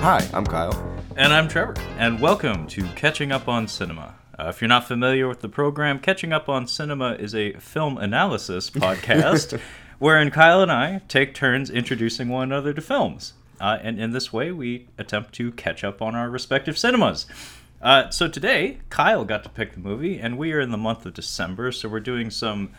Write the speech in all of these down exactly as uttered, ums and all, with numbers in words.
Hi, I'm Kyle. And I'm Trevor. And welcome to Catching Up on Cinema. Uh, if you're not familiar with the program, Catching Up on Cinema is a film analysis podcast wherein Kyle and I take turns introducing one another to films. Uh, and in this way, we attempt to catch up on our respective cinemas. Uh, so today, Kyle got to pick the movie, and we are in the month of December, so we're doing some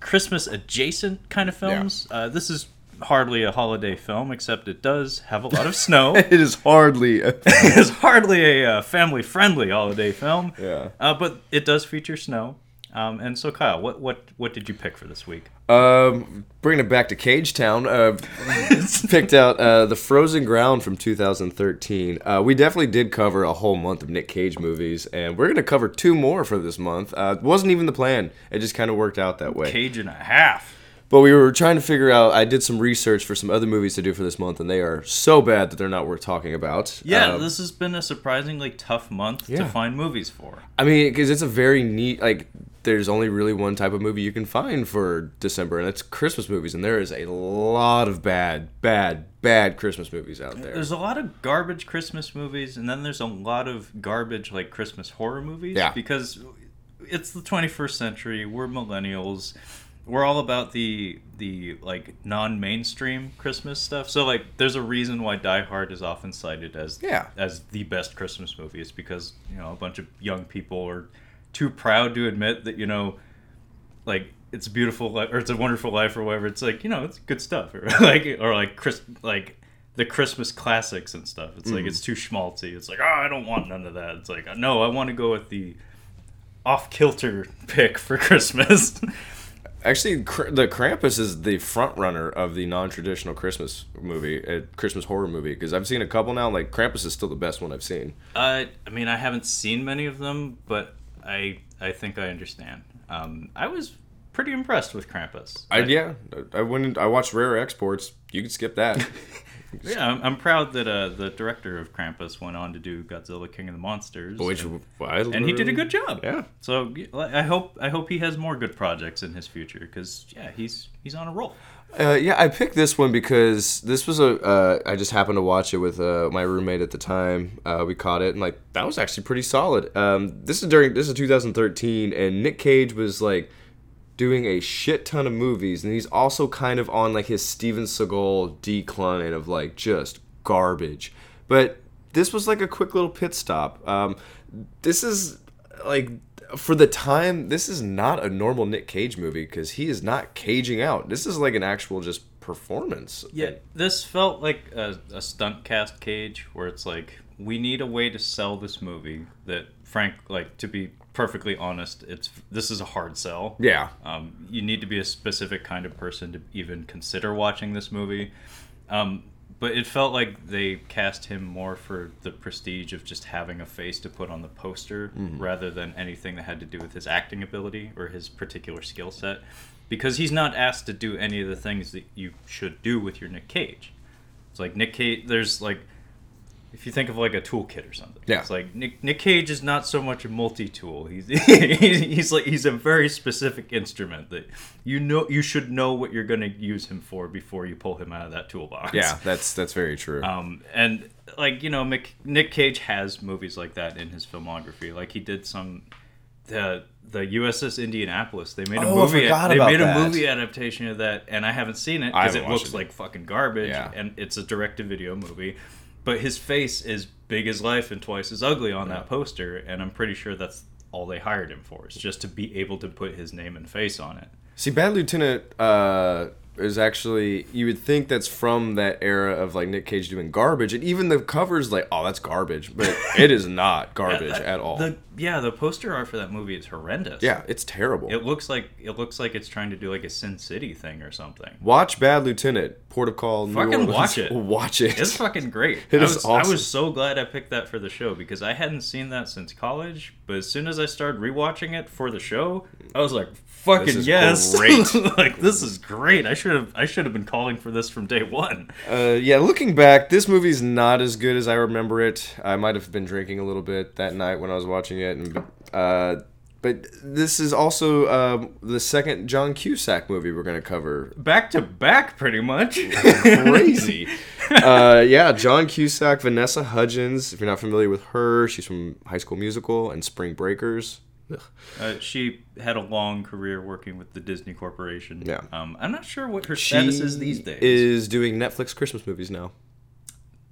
Christmas-adjacent kind of films. Yeah. Uh, this is hardly a holiday film, except it does have a lot of snow. It is hardly a it is hardly a uh, family-friendly holiday film. Yeah, uh, but it does feature snow. Um, and so, Kyle, what, what what did you pick for this week? Um, bringing it back to Cage Town, uh, picked out uh, The Frozen Ground from two thousand thirteen. Uh, we definitely did cover a whole month of Nick Cage movies, and we're going to cover two more for this month. Uh, it wasn't even the plan. It just kind of worked out that way. Cage and a half. But we were trying to figure out, I did some research for some other movies to do for this month, and they are so bad that they're not worth talking about. Yeah, um, this has been a surprisingly tough month yeah. to find movies for. I mean, because it's a very neat, like, there's only really one type of movie you can find for December, and that's Christmas movies, and there is a lot of bad, bad, bad Christmas movies out there. There's a lot of garbage Christmas movies, and then there's a lot of garbage, like, Christmas horror movies. Yeah. Because it's the twenty-first century, we're millennials. We're all about the the like non-mainstream Christmas stuff. So like, there's a reason why Die Hard is often cited as yeah. as the best Christmas movie. It's because, you know, a bunch of young people are too proud to admit that, you know, like, it's a beautiful life or it's a wonderful life or whatever. It's like, you know, it's good stuff or like or like Chris like the Christmas classics and stuff. It's mm. like, it's too schmaltzy. It's like, oh, I don't want none of that. It's like, no, I want to go with the off-kilter pick for Christmas. Actually, the Krampus is the front runner of the non-traditional Christmas movie, a Christmas horror movie, because I've seen a couple now. Like, Krampus is still the best one I've seen. Uh, I mean, I haven't seen many of them, but I I think I understand. Um, I was pretty impressed with Krampus. I, I yeah, I went. I watched Rare Exports. You can skip that. Yeah, I'm, I'm proud that uh, the director of Krampus went on to do Godzilla: King of the Monsters, Which, and, and he did a good job. Yeah. So I hope I hope he has more good projects in his future because yeah, he's he's on a roll. Uh, yeah, I picked this one because this was a uh, I just happened to watch it with uh, my roommate at the time. Uh, we caught it and like that was actually pretty solid. Um, this is during this is two thousand thirteen and Nick Cage was like doing a shit ton of movies, and he's also kind of on like his Steven Seagal decline of like just garbage. But this was like a quick little pit stop. Um, this is like for the time, this is not a normal Nick Cage movie because he is not caging out. This is like an actual just performance. Yeah, this felt like a, a stunt cast Cage where it's like we need a way to sell this movie that Frank like to be. Perfectly honest, it's this is a hard sell. Yeah. Um, you need to be a specific kind of person to even consider watching this movie. Um, but it felt like they cast him more for the prestige of just having a face to put on the poster mm. rather than anything that had to do with his acting ability or his particular skill set. Because he's not asked to do any of the things that you should do with your Nick Cage. It's like Nick Cage, there's like if you think of like a toolkit or something, yeah. It's like Nick, Nick Cage is not so much a multi-tool. He's he's like he's a very specific instrument that you know you should know what you're going to use him for before you pull him out of that toolbox. Yeah, that's that's very true. Um, and like you know, Mick, Nick Cage has movies like that in his filmography. Like he did some the the U S S Indianapolis. They made a oh, movie. I forgot they about made that. a movie adaptation of that, and I haven't seen it because it looks it. like fucking garbage. Yeah. And it's a direct-to-video movie. But his face is big as life and twice as ugly on yeah. that poster, and I'm pretty sure that's all they hired him for, is just to be able to put his name and face on it. See, Bad Lieutenant uh, is actually, you would think that's from that era of like Nick Cage doing garbage, and even the cover's like, oh, that's garbage, but it is not garbage yeah, that, at all. The, yeah, the poster art for that movie is horrendous. Yeah, it's terrible. It looks like it looks like it's trying to do like a Sin City thing or something. Watch Bad Lieutenant. Port of Call, New Orleans. Fucking watch it. Watch it. It's fucking great. It is I was, awesome. I was so glad I picked that for the show because I hadn't seen that since college. But as soon as I started rewatching it for the show, I was like, "Fucking yes, great!" Like this is great. I should have. I should have been calling for this from day one. Uh, yeah. Looking back, this movie's not as good as I remember it. I might have been drinking a little bit that night when I was watching it, and. Uh, But this is also uh, the second John Cusack movie we're going to cover. Back to back, pretty much. Crazy. uh, yeah, John Cusack, Vanessa Hudgens. If you're not familiar with her, she's from High School Musical and Spring Breakers. Uh, she had a long career working with the Disney Corporation. Yeah. Um, I'm not sure what her status she is these days. Is doing Netflix Christmas movies now.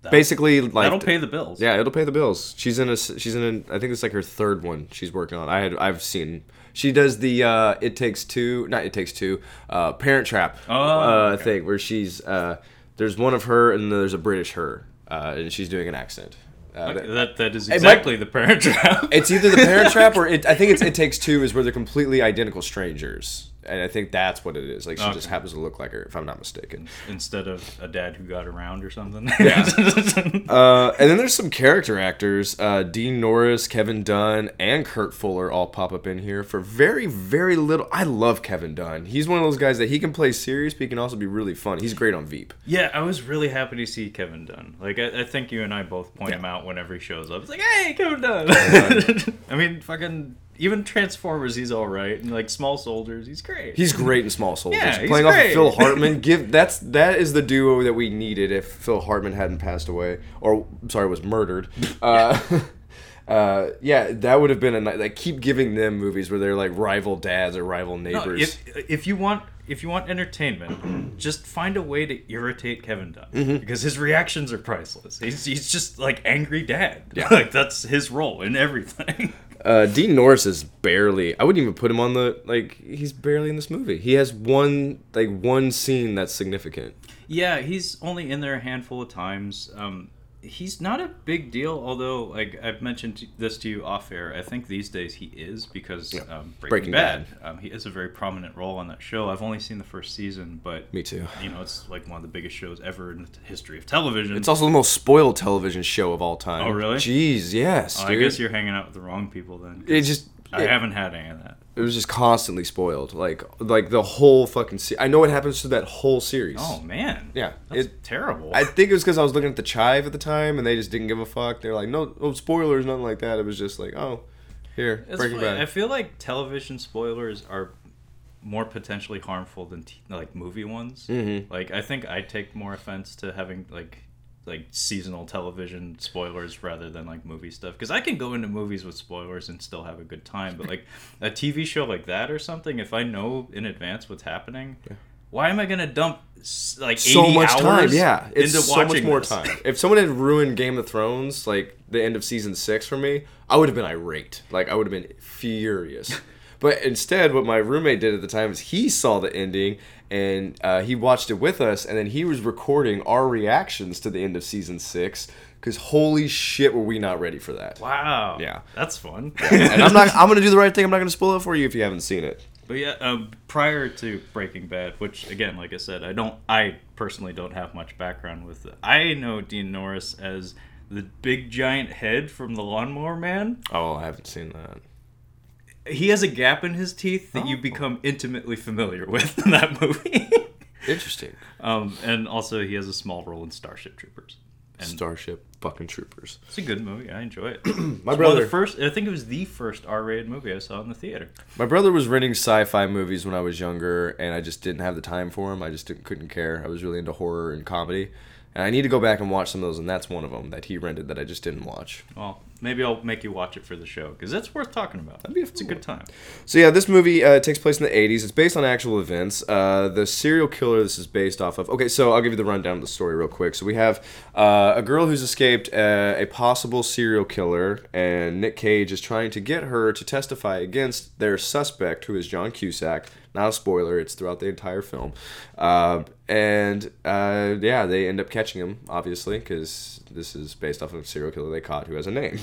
That'll, Basically, like that'll pay the bills. Yeah, it'll pay the bills. She's in a. She's in. A, I think it's like her third one she's working on. I had. I've seen. She does the uh, It Takes Two. Not It Takes Two. Uh, Parent Trap. Oh, uh, okay. Thing where she's. Uh, there's one of her and there's a British her, uh, and she's doing an accent. Uh, that, that that is exactly might, the Parent Trap. It's either the Parent Trap or it, I think it's It Takes Two is where they're completely identical strangers, and I think that's what it is. Like she okay. just happens to look like her, if I'm not mistaken. Instead of a dad who got around or something. Yeah. uh, and then there's some character actors: uh, Dean Norris, Kevin Dunn, and Kurt Fuller all pop up in here for very, very little. I love Kevin Dunn. He's one of those guys that he can play serious, but he can also be really fun. He's great on Veep. Yeah, I was really happy to see Kevin Dunn. Like I, I think you and I both point yeah. him out. Whenever he shows up, it's like, hey, Kevin Dunn. I mean, fucking even Transformers, he's all right, and like Small Soldiers, he's great. He's great in Small Soldiers. Yeah, he's playing great. Off of Phil Hartman. Give that's that is the duo that we needed if Phil Hartman hadn't passed away, or sorry, was murdered. Uh, uh, yeah, that would have been a nice. Like, keep giving them movies where they're like rival dads or rival neighbors. No, if if you want. If you want entertainment, just find a way to irritate Kevin Dunn mm-hmm. because his reactions are priceless. He's he's just like angry dad. Yeah. Like that's his role in everything. Uh, Dean Norris is barely. I wouldn't even put him on the like. He's barely in this movie. He has one like one scene that's significant. Yeah, he's only in there a handful of times. Um, he's not a big deal, although like I've mentioned this to you off air. I think these days he is because yeah. um, Breaking, Breaking Bad. Bad. Um, he is a very prominent role on that show. I've only seen the first season, but me too. You know, it's like one of the biggest shows ever in the history of television. It's also the most spoiled television show of all time. Oh, really? Jeez, yes. Oh, I guess you're hanging out with the wrong people then. It just I it, haven't had any of that. It was just constantly spoiled, like like the whole fucking. Se- I know what happens to that whole series. Oh man, yeah, it's terrible. I think it was because I was looking at the Chive at the time, and they just didn't give a fuck. They were like, no, no spoilers, nothing like that. It was just like, oh, here, it's Breaking Bad. I feel like television spoilers are more potentially harmful than t- like movie ones. Mm-hmm. Like I think I take more offense to having like. like seasonal television spoilers rather than like movie stuff, because I can go into movies with spoilers and still have a good time, but like a T V show like that or something, if I know in advance what's happening, yeah. why am I gonna dump like so eighty much hours time yeah it's into so watching much more this? Time if someone had ruined Game of Thrones like the end of season six for me, I would have been irate. Like I would have been furious. But instead, what my roommate did at the time is he saw the ending, and uh, he watched it with us, and then he was recording our reactions to the end of season six, because holy shit, were we not ready for that. Wow. Yeah. That's fun. Yeah. And I'm not. I'm going to do the right thing. I'm not going to spoil it for you if you haven't seen it. But yeah, um, prior to Breaking Bad, which, again, like I said, I don't. I personally don't have much background with it. I know Dean Norris as the big giant head from The Lawnmower Man. Oh, I haven't seen that. He has a gap in his teeth that oh. you become intimately familiar with in that movie. Interesting. Um, and also, he has a small role in Starship Troopers. And Starship fucking Troopers. It's a good movie. I enjoy it. My it's brother. One of the first, I think it was the first R-rated movie I saw in the theater. My brother was renting sci-fi movies when I was younger, and I just didn't have the time for him. I just didn't, couldn't care. I was really into horror and comedy. And I need to go back and watch some of those, and that's one of them that he rented that I just didn't watch. Well, maybe I'll make you watch it for the show, because that's worth talking about. That'd be a, it's a good time. So yeah, this movie uh, takes place in the eighties. It's based on actual events. Uh, the serial killer this is based off of... Okay, so I'll give you the rundown of the story real quick. So we have uh, a girl who's escaped uh, a possible serial killer, and Nick Cage is trying to get her to testify against their suspect, who is John Cusack. Not a spoiler, it's throughout the entire film. Uh, and, uh, yeah, they end up catching him, obviously, because this is based off of a serial killer they caught who has a name.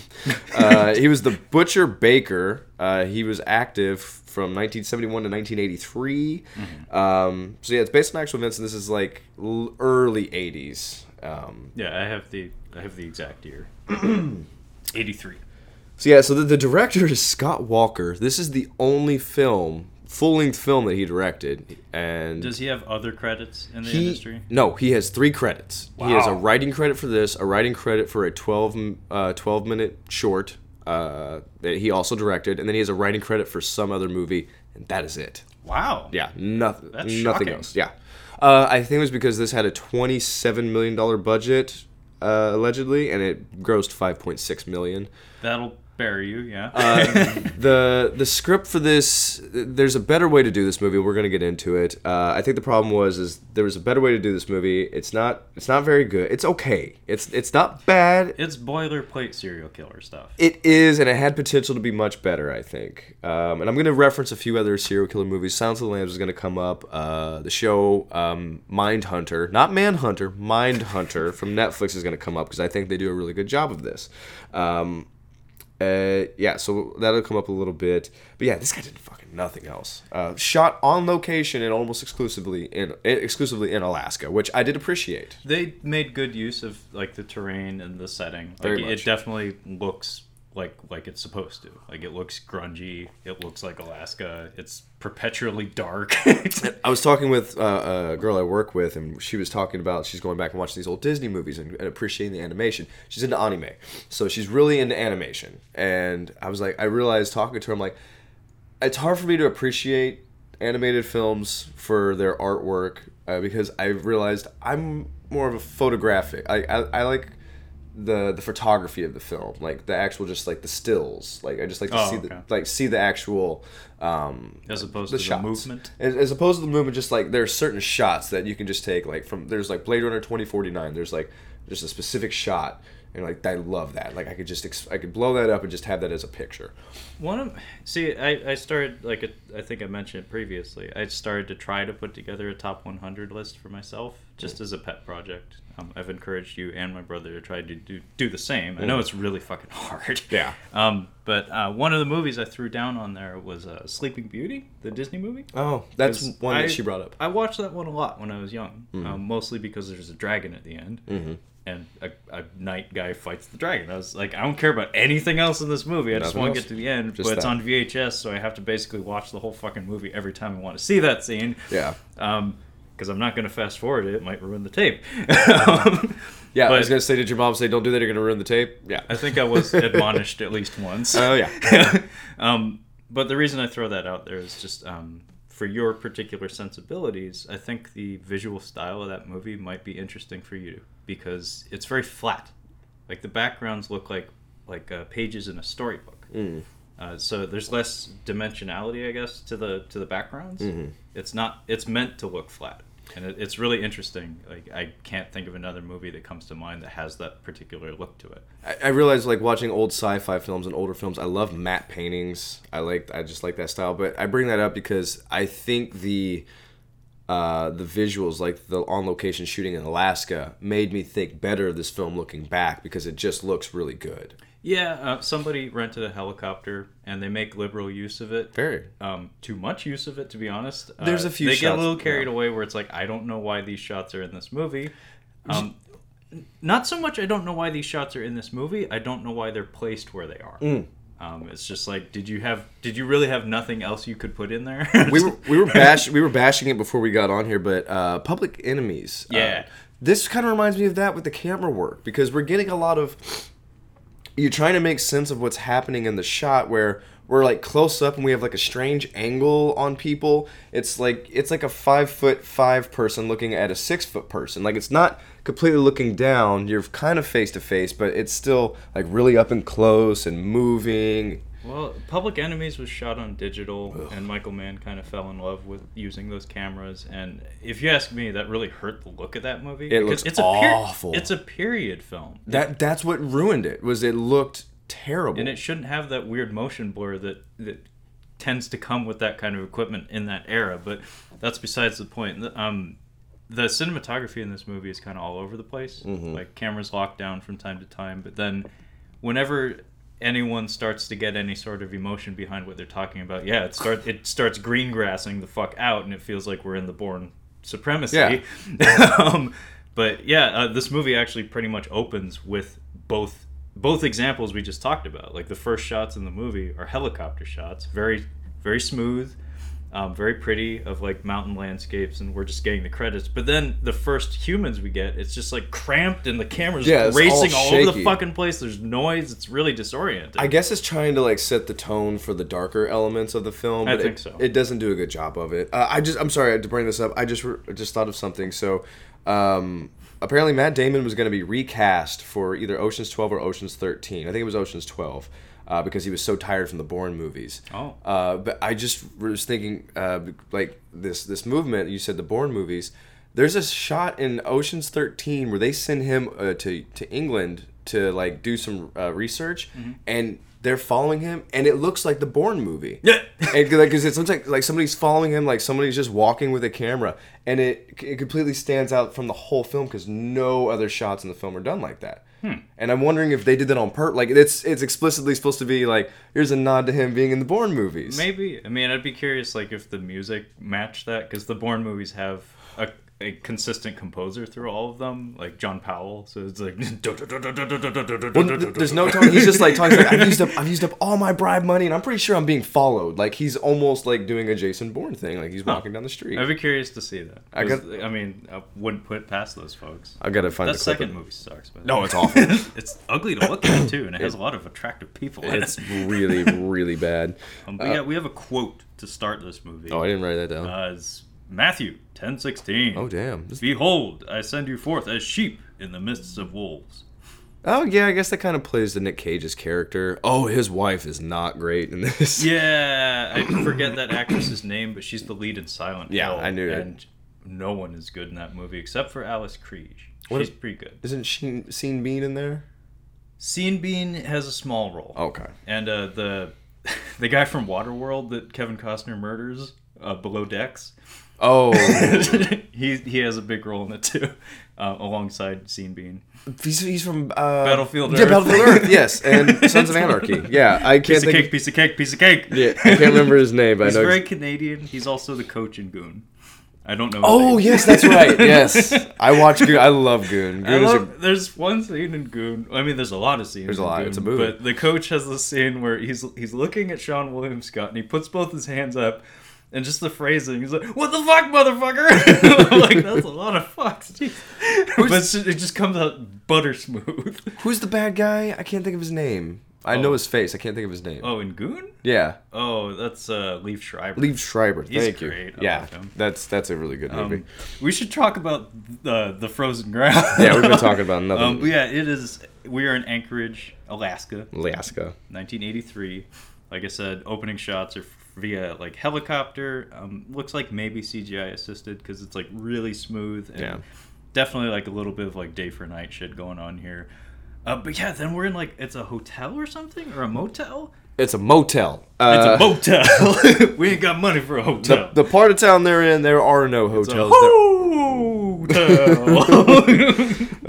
Uh, he was the Butcher Baker. Uh, he was active from nineteen seventy-one to nineteen eighty-three. Mm-hmm. Um, so, yeah, it's based on actual events, and this is, like, l- early eighties. Um, yeah, I have the I have the exact year. eighty-three. So, yeah, so the, the director is Scott Walker. This is the only film... full-length film that he directed. And does he have other credits in the he, industry? No, he has three credits. Wow. He has a writing credit for this, a writing credit for a twelve-minute short uh, that he also directed, and then he has a writing credit for some other movie, and that is it. Wow. Yeah, nothing, That's nothing shocking. else. Yeah. Uh, I think it was because this had a twenty-seven million dollars budget, uh, allegedly, and it grossed five point six million dollars. That'll bury you, yeah. uh, the the script for this, there's a better way to do this movie. We're going to get into it. Uh, I think the problem was is there was a better way to do this movie. It's not it's not very good. It's okay. It's it's not bad. It's boilerplate serial killer stuff. It is, and it had potential to be much better, I think. Um, and I'm going to reference a few other serial killer movies. Silence of the Lambs is going to come up. Uh, the show um, Mindhunter, not Manhunter, Mindhunter from Netflix is going to come up because I think they do a really good job of this. Um Uh, yeah, so that'll come up a little bit. But yeah, this guy did fucking nothing else. Uh, shot on location and almost exclusively in exclusively in Alaska, which I did appreciate. They made good use of like the terrain and the setting. Like, Very much. It definitely looks like like it's supposed to. Like it looks grungy. It looks like Alaska. It's perpetually dark. I was talking with uh, a girl I work with, and she was talking about she's going back and watching these old Disney movies and, and appreciating the animation. She's into anime, so she's really into animation. And I was like, I realized talking to her, I'm like, it's hard for me to appreciate animated films for their artwork uh, because I realized I'm more of a photographic. I I, I like the the photography of the film, like the actual, just like the stills. Like I just like to oh, see okay. the like see the actual um as opposed the to shots. the movement as, as opposed to the movement. Just like there are certain shots that you can just take, like from there's like Blade Runner twenty forty-nine, there's like just a specific shot, and like I love that. Like I could just ex- I could blow that up and just have that as a picture. One of see I, I started like a, I think I mentioned it previously, I started to try to put together a top one hundred list for myself just mm. as a pet project. Um, I've encouraged you and my brother to try to do, do the same. I know it's really fucking hard. Yeah. Um, but uh, one of the movies I threw down on there was uh, Sleeping Beauty, the Disney movie. Oh, that's one that I, she brought up. I watched that one a lot when I was young, mm-hmm. um, mostly because there's a dragon at the end, mm-hmm. and a, a knight guy fights the dragon. I was like, I don't care about anything else in this movie. I Nothing just want to get to the end, just but that. It's on V H S, so I have to basically watch the whole fucking movie every time I want to see that scene. Yeah. Um, because I'm not going to fast forward it. It might ruin the tape. um, yeah, I was going to say, did your mom say, don't do that, you're going to ruin the tape? Yeah. I think I was admonished at least once. Oh, yeah. um, but the reason I throw that out there is just um, for your particular sensibilities, I think the visual style of that movie might be interesting for you because it's very flat. Like the backgrounds look like, like uh, pages in a storybook. Mm. Uh, so there's less dimensionality, I guess, to the to the backgrounds. Mm-hmm. It's not. It's meant to look flat. And it, it's really interesting. Like I can't think of another movie that comes to mind that has that particular look to it. I, I realize, like watching old sci-fi films and older films, I love matte paintings. I like, I just like that style. But I bring that up because I think the uh, the visuals, like the on-location shooting in Alaska, made me think better of this film looking back because it just looks really good. Yeah, uh, somebody rented a helicopter, and they make liberal use of it. Very. Um, too much use of it, to be honest. Uh, There's a few they shots. They get a little carried yeah. away where it's like, I don't know why these shots are in this movie. Um, not so much I don't know why these shots are in this movie. I don't know why they're placed where they are. Mm. Um, it's just like, did you have? Did you really have nothing else you could put in there? we were we were bashing we were bashing it before we got on here, but uh, Public Enemies. Yeah. Uh, this kind of reminds me of that with the camera work because we're getting a lot of. You're trying to make sense of what's happening in the shot where we're like close up and we have like a strange angle on people. It's like it's like a five foot five person looking at a six foot person. Like it's not completely looking down. You're kind of face to face, but it's still like really up and close and moving. Well, Public Enemies was shot on digital, Ugh. and Michael Mann kind of fell in love with using those cameras. And if you ask me, that really hurt the look of that movie. It looks it's awful. A peri- it's a period film. That that's what ruined it. Was it looked terrible, and it shouldn't have that weird motion blur that that tends to come with that kind of equipment in that era. But that's besides the point. Um, the cinematography in this movie is kind of all over the place. Mm-hmm. Like cameras locked down from time to time, but then whenever anyone starts to get any sort of emotion behind what they're talking about, yeah, it starts it starts green grassing the fuck out, and it feels like we're in the Bourne Supremacy. Yeah. um, but yeah, uh, this movie actually pretty much opens with both both examples we just talked about. Like the first shots in the movie are helicopter shots, very very smooth, Um, very pretty, of like mountain landscapes, and we're just getting the credits. But then the first humans we get, it's just like cramped, and the camera's yeah, racing all, all over the fucking place. There's noise. It's really disoriented. I guess it's trying to like set the tone for the darker elements of the film. But I think it, so. It doesn't do a good job of it. Uh, I just, I'm sorry to bring this up. I just just thought of something. So, um, apparently Matt Damon was going to be recast for either Ocean's Twelve or Ocean's Thirteen. I think it was Ocean's Twelve. Uh, because he was so tired from the Bourne movies. Oh. Uh, but I just was thinking, uh, like, this this movement, you said the Bourne movies, there's a shot in Ocean's Thirteen where they send him uh, to, to England to, like, do some uh, research, mm-hmm. and they're following him, and it looks like the Bourne movie. Yeah. Because like, it looks like, like somebody's following him, like somebody's just walking with a camera, and it, it completely stands out from the whole film because no other shots in the film are done like that. Hmm. And I'm wondering if they did that on purpose. Like, it's it's explicitly supposed to be, like, here's a nod to him being in the Bourne movies. Maybe. I mean, I'd be curious, like, if the music matched that, because the Bourne movies have a, a consistent composer through all of them, like John Powell. So it's like... well, there's no talking. He's just, like, talking, like, I've used up, I've used up all my bribe money, and I'm pretty sure I'm being followed. Like, he's almost, like, doing a Jason Bourne thing. Like, he's walking huh. down the street. I'd be curious to see that. I, got, I mean, I wouldn't put it past those folks. I gotta find that the second movie sucks. By the no, way. It's awful. It's ugly to look at, too, and it has a lot of attractive people in it. It's really, really bad. Um, but, uh, yeah, we have a quote to start this movie. Oh, I didn't write that down. Uh, it's Matthew ten sixteen. Oh, damn. Behold, I send you forth as sheep in the midst of wolves. Oh, yeah, I guess that kind of plays to Nick Cage's character. Oh, his wife is not great in this. Yeah, I forget that actress's name, but she's the lead in Silent Hill. Yeah, I knew it. And no one is good in that movie except for Alice Krieg. She's is, pretty good. Isn't Sheen, Sean Bean in there? Sean Bean has a small role. Okay. And uh, the the guy from Waterworld that Kevin Costner murders, uh, Below Decks... Oh, he he has a big role in it too, uh, alongside Sean Bean. He's, he's from uh, Battlefield Earth. Yeah, Battlefield Earth. Yes, and Sons of Anarchy. Yeah, I can't piece of think cake, of... piece of cake, piece of cake. Yeah, I can't remember his name. But he's I know very he's... Canadian. He's also the coach in Goon. I don't know. Oh yes, that's right. Yes, I watch Goon. I love Goon. Goon I love, is a... There's one scene in Goon. I mean, there's a lot of scenes. There's a lot. In Goon, it's a movie. But the coach has this scene where he's he's looking at Sean William Scott and he puts both his hands up. And just the phrasing, he's like, "What the fuck, motherfucker!" I'm like, that's a lot of fucks. Jeez. But it just comes out butter smooth. Who's the bad guy? I can't think of his name. I oh. know his face. I can't think of his name. Oh, in Goon? Yeah. Oh, that's uh, Liev Schreiber. Liev Schreiber. He's Thank great. you. I yeah, like him. that's that's a really good movie. Um, we should talk about the the Frozen Ground. Yeah, we've been talking about another. Um, yeah, it is. We are in Anchorage, Alaska. Alaska. nineteen eighty-three. Like I said, opening shots are via like helicopter. Um, looks like maybe C G I assisted because it's like really smooth and yeah. definitely like a little bit of like day for night shit going on here. Uh, but yeah, then we're in like it's a hotel or something or a motel. It's a motel. Uh, it's a motel. We ain't got money for a hotel. The, the part of town they're in, there are no hotels. Hotel.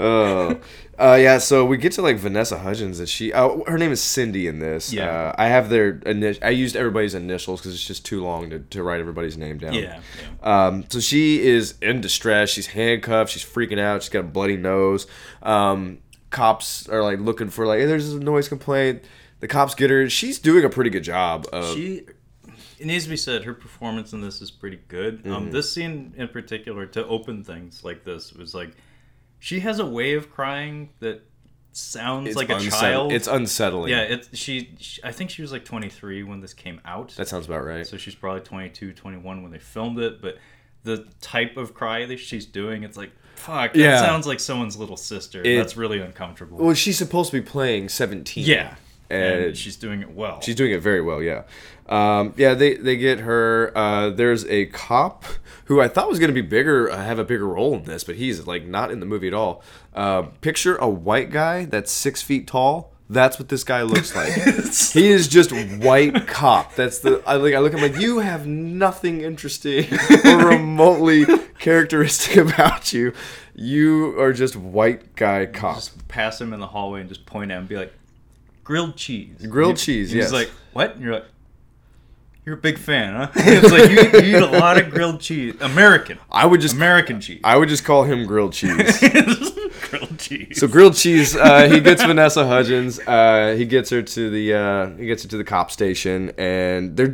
Oh. Uh, yeah, so we get to, like, Vanessa Hudgens, and she... Uh, her name is Cindy in this. Yeah. Uh, I have their... Init- I used everybody's initials because it's just too long to, to write everybody's name down. Yeah. yeah. Um, so she is in distress. She's handcuffed. She's freaking out. She's got a bloody nose. Um, cops are, like, looking for, like, hey, there's a noise complaint. The cops get her. She's doing a pretty good job of... She... It needs to be said, her performance in this is pretty good. Mm-hmm. Um, this scene in particular, to open things like this, was, like... She has a way of crying that sounds it's like a unsett- child. It's unsettling. Yeah, it's, she, she. I think she was like twenty-three when this came out. That sounds about right. So she's probably twenty-two, twenty-one when they filmed it. But the type of cry that she's doing, it's like, fuck, that yeah. sounds like someone's little sister. It, That's really uncomfortable. Well, she's supposed to be playing seventeen. Yeah. And, and she's doing it well. She's doing it very well, yeah. Um, yeah, they, they get her. Uh, there's a cop who I thought was going to be bigger, uh, have a bigger role in this, but he's like not in the movie at all. Uh, picture a white guy that's six feet tall. That's what this guy looks like. He is just white cop. That's the I like. I look at him like, you have nothing interesting or remotely characteristic about you. You are just white guy cop. Just pass him in the hallway and just point at him and be like, grilled cheese. Grilled he, cheese, yes. He's like, what? And you're like, you're a big fan, huh? It's like, you, you eat a lot of grilled cheese. American. I would just American cheese. I would just call him grilled cheese. Grilled cheese. So grilled cheese, uh, he gets Vanessa Hudgens. Uh, he gets her to the uh, he gets her to the cop station, and they're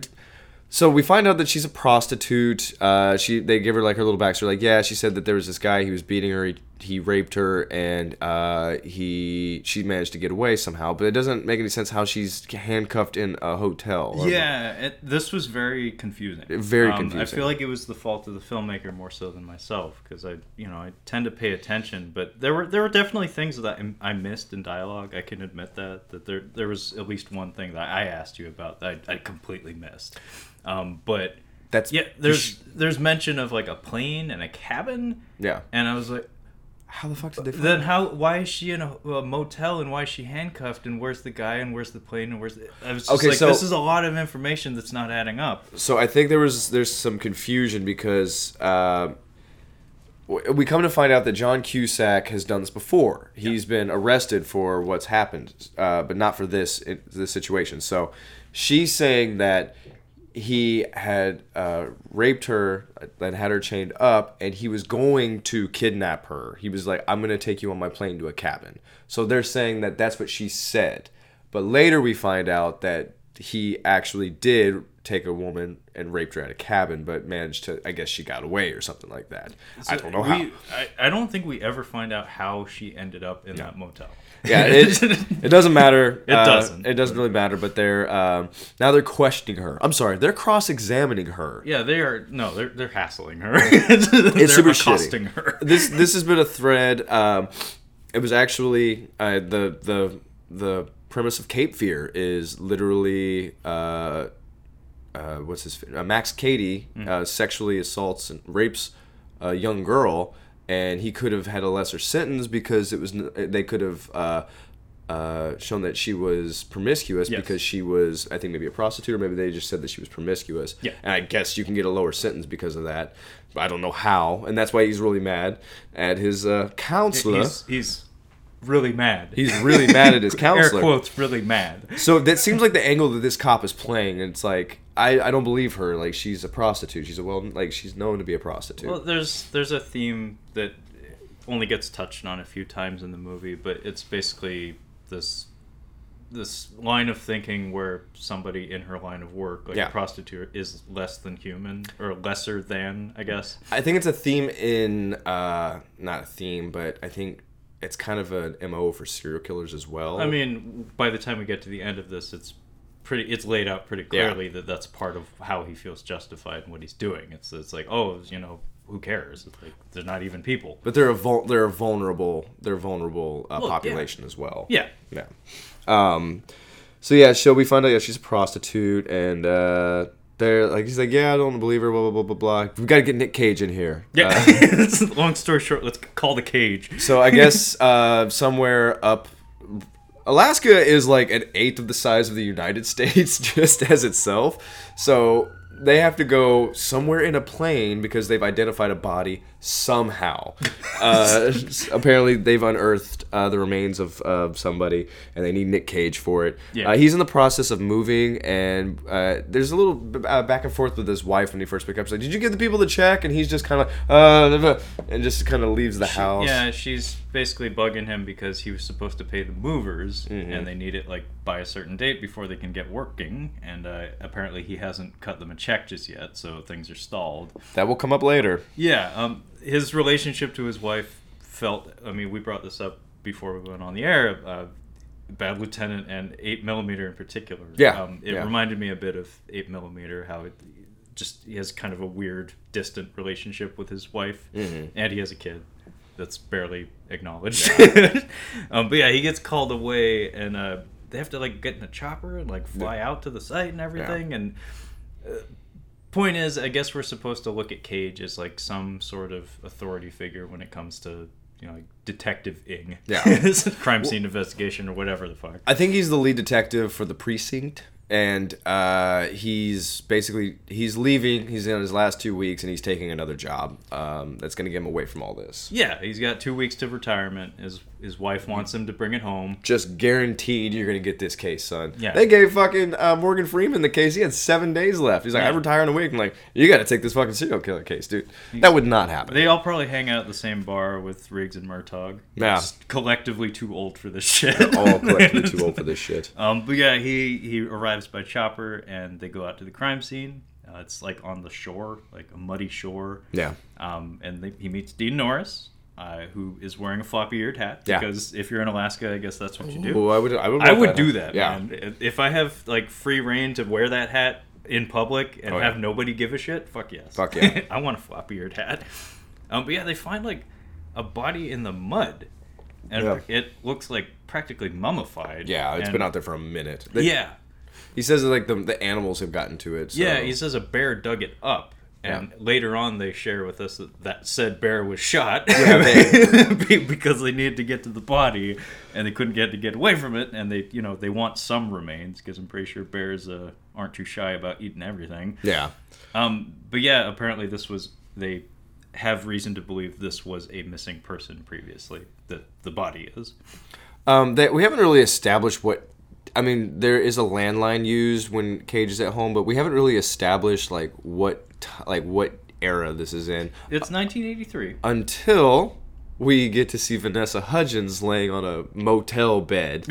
So we find out that she's a prostitute. Uh, she they give her like her little backstory. Like, yeah, she said that there was this guy. He was beating her. He, he raped her, and uh, he she managed to get away somehow. But it doesn't make any sense how she's handcuffed in a hotel. Yeah, it, this was very confusing. Very um, confusing. I feel like it was the fault of the filmmaker more so than myself, because I you know I tend to pay attention. But there were there were definitely things that I missed in dialogue. I can admit that that there there was at least one thing that I asked you about that I, I completely missed. Um, but that's yeah. There's there's mention of like a plane and a cabin. Yeah. And I was like, how the fuck did they? Find then how? Why is she in a, a motel, and why is she handcuffed, and where's the guy, and where's the plane, and where's? The, I was just okay, like, so, this is a lot of information that's not adding up. So I think there was there's some confusion because. Uh, We come to find out that John Cusack has done this before. He's yep. been arrested for what's happened, uh, but not for this this situation. So she's saying that he had uh, raped her and had her chained up, and he was going to kidnap her. He was like, I'm going to take you on my plane to a cabin. So they're saying that that's what she said. But later we find out that he actually did take a woman and raped her at a cabin, but managed to, I guess she got away or something like that. So I don't know we, how. I, I don't think we ever find out how she ended up in yeah. that motel. Yeah, it it doesn't matter. It uh, doesn't. It doesn't really matter, but they're, um, now they're questioning her. I'm sorry, they're cross-examining her. Yeah, they are, no, they're they're hassling her. It's they're super accosting shitty. Her. This, this has been a thread. Um, it was actually, uh, the, the, the premise of Cape Fear is literally, uh, Uh, what's his uh, Max Cady uh, mm. sexually assaults and rapes a young girl, and he could have had a lesser sentence because it was they could have uh, uh, shown that she was promiscuous yes. because she was I think maybe a prostitute, or maybe they just said that she was promiscuous. Yeah. And I guess you can get a lower sentence because of that. But I don't know how, and that's why he's really mad at his uh, counselor. He's, he's really mad. He's really mad at his counselor. Air quotes, really mad. So that seems like the angle that this cop is playing, and it's like. I, I don't believe her. Like, she's a prostitute. She's a well, like she's known to be a prostitute. Well, there's there's a theme that only gets touched on a few times in the movie, but it's basically this this line of thinking where somebody in her line of work, like yeah. a prostitute, is less than human or lesser than, I guess. I think it's a theme in uh, not a theme, but I think. It's kind of an M O for serial killers as well. I mean, by the time we get to the end of this, it's pretty. It's laid out pretty clearly yeah. that that's part of how he feels justified in what he's doing. It's it's like, oh, you know, who cares? It's like, they're not even people. But they're a vul- they're a vulnerable they're vulnerable uh, well, population yeah. as well. Yeah, yeah. Um, so yeah, so we find out yeah she's a prostitute, and uh, they're like he's like yeah I don't believe her blah blah blah blah blah. We've got to get Nick Cage in here. Yeah. Uh, long story short, let's call the Cage. So I guess uh, somewhere up. Alaska is like an eighth of the size of the United States just as itself. So they have to go somewhere in a plane because they've identified a body somehow. Uh, apparently they've unearthed uh, the remains of, of somebody, and they need Nick Cage for it. Yeah. Uh, he's in the process of moving, and uh, there's a little b- uh, back and forth with his wife when he first picks up. She's like, did you give the people the check? And he's just kind of uh, and just kind of leaves the she, house. Yeah, she's basically bugging him because he was supposed to pay the movers, mm-hmm. and they need it like by a certain date before they can get working, and uh, apparently he hasn't cut them a check just yet, so things are stalled. That will come up later. Yeah, um, his relationship to his wife felt, I mean, we brought this up before we went on the air, uh, Bad Lieutenant and eight millimeter in particular. Yeah. Um, it yeah. reminded me a bit of eight millimeter, how it just he has kind of a weird, distant relationship with his wife, mm-hmm. and he has a kid. That's barely acknowledged. Yeah. um, but yeah, he gets called away, and uh, they have to like get in a chopper and like fly yeah. out to the site and everything. Yeah. And uh, point is, I guess we're supposed to look at Cage as like some sort of authority figure when it comes to you know like detective-ing, yeah, crime scene well, investigation or whatever the fuck. I think he's the lead detective for the precinct. And uh, he's basically, he's leaving, he's in his last two weeks, and he's taking another job um, that's going to get him away from all this. Yeah, he's got two weeks to retirement. His his wife wants him to bring it home. Just guaranteed you're going to get this case, son. Yeah. They gave fucking uh, Morgan Freeman the case. He had seven days left. He's like, yeah. I retire in a week. I'm like, you got to take this fucking serial killer case, dude. That would not happen. They all probably hang out at the same bar with Riggs and Murtaugh. Yeah. Just collectively too old for this shit. They're all collectively too old for this shit. Um, but yeah, he, he arrived by chopper, and they go out to the crime scene. Uh, it's like on the shore, like a muddy shore. Yeah. Um, and they, he meets Dean Norris, uh, who is wearing a floppy-eared hat. Yeah. Because if you're in Alaska, I guess that's what you do. Ooh, I would. I would, I would that do hat. that. Yeah. Man. If I have like free reign to wear that hat in public and oh, yeah. have nobody give a shit, fuck yes. Fuck yeah. I want a floppy-eared hat. Um, but yeah, they find like a body in the mud. And yeah. it looks like practically mummified. Yeah, it's and, been out there for a minute. They, yeah. He says that, like, the, the animals have gotten to it. So. Yeah, he says a bear dug it up. And yeah. later on they share with us that, that said bear was shot. Yeah, they, because they needed to get to the body. And they couldn't get to get away from it. And they, you know, they want some remains. Because I'm pretty sure bears uh, aren't too shy about eating everything. Yeah. Um. But yeah, apparently this was... They... have reason to believe this was a missing person previously, that the body is. Um, that we haven't really established what... I mean, there is a landline used when Cage is at home, but we haven't really established like what like what era this is in. It's nineteen eighty-three. Until we get to see Vanessa Hudgens laying on a motel bed.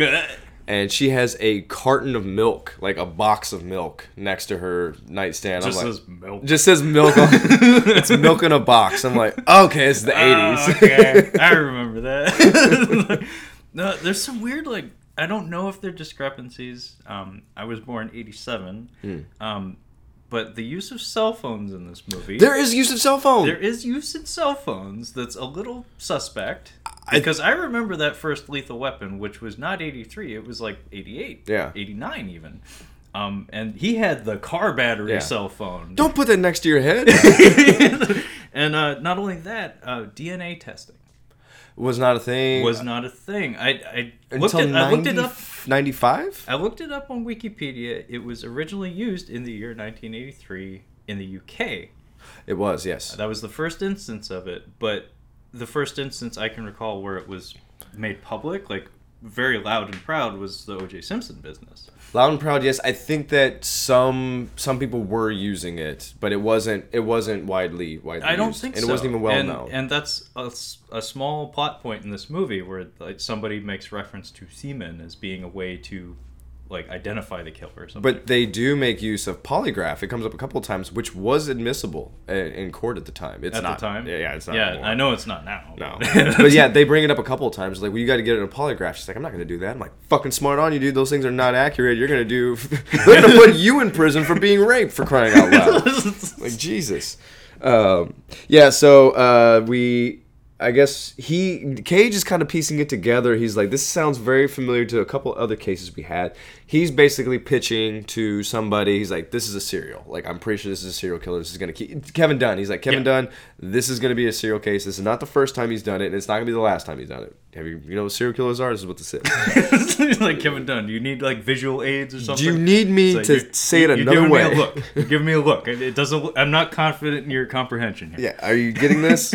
And she has a carton of milk, like a box of milk, next to her nightstand. Just I'm like, says milk. Just says milk. On, it's milk in a box. I'm like, okay, it's the eighties. Oh, okay, I remember that. No, there's some weird, like, I don't know if they're discrepancies. Um, I was born eighty-seven. Mm. Um, but the use of cell phones in this movie. There is use of cell phones. There is use in cell phones that's a little suspect. Because I, I remember that first Lethal Weapon, which was not eighty-three, it was like eighty-eight, yeah. eighty-nine even. Um, and he had the car battery yeah. cell phone. Don't put that next to your head. And uh, not only that, uh, D N A testing. Was not a thing. Was not a thing. I, I, looked, it, ninety, I looked it up. ninety-five? I looked it up on Wikipedia. It was originally used in the year nineteen eighty-three in the U K. It was, yes. That was the first instance of it, but... The first instance I can recall where it was made public, like very loud and proud, was the O J Simpson business. Loud and proud, yes. I think that some some people were using it, but it wasn't it wasn't widely widely. I don't used. think and so. And it wasn't even well and, known. And that's a, a small plot point in this movie where like somebody makes reference to semen as being a way to like identify the killer or something. But they do make use of polygraph. It comes up a couple of times, which was admissible in court at the time. It's at not, the time? Yeah, yeah, it's not. Yeah, anymore. I know it's not now. No. But yeah, they bring it up a couple of times. Like, well, you got to get it in a polygraph. She's like, I'm not going to do that. I'm like, fucking smart on you, dude. Those things are not accurate. You're going to do... They're going to put you in prison for being raped, for crying out loud. Like, Jesus. Um, yeah, so uh, we... I guess he Cage is kind of piecing it together. He's like, this sounds very familiar to a couple other cases we had. He's basically pitching to somebody. He's like, this is a serial. Like, I'm pretty sure this is a serial killer. This is going to keep... Kevin Dunn. He's like, Kevin yeah. Dunn, this is going to be a serial case. This is not the first time he's done it, and it's not going to be the last time he's done it. Have you, you know what serial killers are? This is what this is. Like, Kevin Dunn, do you need, like, visual aids or something? Do you need me like, to say it another way? You're giving me a look. You're giving me a look. It doesn't look, I'm not confident in your comprehension here. Yeah, are you getting this?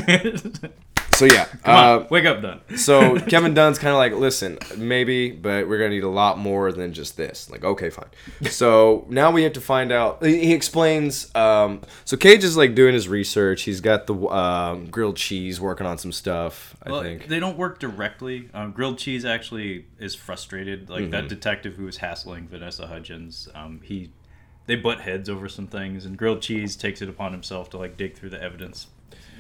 So yeah, Come on, uh, wake up, Dunn. So Kevin Dunn's kind of like, listen, maybe, but we're gonna need a lot more than just this. Like, okay, fine. So now we have to find out. He explains. Um, so Cage is like doing his research. He's got the um, grilled cheese, working on some stuff. I well, think they don't work directly. Um, grilled cheese actually is frustrated. Like mm-hmm. that detective who was hassling Vanessa Hudgens. Um, he, they butt heads over some things, and grilled cheese takes it upon himself to like dig through the evidence.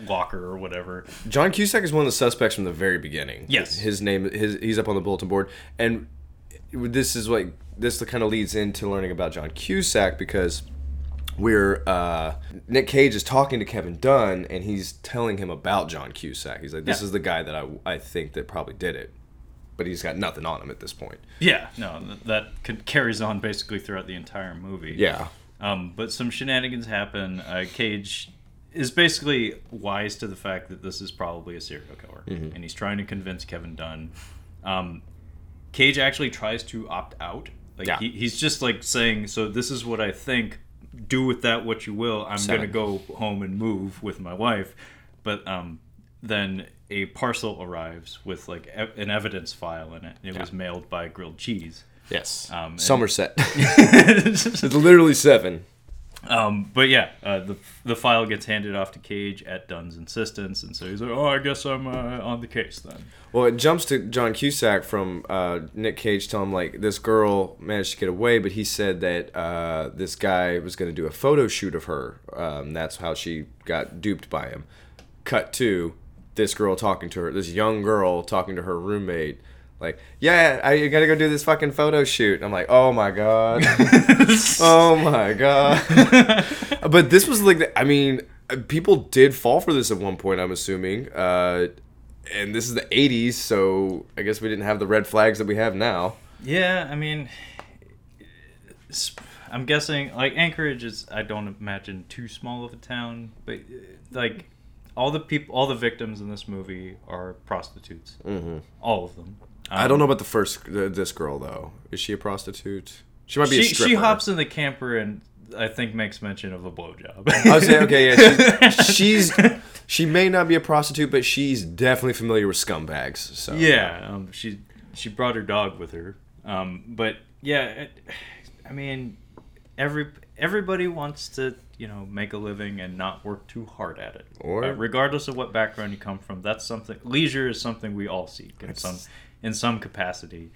Locker or whatever. John Cusack is one of the suspects from the very beginning. Yes, his name. His he's up on the bulletin board, and this is like this kind of leads into learning about John Cusack because we're uh, Nick Cage is talking to Kevin Dunn and he's telling him about John Cusack. He's like, this yeah. is the guy that I I think that probably did it, but he's got nothing on him at this point. Yeah, no, that carries on basically throughout the entire movie. Yeah, um, but some shenanigans happen. Uh, Cage. Is basically wise to the fact that this is probably a serial killer. Mm-hmm. And he's trying to convince Kevin Dunn. Um, Cage actually tries to opt out. Like yeah. he, He's just like saying, so this is what I think. Do with that what you will. I'm going to go home and move with my wife. But um, then a parcel arrives with like e- an evidence file in it. It yeah. was mailed by Grilled Cheese. Yes. Um, Somerset. It's literally seven. Um, but yeah, uh, the the file gets handed off to Cage at Dunn's insistence, and so he's like, "Oh, I guess I'm uh, on the case then." Well, it jumps to John Cusack from uh, Nick Cage telling him like this girl managed to get away, but he said that uh, this guy was going to do a photo shoot of her. Um, that's how she got duped by him. Cut to this girl talking to her, this young girl talking to her roommate. Like, yeah, I, you gotta go do this fucking photo shoot. I'm like, oh my god, oh my god. But this was like, the, I mean, people did fall for this at one point. I'm assuming, uh, and this is the eighties, so I guess we didn't have the red flags that we have now. Yeah, I mean, I'm guessing like Anchorage is, I don't imagine too small of a town, but like all the people, all the victims in this movie are prostitutes. Mm-hmm. All of them. Um, I don't know about the first, the, this girl, though. Is she a prostitute? She might be she, a stripper. She hops in the camper and, I think, makes mention of a blowjob. I was saying, okay, yeah. She's, she's, she may not be a prostitute, but she's definitely familiar with scumbags. So. Yeah, um, she she brought her dog with her. Um, but, yeah, it, I mean, every everybody wants to, you know, make a living and not work too hard at it. Or uh, regardless of what background you come from, that's something, leisure is something we all seek in some in some capacity,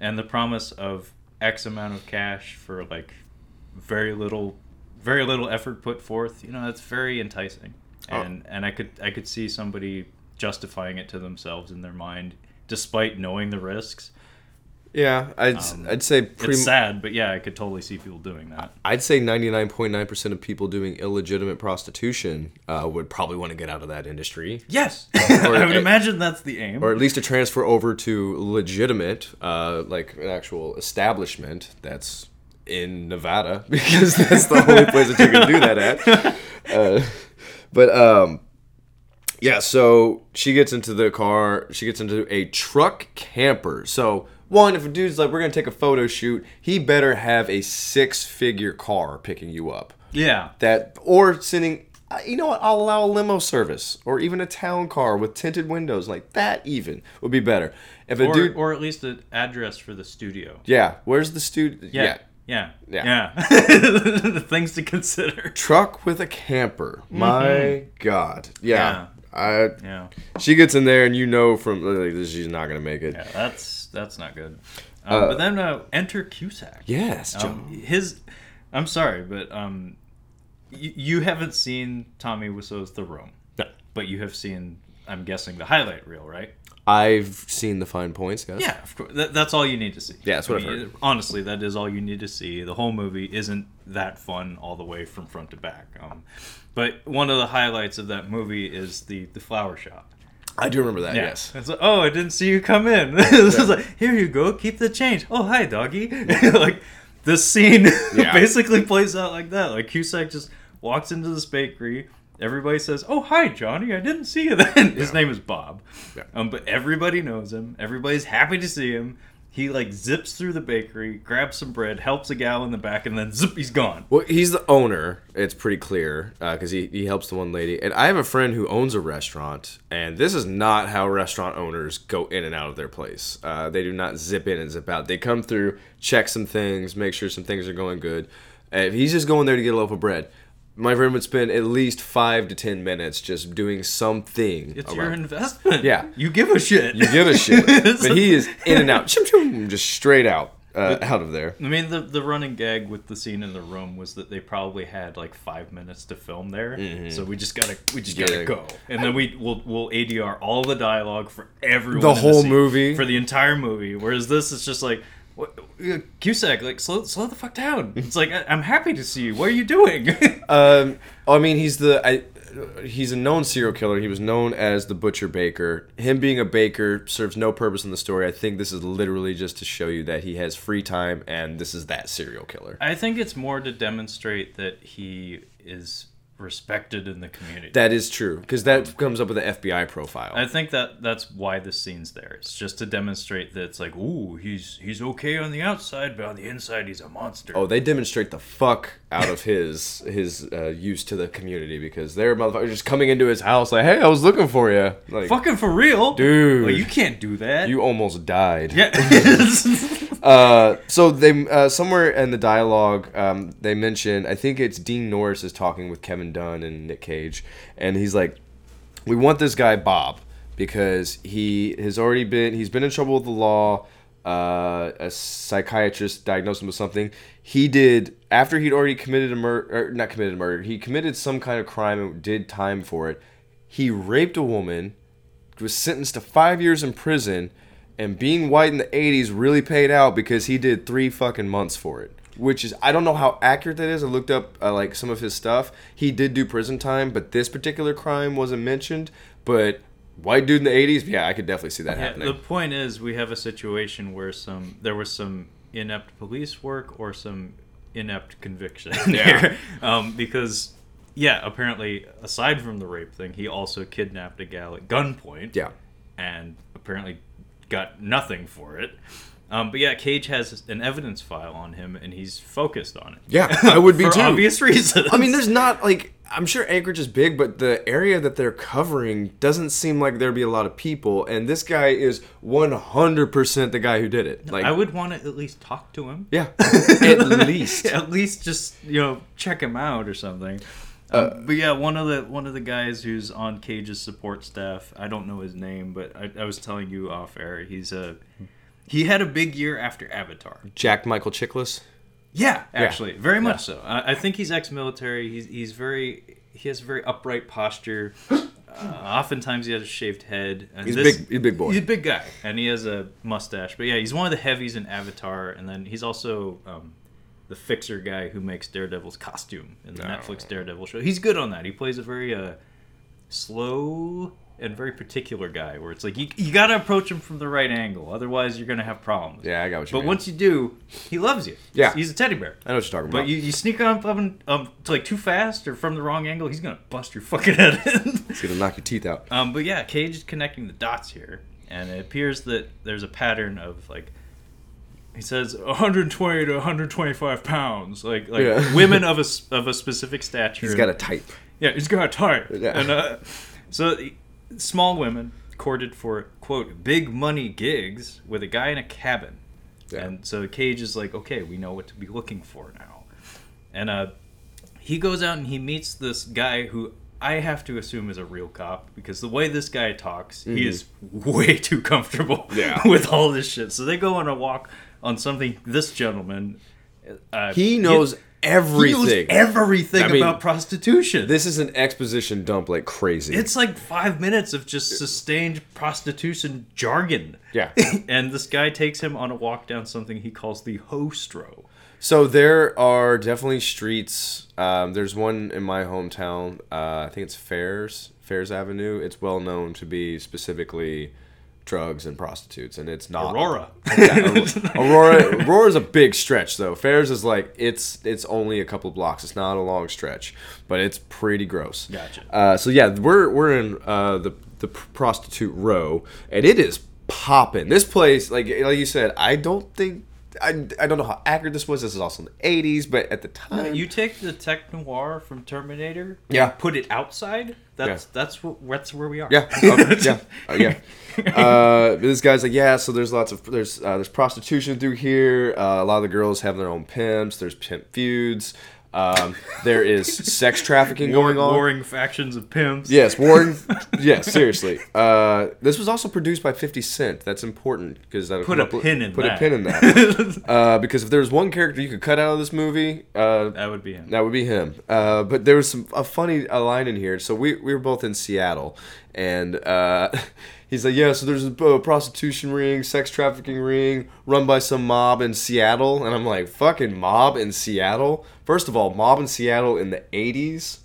and the promise of X amount of cash for like very little very little effort put forth, you know, that's very enticing. And oh. and I could I could see somebody justifying it to themselves in their mind despite knowing the risks. Yeah, I'd um, I'd say pre- it's sad, but yeah, I could totally see people doing that. I'd say ninety-nine point nine percent of people doing illegitimate prostitution uh, would probably want to get out of that industry. Yes, uh, or, I would uh, imagine that's the aim, or at least to transfer over to legitimate, uh, like an actual establishment that's in Nevada, because that's the only place that you can do that at. Uh, but um, yeah, so she gets into the car. She gets into a truck camper. So. One, if a dude's like, we're going to take a photo shoot, he better have a six-figure car picking you up. Yeah. That, or sending, you know what, I'll allow a limo service, or even a town car with tinted windows, like that even, would be better. If a or, dude, or at least an address for the studio. Yeah, where's the studio? Yeah, yeah, yeah. yeah. yeah. Things to consider. Truck with a camper. Mm-hmm. My God. Yeah. yeah. I, yeah. She gets in there, and you know from like, she's not gonna make it. Yeah, that's that's not good. Um, uh, but then uh, enter Cusack. Yes, um, his. I'm sorry, but um, you, you haven't seen Tommy Wiseau's The Room. No. But you have seen, I'm guessing, the highlight reel, right? I've seen the fine points, guys. Yeah, of course. That, that's all you need to see. Yeah, that's what I mean, I've heard. Honestly, that is all you need to see. The whole movie isn't that fun all the way from front to back. Um, but one of the highlights of that movie is the, the flower shop. I do remember that, yeah. yes. It's like, oh, I didn't see you come in. It's yeah. like, here you go, keep the change. Oh, hi, doggy. Like, this scene yeah. basically plays out like that. Like, Cusack just walks into this bakery. Everybody says, oh, hi, Johnny, I didn't see you then. His yeah. name is Bob. Yeah. Um, but everybody knows him. Everybody's happy to see him. He, like, zips through the bakery, grabs some bread, helps a gal in the back, and then zip, he's gone. Well, he's the owner. It's pretty clear because uh, he, he helps the one lady. And I have a friend who owns a restaurant, and this is not how restaurant owners go in and out of their place. Uh, they do not zip in and zip out. They come through, check some things, make sure some things are going good. Uh, he's just going there to get a loaf of bread. My friend would spend at least five to ten minutes just doing something. It's around. Your investment. Yeah. You give a shit. You give a shit. But he is in and out. Just straight out. Uh, but, out of there. I mean, the, the running gag with the scene in The Room was that they probably had like five minutes to film there, mm-hmm. so we just gotta we just yeah. gotta go, and then we we'll we'll A D R all the dialogue for everyone. The in whole the scene, movie for the entire movie. Whereas this is just like. What, Cusack, like, slow, slow the fuck down. It's like, I, I'm happy to see you. What are you doing? um, I mean, he's the, I, he's a known serial killer. He was known as the Butcher Baker. Him being a baker serves no purpose in the story. I think this is literally just to show you that he has free time, and this is that serial killer. I think it's more to demonstrate that he is respected in the community. That is true, because that comes up with an F B I profile. I think that that's why this scene's there. It's just to demonstrate that it's like, ooh, he's he's okay on the outside, but on the inside he's a monster. Oh, they demonstrate the fuck out of his his uh, use to the community, because they're motherfuckers just coming into his house like, hey, I was looking for you. Like, fucking for real? Dude. Like, you can't do that. You almost died. Yeah. Uh, so they uh, somewhere in the dialogue, um, they mention, I think it's Dean Norris is talking with Kevin Dunn and Nick Cage, and he's like, "We want this guy Bob because he has already been he's been in trouble with the law. Uh, a psychiatrist diagnosed him with something. He did after he'd already committed a murder, not committed a murder. He committed some kind of crime and did time for it. He raped a woman, was sentenced to five years in prison." And being white in the eighties really paid out because he did three fucking months for it. Which is, I don't know how accurate that is. I looked up, uh, like, some of his stuff. He did do prison time, but this particular crime wasn't mentioned. But white dude in the eighties, yeah, I could definitely see that yeah, happening. The point is, we have a situation where some there was some inept police work or some inept conviction yeah. there. Um, because, yeah, apparently, aside from the rape thing, he also kidnapped a gal at gunpoint. Yeah. And apparently got nothing for it. Um, but yeah, Cage has an evidence file on him, and he's focused on it. Yeah, I would be for too. For obvious reasons. I mean, there's not, like, I'm sure Anchorage is big, but the area that they're covering doesn't seem like there'd be a lot of people, and this guy is one hundred percent the guy who did it. Like, I would want to at least talk to him. Yeah, at least. At least just, you know, check him out or something. Uh, um, but yeah, one of the one of the guys who's on Cage's support staff, I don't know his name, but I, I was telling you off air, he's a he had a big year after Avatar. Jack Michael Chiklis? Yeah, actually, yeah. very much yeah. so. I, I think he's ex-military. He's he's very he has a very upright posture. Uh, oftentimes, he has a shaved head. And he's this, big. He's a big boy. He's a big guy, and he has a mustache. But yeah, he's one of the heavies in Avatar, and then he's also. Um, The fixer guy who makes Daredevil's costume in the no. Netflix Daredevil show. He's good on that. He plays a very uh, slow and very particular guy where it's like, you you got to approach him from the right angle. Otherwise, you're going to have problems. Yeah, I got what you but mean. But once you do, he loves you. Yeah. He's a teddy bear. I know what you're talking but about. But you, you sneak on um, to like too fast or from the wrong angle, he's going to bust your fucking head in. He's going to knock your teeth out. Um, but yeah, Cage is connecting the dots here. And it appears that there's a pattern of like, he says one hundred twenty to one hundred twenty-five pounds, like like yeah. women of a of a specific stature. He's got a type. Yeah, he's got a type. Yeah. And uh, so small women courted for quote big money gigs with a guy in a cabin, yeah. and so Cage is like, okay, we know what to be looking for now, and uh, he goes out and he meets this guy who I have to assume is a real cop, because the way this guy talks, mm-hmm. he is way too comfortable yeah. with all this shit. So they go on a walk. On something, this gentleman... Uh, he knows he, everything. He knows everything I mean, about prostitution. This is an exposition dump like crazy. It's like five minutes of just sustained prostitution jargon. Yeah. And this guy takes him on a walk down something he calls the Hostro. So there are definitely streets. Um, there's one in my hometown. Uh, I think it's Fairs, Fairs Avenue. It's well known to be specifically... drugs and prostitutes, and it's not Aurora. Yeah, Aurora, Aurora's a big stretch though. Fairs is like it's it's only a couple blocks. It's not a long stretch, but it's pretty gross. Gotcha. Uh, so yeah, we're we're in uh, the the prostitute row, and it is popping. This place, like like you said, I don't think. I, I don't know how accurate this was. This is also in the eighties, but at the time... You take the tech noir from Terminator, yeah. and put it outside, that's yeah. that's, what, that's where we are. Yeah, okay. yeah, uh, yeah. Uh, this guy's like, yeah, so there's lots of... There's uh, there's prostitution through here. Uh, a lot of the girls have their own pimps. There's pimp feuds. Um, there is sex trafficking going on. Warring factions of pimps. Yes, warring. Yes, seriously. Uh, this was also produced by fifty Cent. That's important because that'll put a pin in that. Put a pin in that. Uh, because if there was one character you could cut out of this movie, uh, that would be him. That would be him. Uh, but there was some a funny a line in here. So we we were both in Seattle, and uh, he's like, yeah, so there's a uh, prostitution ring, sex trafficking ring, run by some mob in Seattle. And I'm like, fucking mob in Seattle? First of all, mob in Seattle in the eighties?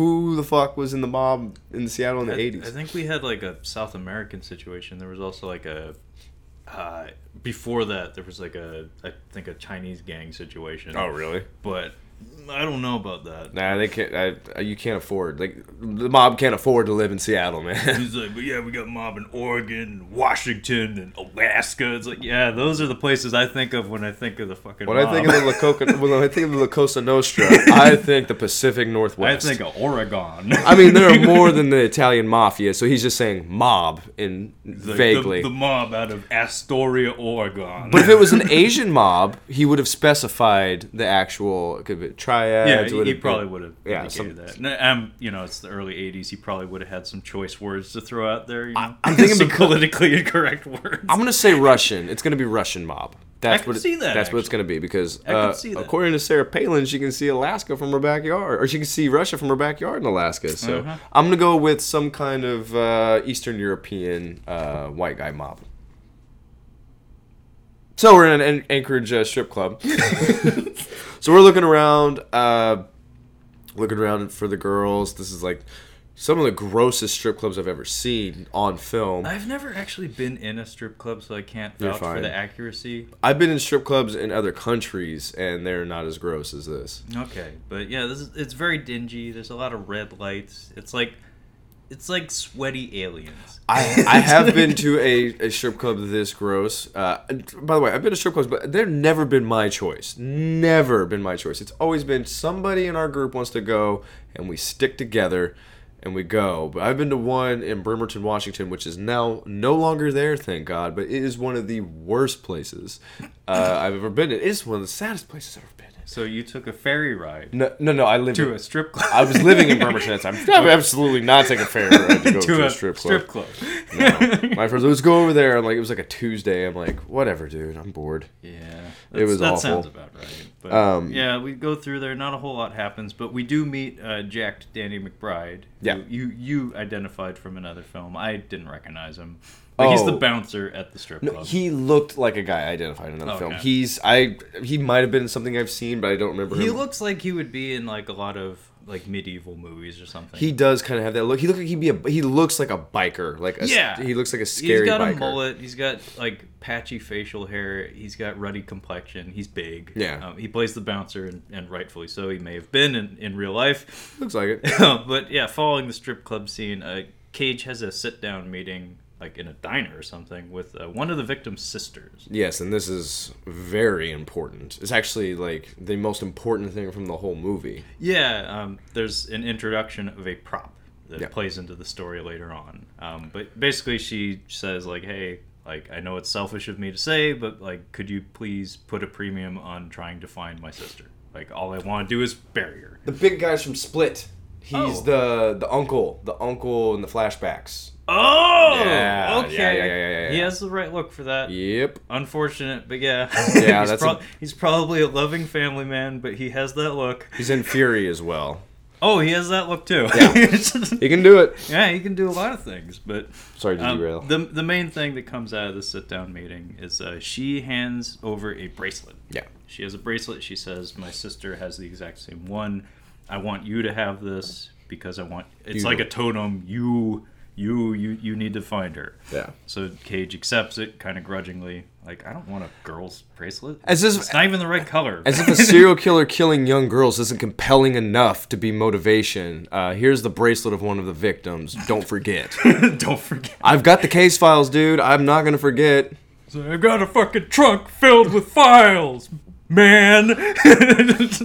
Who the fuck was in the mob in Seattle in the I, eighties? I think we had like a South American situation. There was also like a... Uh, before that, there was like a... I think a Chinese gang situation. Oh, really? But I don't know about that. Nah, they can't. I, you can't afford. Like the mob can't afford to live in Seattle, man. He's like, but yeah, we got mob in Oregon, Washington, and Alaska. It's like, yeah, those are the places I think of when I think of the fucking. When mob. I think of the La Coca, when I think of the La Cosa Nostra, I think the Pacific Northwest. I think of Oregon. I mean, there are more than the Italian mafia, so he's just saying mob in like vaguely. The, the mob out of Astoria, Oregon. But if it was an Asian mob, he would have specified the actual. Could be, triads, yeah, he probably would have yeah, some, that. No, um, you know, it's the early eighties. He probably would have had some choice words to throw out there. You know? I, I'm thinking some politically incorrect words. I'm going to say Russian. It's going to be Russian mob. That's I can what it, see that. That's actually. What it's going to be because uh, according to Sarah Palin, she can see Alaska from her backyard, or she can see Russia from her backyard in Alaska. So uh-huh. I'm going to go with some kind of uh, Eastern European uh, white guy mob. So we're in an Anchorage uh, strip club. So we're looking around, uh, looking around for the girls. This is like some of the grossest strip clubs I've ever seen on film. I've never actually been in a strip club, so I can't vouch for the accuracy. I've been in strip clubs in other countries, and they're not as gross as this. Okay, but yeah, this is, it's very dingy. There's a lot of red lights. It's like it's like sweaty aliens. I I have been to a, a strip club this gross. Uh, by the way, I've been to strip clubs, but they've never been my choice. Never been my choice. It's always been somebody in our group wants to go, and we stick together, and we go. But I've been to one in Bremerton, Washington, which is now no longer there, thank God, but it is one of the worst places uh, I've ever been in. It is one of the saddest places I've ever been in. So you took a ferry ride? No, no, no. I lived to in, a strip club. I was living in Bremerton at the time. I would absolutely not take a ferry ride to go to, to a, a strip club. Strip club. No. My friends, let's go over there. I'm like, it was like a Tuesday. I'm like, whatever, dude. I'm bored. Yeah, it was that awful. That sounds about right. But um, yeah, we go through there. Not a whole lot happens, but we do meet uh, Jack Danny McBride. Yeah, who you you identified from another film. I didn't recognize him. Like oh. He's the bouncer at the strip club. No, he looked like a guy identified in another okay. film. He's I he might have been in something I've seen, but I don't remember. He him. looks like he would be in like a lot of like medieval movies or something. He does kind of have that look. He looks like he'd be a he looks like a biker. Like a, yeah, he looks like a scary biker. He's got biker. a mullet. He's got like patchy facial hair. He's got ruddy complexion. He's big. Yeah, um, he plays the bouncer, and, and rightfully so. He may have been in, in real life. Looks like it. But yeah, following the strip club scene, uh, Cage has a sit down meeting. Like in a diner or something with uh, one of the victim's sisters. Yes, and this is very important. It's actually like the most important thing from the whole movie. Yeah, um, there's an introduction of a prop that yeah. plays into the story later on. Um, but basically, she says like, "Hey, like I know it's selfish of me to say, but like, could you please put a premium on trying to find my sister? Like, all I want to do is bury her." The big guy's from Split. He's oh. the the uncle, the uncle in the flashbacks. Oh, yeah, okay. Yeah, yeah, yeah, yeah. He has the right look for that. Yep. Unfortunate, but yeah. Yeah, he's that's. Pro- a... He's probably a loving family man, but he has that look. He's in Fury as well. Oh, he has that look too. Yeah. He can do it. Yeah, he can do a lot of things. But sorry to um, derail. The the main thing that comes out of the sit down meeting is uh, she hands over a bracelet. Yeah. She has a bracelet. She says, "My sister has the exact same one. I want you to have this because I want." It's you. Like a totem. You. You, you you need to find her. Yeah. So Cage accepts it kind of grudgingly. Like, I don't want a girl's bracelet. As if, it's not even the right color. As if a serial killer killing young girls isn't compelling enough to be motivation. Uh, here's the bracelet of one of the victims. Don't forget. Don't forget. I've got the case files, dude. I'm not going to forget. So I've got a fucking trunk filled with files, man.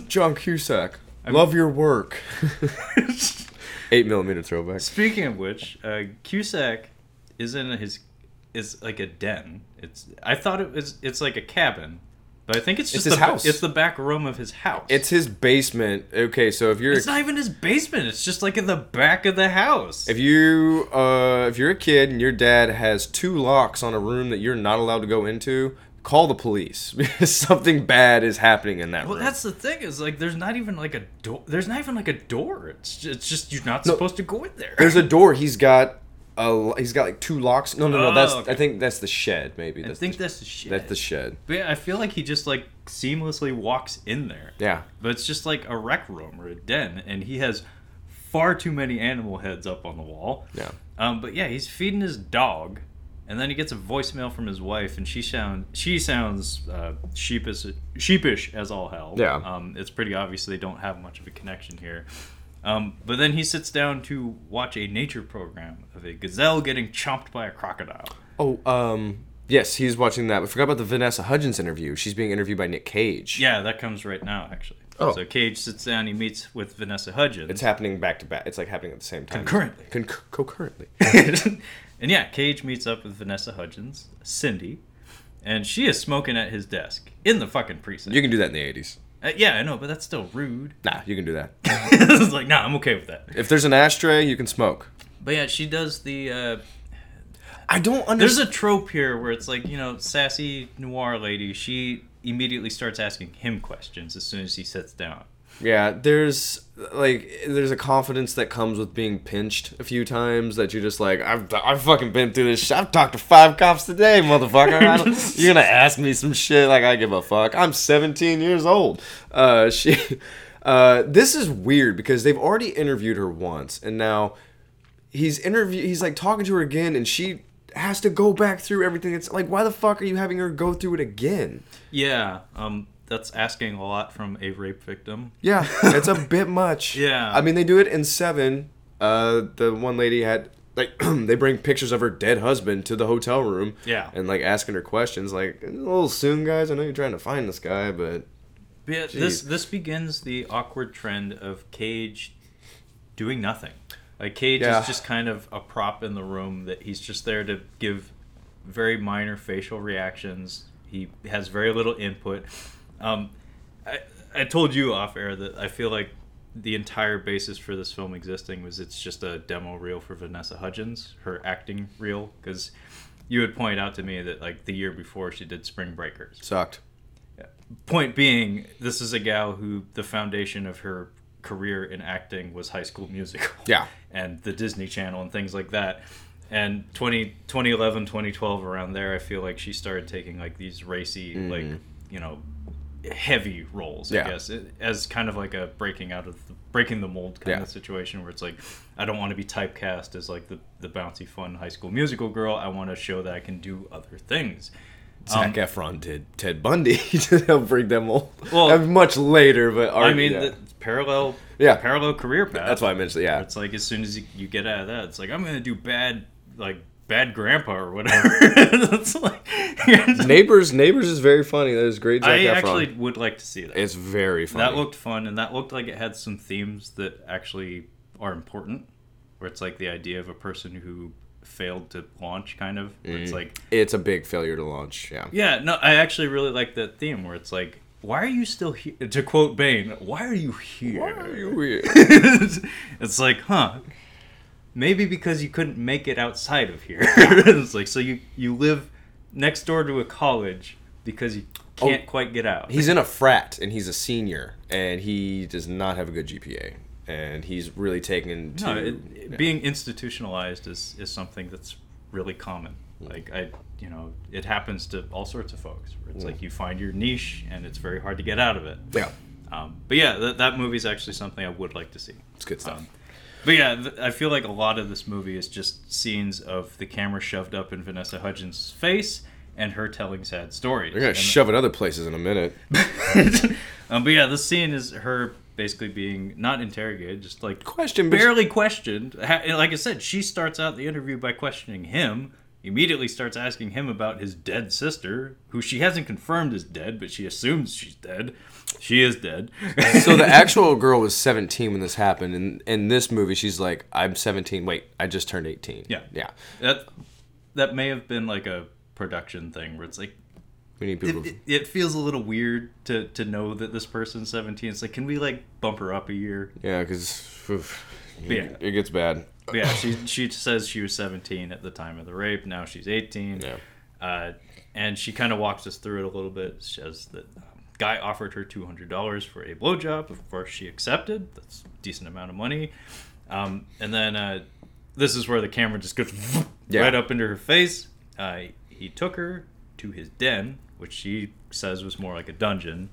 John Cusack. I'm... Love your work. eight millimeter throwback. Speaking of which, uh, Cusack is in his is like a den. It's I thought it was it's like a cabin, but I think it's just it's his the, house. It's the back room of his house. It's his basement. Okay, so if you're it's a, not even his basement. It's just like in the back of the house. If you uh, if you're a kid and your dad has two locks on a room that you're not allowed to go into, call the police because something bad is happening in that well, room. Well, that's the thing is like there's not even like a door. There's not even like a door. It's just, it's just you're not no, supposed to go in there. There's a door. He's got a he's got like two locks. No, no, no. Oh, that's okay. I think that's the shed. Maybe that's I think the, that's the shed. That's the shed. But yeah, I feel like he just like seamlessly walks in there. Yeah, but it's just like a rec room or a den, and he has far too many animal heads up on the wall. Yeah. Um. But yeah, he's feeding his dog. And then he gets a voicemail from his wife, and she sound she sounds uh, sheepish sheepish as all hell. Yeah. Um, it's pretty obvious they don't have much of a connection here. Um, but then he sits down to watch a nature program of a gazelle getting chomped by a crocodile. Oh, um, yes, he's watching that. I forgot about the Vanessa Hudgens interview. She's being interviewed by Nick Cage. Yeah, that comes right now, actually. Oh. So Cage sits down, he meets with Vanessa Hudgens. It's happening back to back. It's like happening at the same time. Concurrently. Con- concurrently. And yeah, Cage meets up with Vanessa Hudgens, Cindy, and she is smoking at his desk in the fucking precinct. You can do that in the eighties. Uh, yeah, I know, but that's still rude. Nah, you can do that. It's like, nah, I'm okay with that. If there's an ashtray, you can smoke. But yeah, she does the... Uh, I don't understand. There's a trope here where it's like, you know, sassy noir lady, she immediately starts asking him questions as soon as he sits down. Yeah, there's like there's a confidence that comes with being pinched a few times that you're just like, I've I've fucking been through this shit. I've talked to five cops today, motherfucker. You're gonna ask me some shit like I give a fuck. I'm seventeen years old. Uh, she, uh, this is weird because they've already interviewed her once, and now he's interview he's like talking to her again, and she has to go back through everything. It's like, why the fuck are you having her go through it again? Yeah. Um. That's asking a lot from a rape victim. Yeah, it's a bit much. Yeah. I mean, they do it in Seven. Uh, the one lady had, like, they bring pictures of her dead husband to the hotel room. Yeah. And, like, asking her questions, like, a little soon, guys. I know you're trying to find this guy, but... Yeah, this, this begins the awkward trend of Cage doing nothing. Like, Cage yeah. is just kind of a prop in the room that he's just there to give very minor facial reactions. He has very little input. Um, I, I told you off air that I feel like the entire basis for this film existing was it's just a demo reel for Vanessa Hudgens, her acting reel, because you had pointed out to me that like the year before she did Spring Breakers. Sucked. Yeah. Point being, this is a gal who the foundation of her career in acting was High School Musical. Yeah. And the Disney Channel and things like that. And twenty, twenty eleven, twenty twelve, around there, I feel like she started taking like these racy, mm. like, you know... heavy roles, yeah. I guess, it, as kind of like a breaking out of the, breaking the mold kind yeah. of situation where it's like, I don't want to be typecast as like the, the bouncy, fun High School Musical girl. I want to show that I can do other things. Zac um, Efron did Ted Bundy to help break that mold. Well, much later, but already, I mean, yeah. the parallel, yeah, parallel career path. That's why I mentioned, yeah. It's like as soon as you, you get out of that, it's like I'm going to do bad, like. Bad Grandpa or whatever. It's like, Neighbors Neighbors is very funny. That is great. Zac I Efron. Actually would like to see that. It's very funny. That looked fun, and that looked like it had some themes that actually are important, where it's like the idea of a person who failed to launch, kind of. Mm. It's like it's a big failure to launch, yeah. Yeah, no, I actually really like that theme, where it's like, why are you still here? To quote Bane, why are you here? Why are you here? It's like, huh... Maybe because you couldn't make it outside of here. It's like, so you, you live next door to a college because you can't oh, quite get out. He's in a frat, and he's a senior, and he does not have a good G P A. And he's really taken to... No, it, it, yeah. Being institutionalized is, is something that's really common. Like, I, you know, it happens to all sorts of folks. Where it's yeah. like you find your niche, and it's very hard to get out of it. Yeah. Um, but yeah, th- that movie's actually something I would like to see. It's good stuff. Um, But yeah, I feel like a lot of this movie is just scenes of the camera shoved up in Vanessa Hudgens' face and her telling sad stories. They're going to shove it other places in a minute. um, but yeah, this scene is her basically being not interrogated, just like Question, barely but... questioned. Like I said, she starts out the interview by questioning him, immediately starts asking him about his dead sister, who she hasn't confirmed is dead, but she assumes she's dead. She is dead. So the actual girl was seventeen when this happened, and in this movie, she's like, "I'm seventeen. Wait, I just turned eighteen." Yeah, yeah. That that may have been like a production thing where it's like, we need people. It, it feels a little weird to to know that this person's seventeen. It's like, can we like bump her up a year? Yeah, because yeah. it gets bad. But yeah, she she says she was seventeen at the time of the rape. Now she's eighteen. Yeah, uh, and she kind of walks us through it a little bit. She says that. Guy offered her two hundred dollars for a blowjob. Of course, she accepted. That's a decent amount of money. Um, and then uh, this is where the camera just goes yeah. right up into her face. Uh, he took her to his den, which she says was more like a dungeon.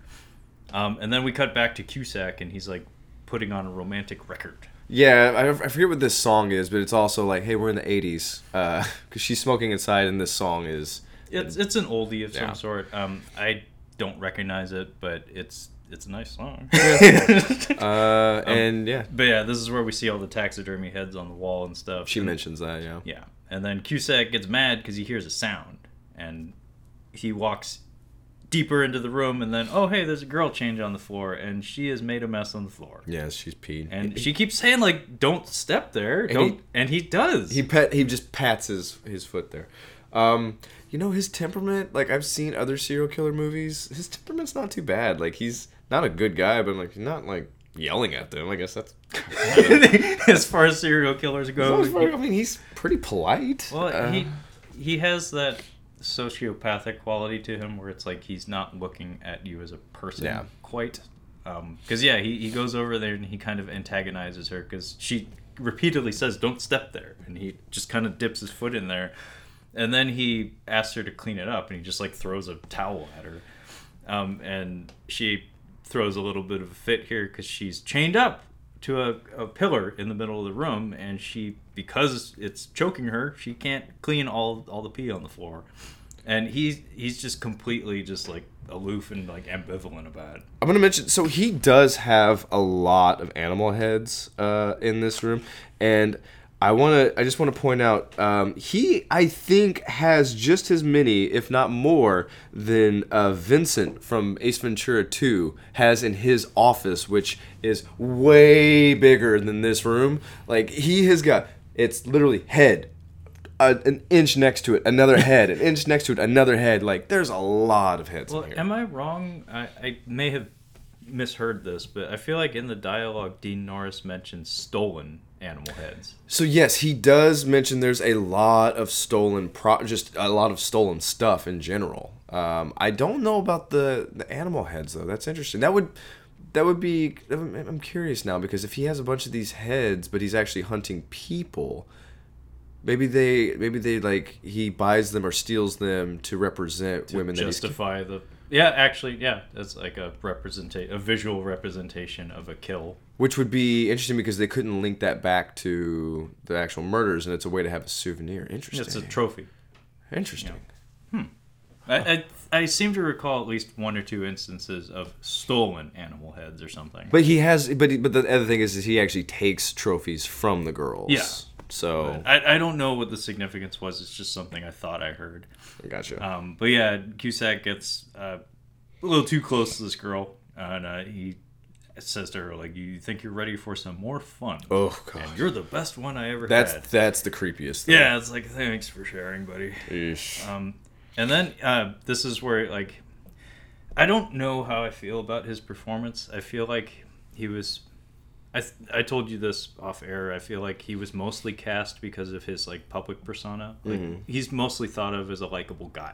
Um, and then we cut back to Cusack, and he's like putting on a romantic record. Yeah, I, I forget what this song is, but it's also like, hey, we're in the eighties, because uh, she's smoking inside, and this song is... It's it's an oldie of yeah. some sort. Um, I don't recognize it, but it's it's a nice song. uh, um, and yeah. But yeah, this is where we see all the taxidermy heads on the wall and stuff. She and, mentions that, yeah. Yeah, and then Cusack gets mad because he hears a sound, and he walks deeper into the room, and then, oh, hey, there's a girl change on the floor, and she has made a mess on the floor. Yes, she's peed. And it, she keeps saying, like, don't step there. And don't, he, and he does. He pet, he just pats his, his foot there. Um, you know, his temperament, like, I've seen other serial killer movies. His temperament's not too bad. Like, he's not a good guy, but, like, he's not, like, yelling at them. I guess that's... As far as serial killers go. As as far, I mean, he's pretty polite. Well, uh, he he has that... sociopathic quality to him where it's like he's not looking at you as a person yeah. quite um because yeah he, he goes over there and he kind of antagonizes her because she repeatedly says don't step there, and he just kind of dips his foot in there, and then he asks her to clean it up, and he just like throws a towel at her, um and she throws a little bit of a fit here because she's chained up to a, a pillar in the middle of the room, and she, because it's choking her, she can't clean all all the pee on the floor. And he's he's just completely just like aloof and like ambivalent about it. I'm gonna mention, so he does have a lot of animal heads uh, in this room, and I wanna I just wanna point out um, he I think has just as many, if not more, than uh, Vincent from Ace Ventura two has in his office, which is way bigger than this room. Like he has got. It's literally head, uh, an inch next to it, another head, an inch next to it, another head. Like, there's a lot of heads well, in here. Am I wrong? I, I may have misheard this, but I feel like in the dialogue, Dean Norris mentions stolen animal heads. So, yes, he does mention there's a lot of stolen, pro- just a lot of stolen stuff in general. Um, I don't know about the, the animal heads, though. That's interesting. That would... That would be... I'm curious now, because if he has a bunch of these heads, but he's actually hunting people, maybe they, maybe they like, he buys them or steals them to represent to women that he's... justify the... Yeah, actually, yeah. That's like a representa- a visual representation of a kill. Which would be interesting because they couldn't link that back to the actual murders, and it's a way to have a souvenir. Interesting. It's a trophy. Interesting. Yeah. Hmm. I, I I seem to recall at least one or two instances of stolen animal heads or something. But he has, but he, but the other thing is, is he actually takes trophies from the girls. Yeah. So I, I don't know what the significance was. It's just something I thought I heard. Gotcha. Um, but yeah, Cusack gets uh, a little too close to this girl, and uh, he says to her, like, you think you're ready for some more fun? Oh, God. And you're the best one I ever that's, had. That's the creepiest thing. Yeah, it's like, thanks for sharing, buddy. Eesh. Um, And then uh, this is where, like, I don't know how I feel about his performance. I feel like he was, I th- I told you this off air, I feel like he was mostly cast because of his, like, public persona. Like, mm-hmm. He's mostly thought of as a likable guy.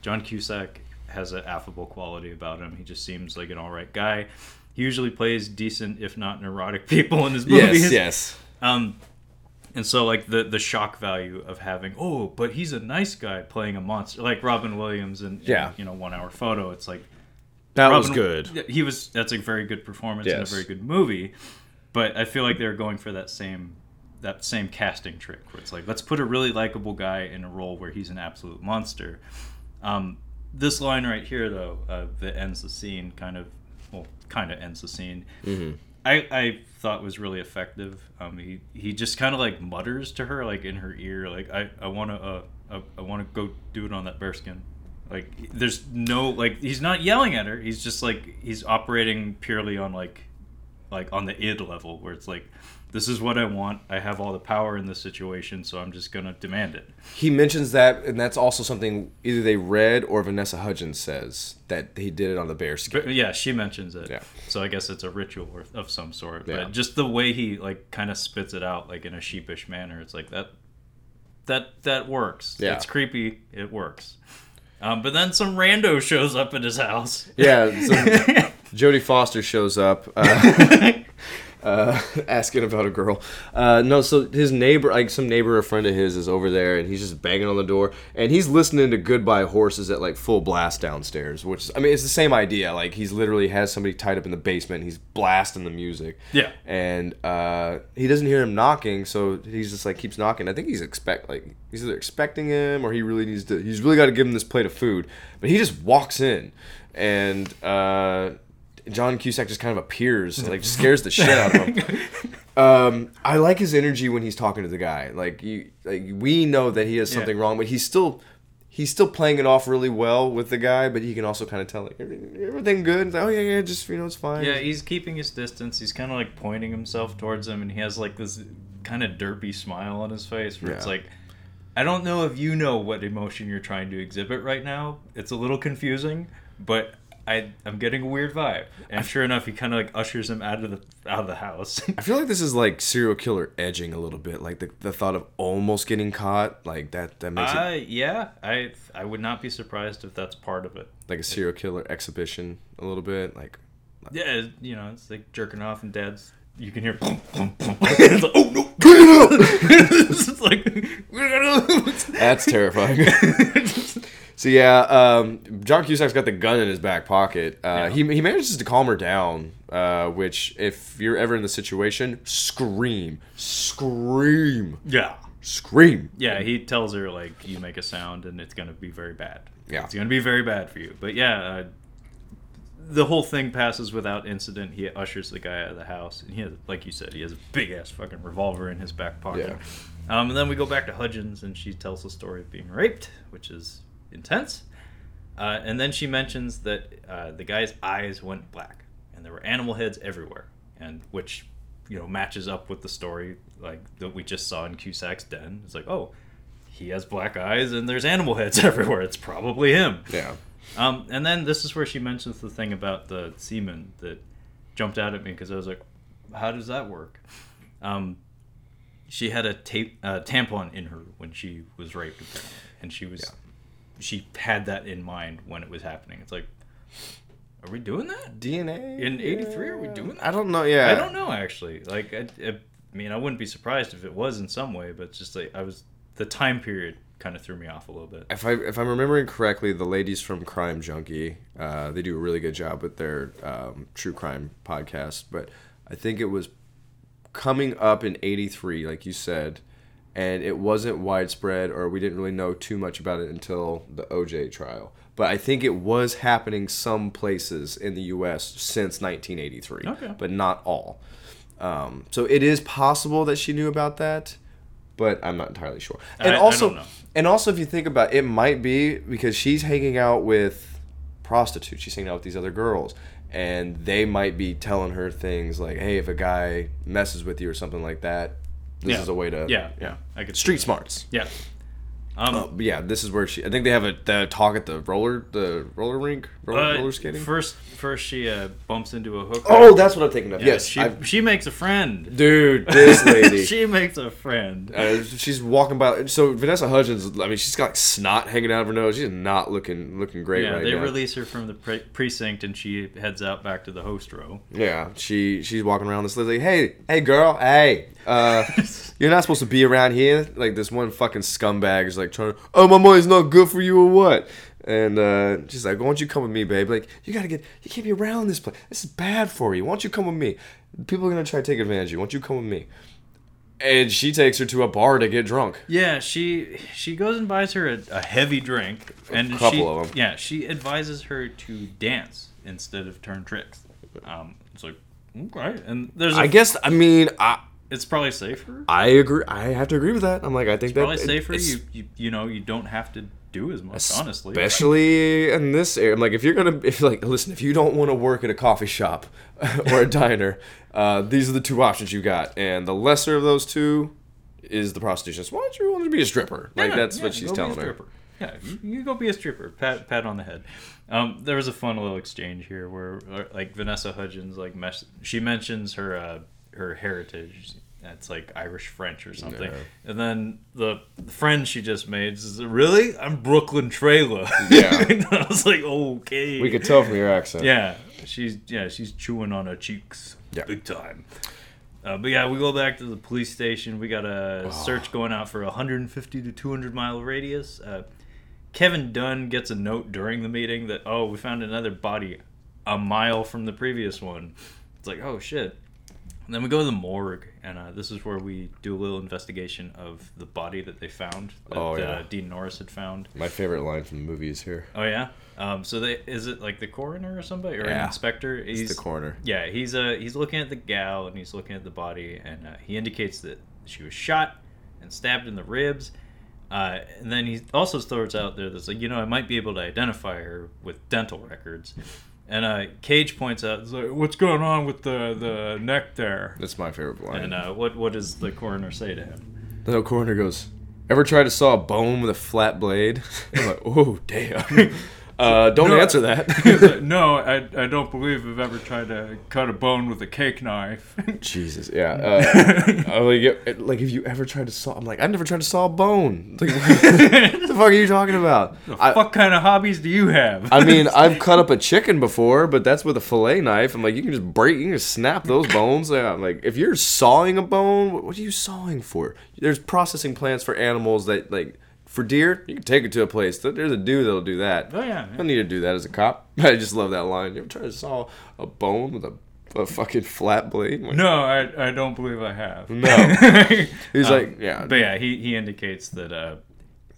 John Cusack has an affable quality about him. He just seems like an all right guy. He usually plays decent, if not neurotic, people in his movies. Yes, yes. Um, And so, like, the, the shock value of having, oh, but he's a nice guy playing a monster. Like Robin Williams in, yeah. in you know, One Hour Photo. It's like... That Robin, was good. He was... That's a very good performance yes. and a very good movie. But I feel like they're going for that same that same casting trick. Where it's like, let's put a really likable guy in a role where he's an absolute monster. Um, this line right here, though, uh, that ends the scene, kind of... Well, kind of ends the scene. Mm-hmm. I, I thought was really effective. Um, he, he just kind of like mutters to her, like in her ear, like I I want to uh I, I want to go do it on that bearskin. Like there's no like he's not yelling at her. He's just like he's operating purely on like like on the id level where it's like this is what I want. I have all the power in this situation, so I'm just gonna demand it. He mentions that, and that's also something either they read or Vanessa Hudgens says that he did it on the bearskin. But, yeah, she mentions it. Yeah. So I guess it's a ritual of some sort. But yeah. just the way he like kind of spits it out, like in a sheepish manner, it's like that, that that works. Yeah. It's creepy. It works. Um, but then some rando shows up at his house. Yeah. Jodie Foster shows up. Uh, uh, asking about a girl. Uh, no, so his neighbor, like some neighbor or friend of his is over there, and he's just banging on the door, and he's listening to Goodbye Horses at like full blast downstairs, which, I mean, it's the same idea. Like, he's literally has somebody tied up in the basement, and he's blasting the music. Yeah. And uh, he doesn't hear him knocking, so he's just like keeps knocking. I think he's expect like he's either expecting him or he really needs to, he's really got to give him this plate of food. But he just walks in, and uh, John Cusack just kind of appears, like scares the shit out of him. Um, I like his energy when he's talking to the guy. Like, you, like we know that he has something yeah. wrong, but he's still he's still playing it off really well with the guy. But he can also kind of tell, like, everything good. Like, oh yeah, yeah, just, you know, it's fine. Yeah, he's keeping his distance. He's kind of like pointing himself towards him, and he has like this kind of derpy smile on his face, where yeah. it's like, I don't know if you know what emotion you're trying to exhibit right now. It's a little confusing, but I, I'm getting a weird vibe. And sure enough, he kind of like ushers him out of the out of the house. I feel like this is like serial killer edging a little bit. Like the, the thought of almost getting caught, like that that makes uh, it. Yeah, I I would not be surprised if that's part of it. Like a serial killer exhibition, a little bit, like. Yeah, you know, it's like jerking off and dad's. You can hear boom, boom, boom. It's like, oh no. It's like, that's terrifying. So yeah, um, John Cusack's got the gun in his back pocket. Uh, yeah. He he manages to calm her down, uh, which if you're ever in the situation, scream, scream, yeah, scream. Yeah, he tells her like, you make a sound and it's gonna be very bad. Yeah, it's gonna be very bad for you. But yeah, uh, the whole thing passes without incident. He ushers the guy out of the house, and he has, like you said, he has a big ass fucking revolver in his back pocket. Yeah. Um, and then we go back to Hudgens, and she tells the story of being raped, which is intense. Uh, and then she mentions that uh, the guy's eyes went black, and there were animal heads everywhere, and which, you know, matches up with the story like that we just saw in Cusack's den. It's like, oh, he has black eyes, and there's animal heads everywhere. It's probably him. Yeah. Um, and then this is where she mentions the thing about the semen that jumped out at me, because I was like, how does that work? Um, she had a tape, uh, tampon in her when she was raped, and she was yeah. she had that in mind when it was happening. It's like, are we doing that? D N A? In eighty-three, yeah. Are we doing that? I don't know, yeah. I don't know, actually. Like, I, I mean, I wouldn't be surprised if it was in some way, but just like, I was, the time period kind of threw me off a little bit. If I if I'm remembering correctly, the ladies from Crime Junkie, uh, they do a really good job with their um, true crime podcast. But I think it was coming up in eighty-three, like you said, and it wasn't widespread, or we didn't really know too much about it until the O J trial. But I think it was happening some places in the U S since nineteen eighty-three, okay. But not all. Um, so it is possible that she knew about that, but I'm not entirely sure. And I, also, I don't know. And also, if you think about it, it might be because she's hanging out with prostitutes. She's hanging out with these other girls. And they might be telling her things like, hey, if a guy messes with you or something like that, this yeah. is a way to... Yeah, yeah. I could street smarts. Yeah. Um, oh, yeah, this is where she... I think they have a, they talk at the roller the roller rink, roller, uh, roller skating. First, first she uh, bumps into a hooker. Oh, that's what I'm thinking of. Yeah, yes, she I've, she makes a friend. Dude, this lady. She makes a friend. Uh, she's walking by. So Vanessa Hudgens, I mean, she's got like, snot hanging out of her nose. She's not looking looking great yeah, right now. Yeah, they release her from the pre- precinct, and she heads out back to the host row. Yeah, she she's walking around this lady. Like, hey, hey, girl, hey. Uh, you're not supposed to be around here. Like, this one fucking scumbag is like, trying to, oh, my money's not good for you or what? And uh, she's like, why don't you come with me, babe? Like, you gotta get, you can't be around this place. This is bad for you. Why don't you come with me? People are gonna try to take advantage of you. Why don't you come with me? And she takes her to a bar to get drunk. Yeah, she she goes and buys her a, a heavy drink, and a couple she, of them. Yeah, she advises her to dance instead of turn tricks. Um, it's like, okay, and there's a, I guess I mean I. It's probably safer. I agree. I have to agree with that. I'm like, I think that's probably it, safer. You, you you know, you don't have to do as much, especially honestly. Especially in this area. I'm like, if you're gonna, if you're like, listen, if you don't want to work at a coffee shop or a diner, uh, these are the two options you got, and the lesser of those two is the prostitution. Why don't you want to be a stripper? Like yeah, that's yeah, what she's telling her. Yeah, you, you go be a stripper. Pat pat on the head. Um, there was a fun little exchange here where like Vanessa Hudgens like mes- she mentions her. Uh, her heritage, that's like Irish French or something, yeah. And then the friend she just made says, really, I'm Brooklyn Trailer. Yeah. And I was like, okay, we could tell from your accent. Yeah, she's yeah she's chewing on her cheeks, yeah, big time. Uh, but yeah, we go back to the police station. We got a oh. search going out for a one hundred fifty to two hundred mile radius. Uh, Kevin Dunn gets a note during the meeting that, oh, we found another body a mile from the previous one. It's like, oh, shit. And then we go to the morgue, and uh, this is where we do a little investigation of the body that they found, that oh, yeah. uh, Dean Norris had found. My favorite line from the movie is here. Oh, yeah? Um, so they, is it like the coroner or somebody, or yeah. an inspector? He's, it's the coroner. Yeah, he's uh, he's looking at the gal, and he's looking at the body, and uh, he indicates that she was shot and stabbed in the ribs. Uh, and then he also throws out there that's like, you know, I might be able to identify her with dental records. And uh, Cage points out, like, what's going on with the, the neck there? That's my favorite line. And uh, what, what does the coroner say to him? The coroner goes, ever try to saw a bone with a flat blade? I'm like, oh, damn. Uh, don't no, answer that. No, I I don't believe I've ever tried to cut a bone with a cake knife. Jesus, yeah. Uh, I like, like, have you ever tried to saw? I'm like, I've never tried to saw a bone. Like, what the fuck are you talking about? The I, fuck kind of hobbies do you have? I mean, I've cut up a chicken before, but that's with a fillet knife. I'm like, you can just break, you can just snap those bones. I'm like, if you're sawing a bone, what are you sawing for? There's processing plants for animals that, like, for deer, you can take it to a place. There's a dude that'll do that. Oh, yeah. I don't need to do that as a cop. I just love that line. You ever try to saw a bone with a, a fucking flat blade? Like, no, I I don't believe I have. No. He's um, like, yeah. But yeah, he, he indicates that uh,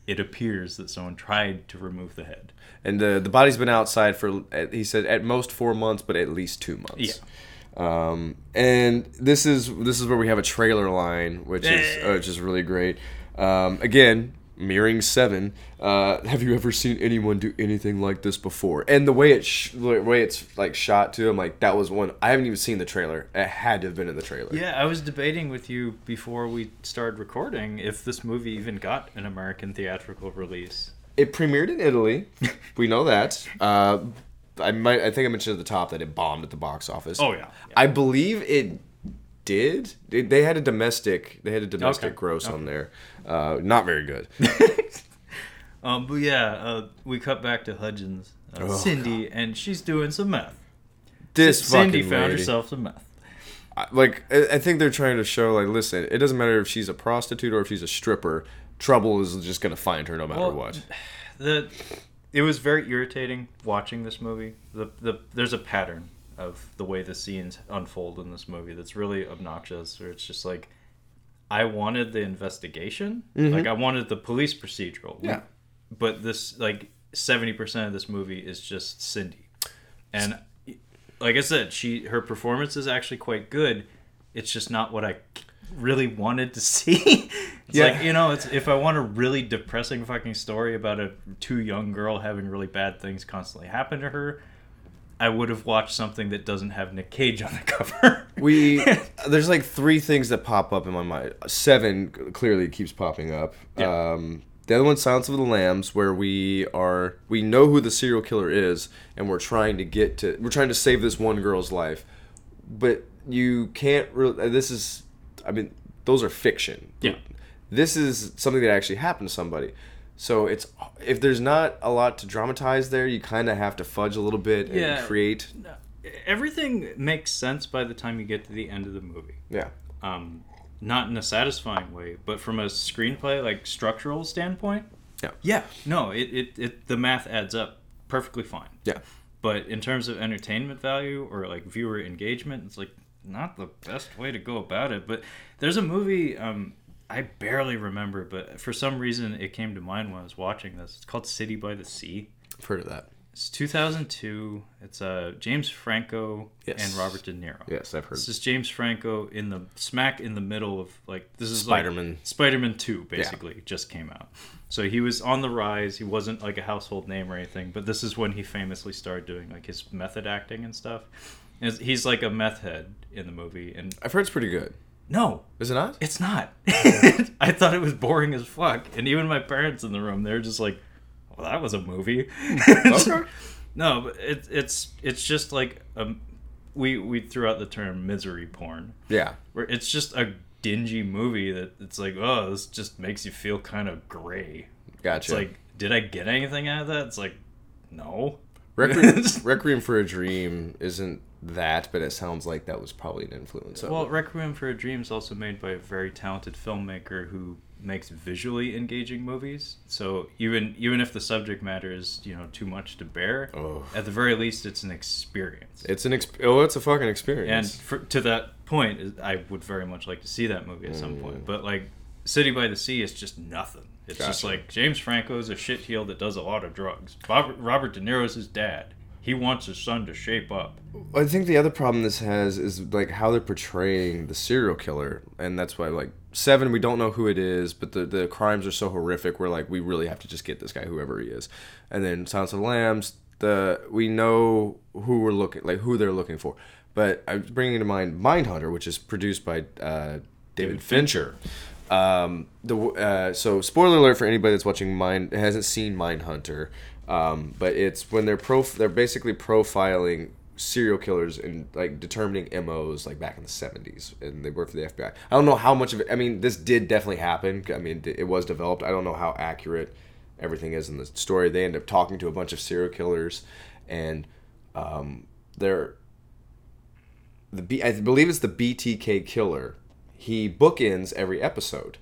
it appears that someone tried to remove the head. And uh, the body's been outside for, he said, at most four months, but at least two months. Yeah. Um, and this is this is where we have a trailer line, which is uh, which is really great. Um, again... Mirroring Seven, uh, have you ever seen anyone do anything like this before? And the way it sh- the way it's like shot too, I'm like, that was one. I haven't even seen the trailer. It had to have been in the trailer. Yeah, I was debating with you before we started recording if this movie even got an American theatrical release. It premiered in Italy. We know that. Uh, I might. I think I mentioned at the top that it bombed at the box office. Oh yeah. yeah. I believe it. Did they had a domestic? They had a domestic okay. gross okay. on there, uh, not very good. um, but yeah, uh, we cut back to Hudgens, uh, oh, Cindy, God. and she's doing some meth. This C- Cindy found lady. herself some meth. I, like I, I think they're trying to show, like, listen, it doesn't matter if she's a prostitute or if she's a stripper. Trouble is just gonna find her no matter well, what. The it was very irritating watching this movie. The the there's a pattern of the way the scenes unfold in this movie that's really obnoxious, or it's just like, I wanted the investigation. Mm-hmm. Like, I wanted the police procedural. Yeah. But this, like, seventy percent of this movie is just Cindy. And like I said, she her performance is actually quite good. It's just not what I really wanted to see. It's yeah. like, you know, it's if I want a really depressing fucking story about a too young girl having really bad things constantly happen to her, I would have watched something that doesn't have Nick Cage on the cover. we There's like three things that pop up in my mind. Seven clearly keeps popping up. Yeah. Um, the other one, Silence of the Lambs, where we are we know who the serial killer is, and we're trying to get to we're trying to save this one girl's life, but you can't really. This is, I mean, those are fiction. Yeah. This is something that actually happened to somebody. So it's if there's not a lot to dramatize there, you kind of have to fudge a little bit and yeah, create. Everything makes sense by the time you get to the end of the movie. Yeah. Um, not in a satisfying way, but from a screenplay, like, structural standpoint. Yeah. Yeah. No, it, it, it the math adds up perfectly fine. Yeah. But in terms of entertainment value or, like, viewer engagement, it's, like, not the best way to go about it. But there's a movie... Um, I barely remember, but for some reason it came to mind when I was watching this. It's called City by the Sea. I've heard of that. It's two thousand two. It's uh, James Franco yes. and Robert De Niro. Yes, I've heard. This is James Franco in the smack in the middle of, like, this is Spider-Man. Like Spider-Man two, basically, yeah. just came out. So he was on the rise. He wasn't like a household name or anything, but this is when he famously started doing, like, his method acting and stuff. And he's like a meth head in the movie, and I've heard it's pretty good. No. Is it not? It's not. I thought it was boring as fuck. And even my parents in the room, they were just like, well, that was a movie. Okay. No, but it, it's it's just like, a, we, we threw out the term misery porn. Yeah. Where it's just a dingy movie that it's like, oh, this just makes you feel kind of gray. Gotcha. It's like, did I get anything out of that? It's like, no. Requiem, Requiem for a Dream isn't that, but it sounds like that was probably an influence. Well, Requiem for a Dream is also made by a very talented filmmaker who makes visually engaging movies. So even even if the subject matter is, you know, too much to bear, oh. at the very least, it's an experience. It's an exp- oh, it's a fucking experience. And for, to that point, I would very much like to see that movie at mm. some point. But like City by the Sea is just nothing. It's gotcha. Just like James Franco's a shitheel that does a lot of drugs. Bob, Robert De Niro's his dad. He wants his son to shape up. I think the other problem this has is like how they're portraying the serial killer, and that's why like Seven, we don't know who it is, but the, the crimes are so horrific. We're like, we really have to just get this guy, whoever he is. And then Silence of the Lambs, the we know who we're looking like who they're looking for. But I'm bringing to mind Mindhunter, which is produced by uh, David, David Fincher. Fincher. Um, the uh, so spoiler alert for anybody that's watching Mind hasn't seen Mindhunter. Um, but it's when they're prof- they're basically profiling serial killers and like determining M Os like back in the seventies, and they work for the F B I. I don't know how much of it. I mean, this did definitely happen. I mean, it was developed. I don't know how accurate everything is in the story. They end up talking to a bunch of serial killers, and um, they're the B- I believe it's the B T K killer. He bookends every episode.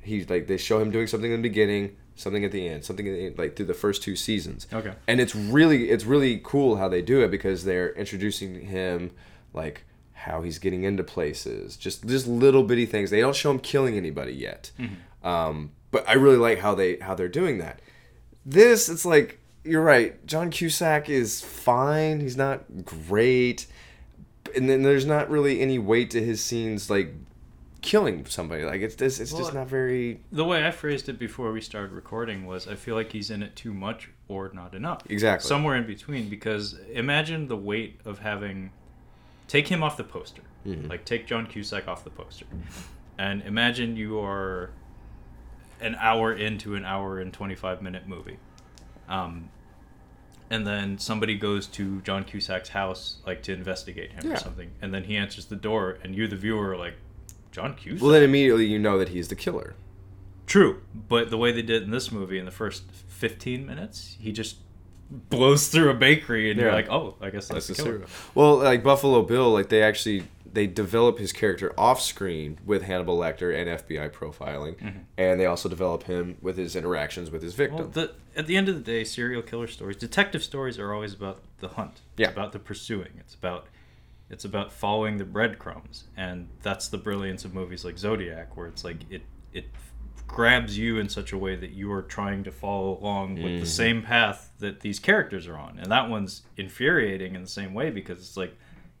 He's like they show him doing something in the beginning. Something at the end, something at the end, like through the first two seasons. Okay. And it's really, it's really cool how they do it because they're introducing him, like how he's getting into places, just just little bitty things. They don't show him killing anybody yet, mm-hmm. um, but I really like how they how they're doing that. This, it's like you're right. John Cusack is fine. He's not great, and then there's not really any weight to his scenes, like. Killing somebody like it's it's, it's well, just not very. The way I phrased it before we started recording was I feel like he's in it too much or not enough. Exactly. Somewhere in between, because imagine the weight of having take him off the poster, mm-hmm. like take John Cusack off the poster, and imagine you are an hour into an hour and twenty-five minute movie, um, and then somebody goes to John Cusack's house like to investigate him yeah. or something, and then he answers the door, and you the viewer are like. John Cusack. Well, then immediately you know that he's the killer. True, but the way they did in this movie, in the first fifteen minutes, he just blows through a bakery, and yeah. you're like, "Oh, I guess that's, that's the killer." Serial. Well, like Buffalo Bill, like they actually they develop his character off screen with Hannibal Lecter and F B I profiling, mm-hmm. and they also develop him with his interactions with his victim. Well, the, at the end of the day, serial killer stories, detective stories, are always about the hunt. Yeah, it's about the pursuing. It's about It's about following the breadcrumbs, and that's the brilliance of movies like Zodiac, where it's like it it grabs you in such a way that you are trying to follow along with mm. the same path that these characters are on, and that one's infuriating in the same way because it's like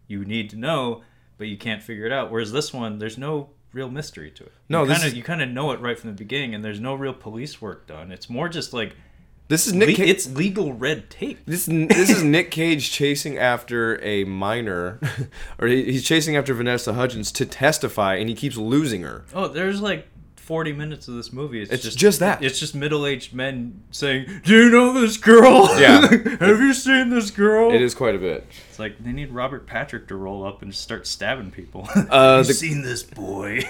you need to know, but you can't figure it out. Whereas this one, there's no real mystery to it. No, you this kinda, is... you kind of know it right from the beginning, and there's no real police work done. It's more just like. This is Nick. Le- Cage. It's legal red tape. This this is Nick Cage chasing after a minor, or he, he's chasing after Vanessa Hudgens to testify, and he keeps losing her. Oh, there's like forty minutes of this movie. It's, it's just, just that. It's just middle-aged men saying, "Do you know this girl? Yeah. Have you seen this girl?" It is quite a bit. It's like they need Robert Patrick to roll up and start stabbing people. Uh, Have you the, seen this boy?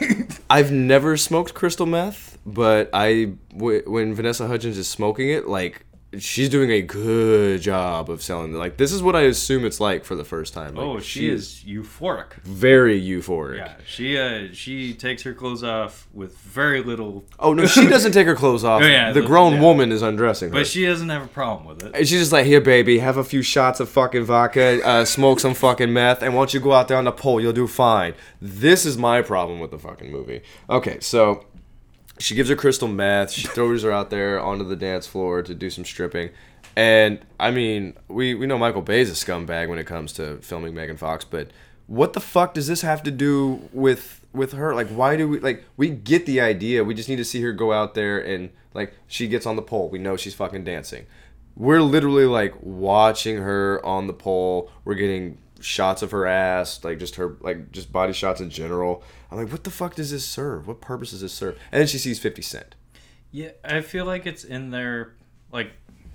I've never smoked crystal meth, but I w- when Vanessa Hudgens is smoking it, like she's doing a good job of selling it. Like this is what I assume it's like for the first time. Like, oh, she, she is euphoric. Very euphoric. Yeah, she uh, she takes her clothes off with very little. Oh no, she doesn't take her clothes off. Oh, yeah, the, the grown yeah. woman is undressing her, but she doesn't have a problem with it. And she's just like, here, baby, have a few shots of fucking vodka, uh, smoke some fucking meth, and once you go out there on the pole, you'll do fine. This is my problem with the fucking movie. Okay, so. She gives her crystal meth. She throws her out there onto the dance floor to do some stripping. And, I mean, we, we know Michael Bay's a scumbag when it comes to filming Megan Fox, but what the fuck does this have to do with with her? Like, why do we... Like, we get the idea. We just need to see her go out there and, like, she gets on the pole. We know she's fucking dancing. We're literally, like, watching her on the pole. We're getting shots of her ass, like just her, like just body shots in general. I'm like, what the fuck does this serve? What purpose does this serve? And then she sees fifty cent. Yeah, I feel like it's in there, like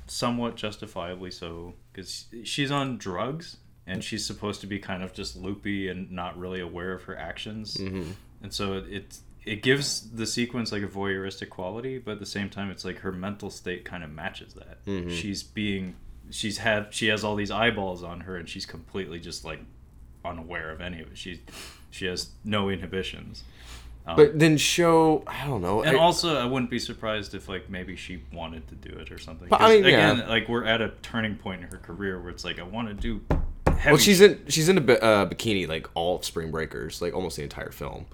somewhat justifiably so, because she's on drugs and she's supposed to be kind of just loopy and not really aware of her actions, mm-hmm. and so it's. It gives the sequence like a voyeuristic quality, but at the same time, it's like her mental state kind of matches that. Mm-hmm. She's being she's have she has all these eyeballs on her, and she's completely just like unaware of any of it. She she has no inhibitions. Um, but then show, I don't know. And I, also, I wouldn't be surprised if, like, maybe she wanted to do it or something. But I mean, again, yeah. like, we're at a turning point in her career where it's like, I want to do heavy. Well, she's in, she's in a uh, bikini, like, all of Spring Breakers, like, almost the entire film.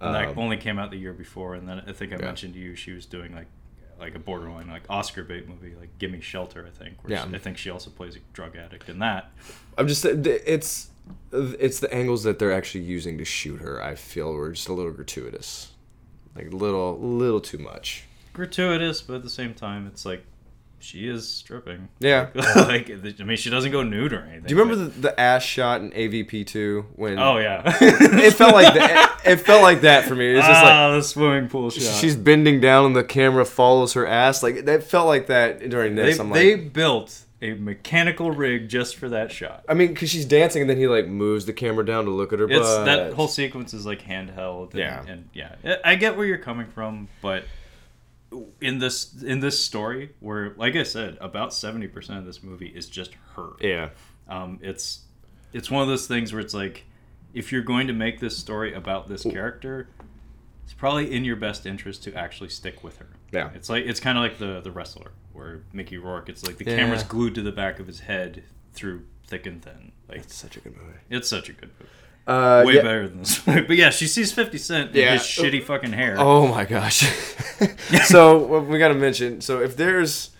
Um, that only came out the year before, and then I think I yeah. mentioned to you she was doing, like, like a borderline, like, Oscar bait movie, like, Gimme Shelter, I think. Where yeah. she, I think she also plays a drug addict in that. I'm just, it's... It's the angles that they're actually using to shoot her, I feel, were just a little gratuitous. Like, a little, little too much. Gratuitous, but at the same time, it's like, she is stripping. Yeah. like, I mean, she doesn't go nude or anything. Do you remember but... the, the ass shot in A V P two? When... Oh, yeah. it felt like that. It, it felt like that for me. It was just ah, like... the swimming pool shot. She's bending down and the camera follows her ass. Like, that felt like that during this. They, I'm like, they built... a mechanical rig just for that shot. I mean, because she's dancing and then he, like, moves the camera down to look at her it's, butt. That whole sequence is, like, handheld. And, yeah. And, yeah. I get where you're coming from, but in this in this story, where, like I said, about seventy percent of this movie is just her. Yeah. Um, it's, it's one of those things where it's like, if you're going to make this story about this Ooh. character... it's probably in your best interest to actually stick with her. Yeah. It's like it's kind of like the, the wrestler or Mickey Rourke. It's like the yeah. camera's glued to the back of his head through thick and thin. Like it's such a good movie. It's such a good movie. Uh, Way yeah. better than this movie. But yeah, she sees fifty cent yeah. in his shitty fucking hair. Oh my gosh. So we got to mention, so if there's,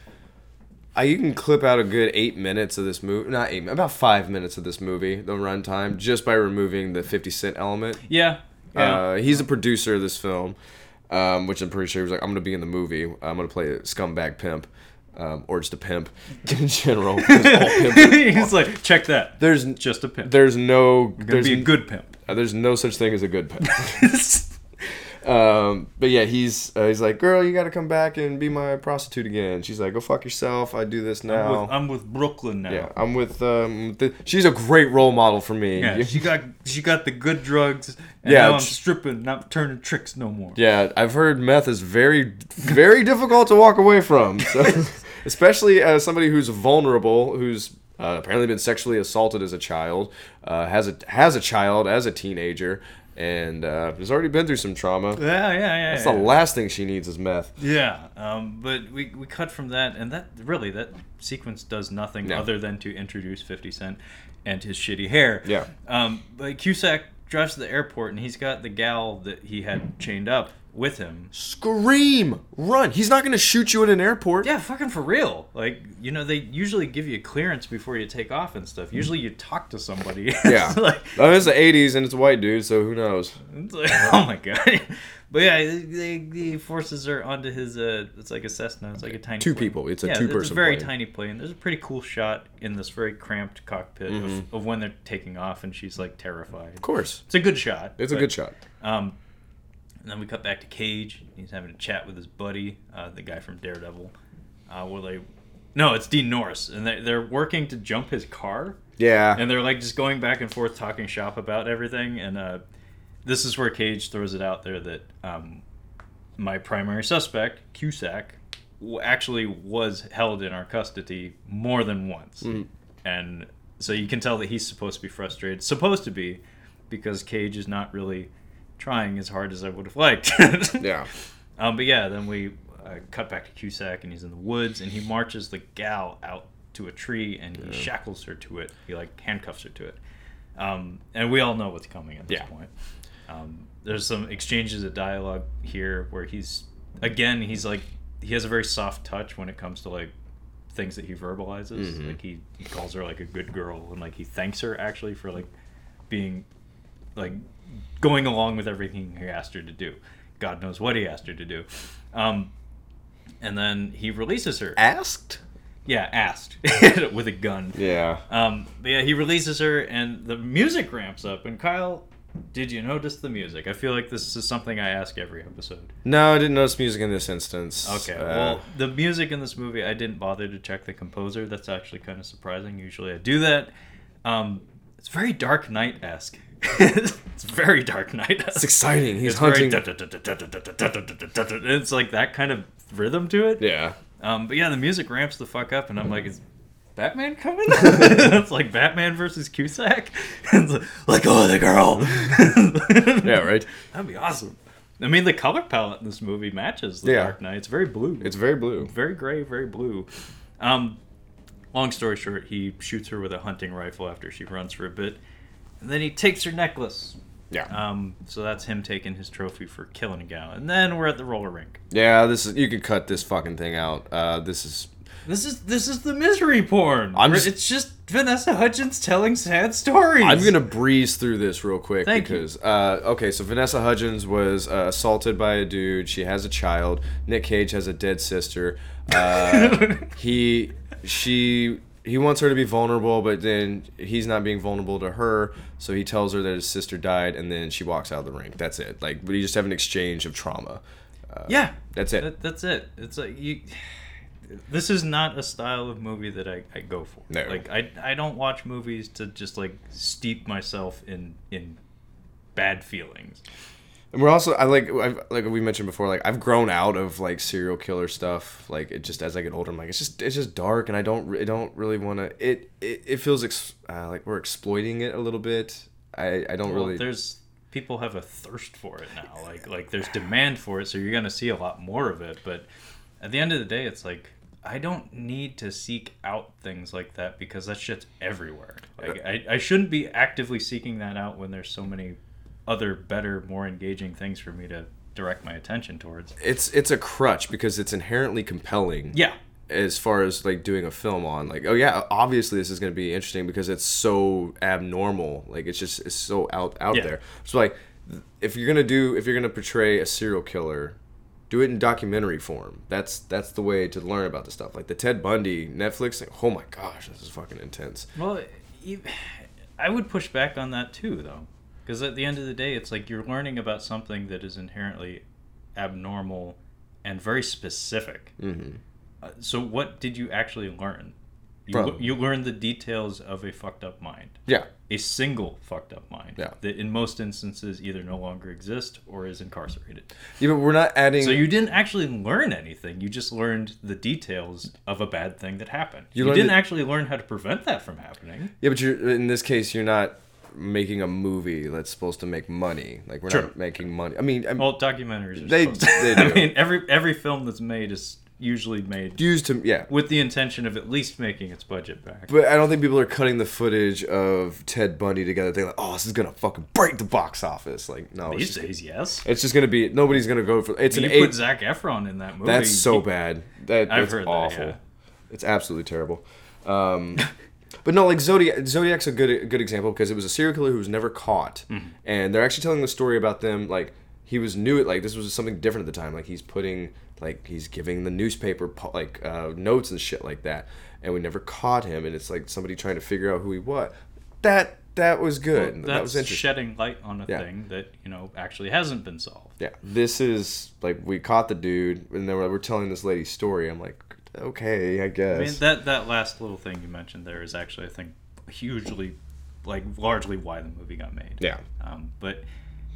uh, you can clip out a good eight minutes of this movie, not eight, about five minutes of this movie, the runtime, just by removing the fifty cent element. Yeah. Yeah. Uh, he's a producer of this film, um, which I'm pretty sure he was like, I'm going to be in the movie. I'm going to play a scumbag pimp, um, or just a pimp in general. He's like, check that. There's just a pimp. There's no... You're going to be a good pimp. Uh, there's no such thing as a good pimp. um, but yeah, he's uh, he's like, girl, you got to come back and be my prostitute again. She's like, go fuck yourself. I do this now. I'm with, I'm with Brooklyn now. Yeah, I'm with... Um, the, she's a great role model for me. Yeah, she got she got the good drugs... And yeah, now I'm stripping, not turning tricks no more. Yeah, I've heard meth is very, very difficult to walk away from. So, especially as somebody who's vulnerable, who's uh, apparently been sexually assaulted as a child, uh, has a has a child as a teenager, and uh, has already been through some trauma. Yeah, yeah, yeah. That's yeah, the yeah. last thing she needs is meth. Yeah, um, but we we cut from that, and that really that sequence does nothing no. other than to introduce fifty cent and his shitty hair. Yeah, um, but Cusack drives to the airport, and he's got the gal that he had chained up with him. Scream! Run! He's not going to shoot you at an airport. Yeah, fucking for real. Like, you know, they usually give you a clearance before you take off and stuff. Usually you talk to somebody. Yeah. like, I mean, it's the eighties, and it's a white dude, so who knows? It's like, oh, my God. But, yeah, he forces her onto his, uh, it's like a Cessna. It's like a tiny Two plane. people. It's a yeah, two-person plane. It's a very plane. tiny plane. There's a pretty cool shot in this very cramped cockpit mm-hmm. of, of when they're taking off, and she's, like, terrified. Of course. It's a good shot. It's but, a good shot. Um, and then we cut back to Cage. He's having a chat with his buddy, uh, the guy from Daredevil. Uh, well, they... No, it's Dean Norris, and they, they're working to jump his car. Yeah. And they're, like, just going back and forth talking shop about everything, and, uh... this is where Cage throws it out there that um, my primary suspect, Cusack, actually was held in our custody more than once. Mm. And so you can tell that he's supposed to be frustrated. Supposed to be, because Cage is not really trying as hard as I would have liked. yeah. Um, but yeah, then we uh, cut back to Cusack, and he's in the woods, and he marches the gal out to a tree, and yeah. he shackles her to it. He, like, handcuffs her to it. Um, and we all know what's coming at this yeah. point. Um, there's some exchanges of dialogue here where he's, again, he's like, he has a very soft touch when it comes to, like, things that he verbalizes. Mm-hmm. Like, he, he calls her, like, a good girl, and, like, he thanks her, actually, for, like, being, like, going along with everything he asked her to do. God knows what he asked her to do. Um, and then he releases her. Asked? Yeah, asked. With a gun. Yeah. Um, but yeah, he releases her, and the music ramps up, and Kyle... Did you notice the music? I feel like this is something I ask every episode. No, I didn't notice music in this instance. Okay, uh, well, the music in this movie, I didn't bother to check the composer. That's actually kind of surprising. Usually I do that. Um, it's very Dark Knight-esque. It's very Dark Knight-esque. It's exciting. He's it's hunting. Very... It's like that kind of rhythm to it. Yeah. Um, but yeah, the music ramps the fuck up, and I'm like, it's Batman coming? It's like Batman versus Cusack. It's like, let go of the girl. Yeah, right. That'd be awesome. I mean, the color palette in this movie matches The yeah. Dark Knight. It's very blue. It's very blue. Very gray, very blue. Um, long story short, he shoots her with a hunting rifle after she runs for a bit. And then he takes her necklace. Yeah. Um, so that's him taking his trophy for killing a gal. And then we're at the roller rink. Yeah, this is, you could cut this fucking thing out. Uh, this is... This is this is the misery porn. I'm just, it's just Vanessa Hudgens telling sad stories. I'm going to breeze through this real quick. Thank because, you. Uh, okay, so Vanessa Hudgens was uh, assaulted by a dude. She has a child. Nick Cage has a dead sister. Uh, he she he wants her to be vulnerable, but then he's not being vulnerable to her, so he tells her that his sister died, and then she walks out of the rink. That's it. Like, we just have an exchange of trauma. Uh, yeah. That's it. That, that's it. It's like... you. This is not a style of movie that I, I go for. No. Like I I don't watch movies to just like steep myself in in bad feelings. And we're also I like I've, like we mentioned before, like I've grown out of like serial killer stuff. Like it just as I get older, I'm like it's just it's just dark, and I don't I don't really want to. It, it it feels ex, uh, like we're exploiting it a little bit. I I don't well, really. There's people have a thirst for it now. Like like there's demand for it, so you're gonna see a lot more of it, but. At the end of the day, it's like, I don't need to seek out things like that because that shit's everywhere. Like, I, I shouldn't be actively seeking that out when there's so many other, better, more engaging things for me to direct my attention towards. It's it's a crutch because it's inherently compelling. Yeah. As far as, like, doing a film on, like, oh, yeah, obviously this is going to be interesting because it's so abnormal. Like, it's just it's so out, out yeah. there. So, like, if you're going to do, if you're going to portray a serial killer... Do it in documentary form. That's that's the way to learn about this stuff. Like the Ted Bundy Netflix thing. Oh my gosh, this is fucking intense. Well, you, I would push back on that too, though, because at the end of the day, it's like you're learning about something that is inherently abnormal and very specific. Mm-hmm. Uh, so, what did you actually learn? You, l- you learned the details of a fucked up mind. Yeah. A single fucked up mind. Yeah. That in most instances either no longer exists or is incarcerated. Yeah, but we're not adding... So you didn't actually learn anything. You just learned the details of a bad thing that happened. You, you didn't the... actually learn how to prevent that from happening. Yeah, but you're, in this case, you're not making a movie that's supposed to make money. Like, we're True. not making money. I mean... I'm... Well, documentaries are they, supposed to. They do. I mean, every, every film that's made is... usually made used to yeah with the intention of at least making its budget back. But I don't think people are cutting the footage of Ted Bundy together. They're like, oh, this is gonna fucking break the box office. Like, no, these days, just, yes, it's just gonna be nobody's gonna go for it's you an. You put eight, Zac Efron in that movie. That's so bad. That I've heard awful. That, yeah. It's absolutely terrible. Um, but no, like Zodiac. Zodiac's a good a good example because it was a serial killer who was never caught, mm-hmm. and they're actually telling the story about them like. He was new at, like, this was something different at the time. Like, he's putting, like, he's giving the newspaper, like, uh, notes and shit like that. And we never caught him. And it's, like, somebody trying to figure out who he was. That that was good. Well, that's that was interesting. Shedding light on a yeah. thing that, you know, actually hasn't been solved. Yeah. This is, like, we caught the dude. And then we're telling this lady's story. I'm like, okay, I guess. I mean, that, that last little thing you mentioned there is actually, I think, hugely, like, largely why the movie got made. Yeah. Um, but...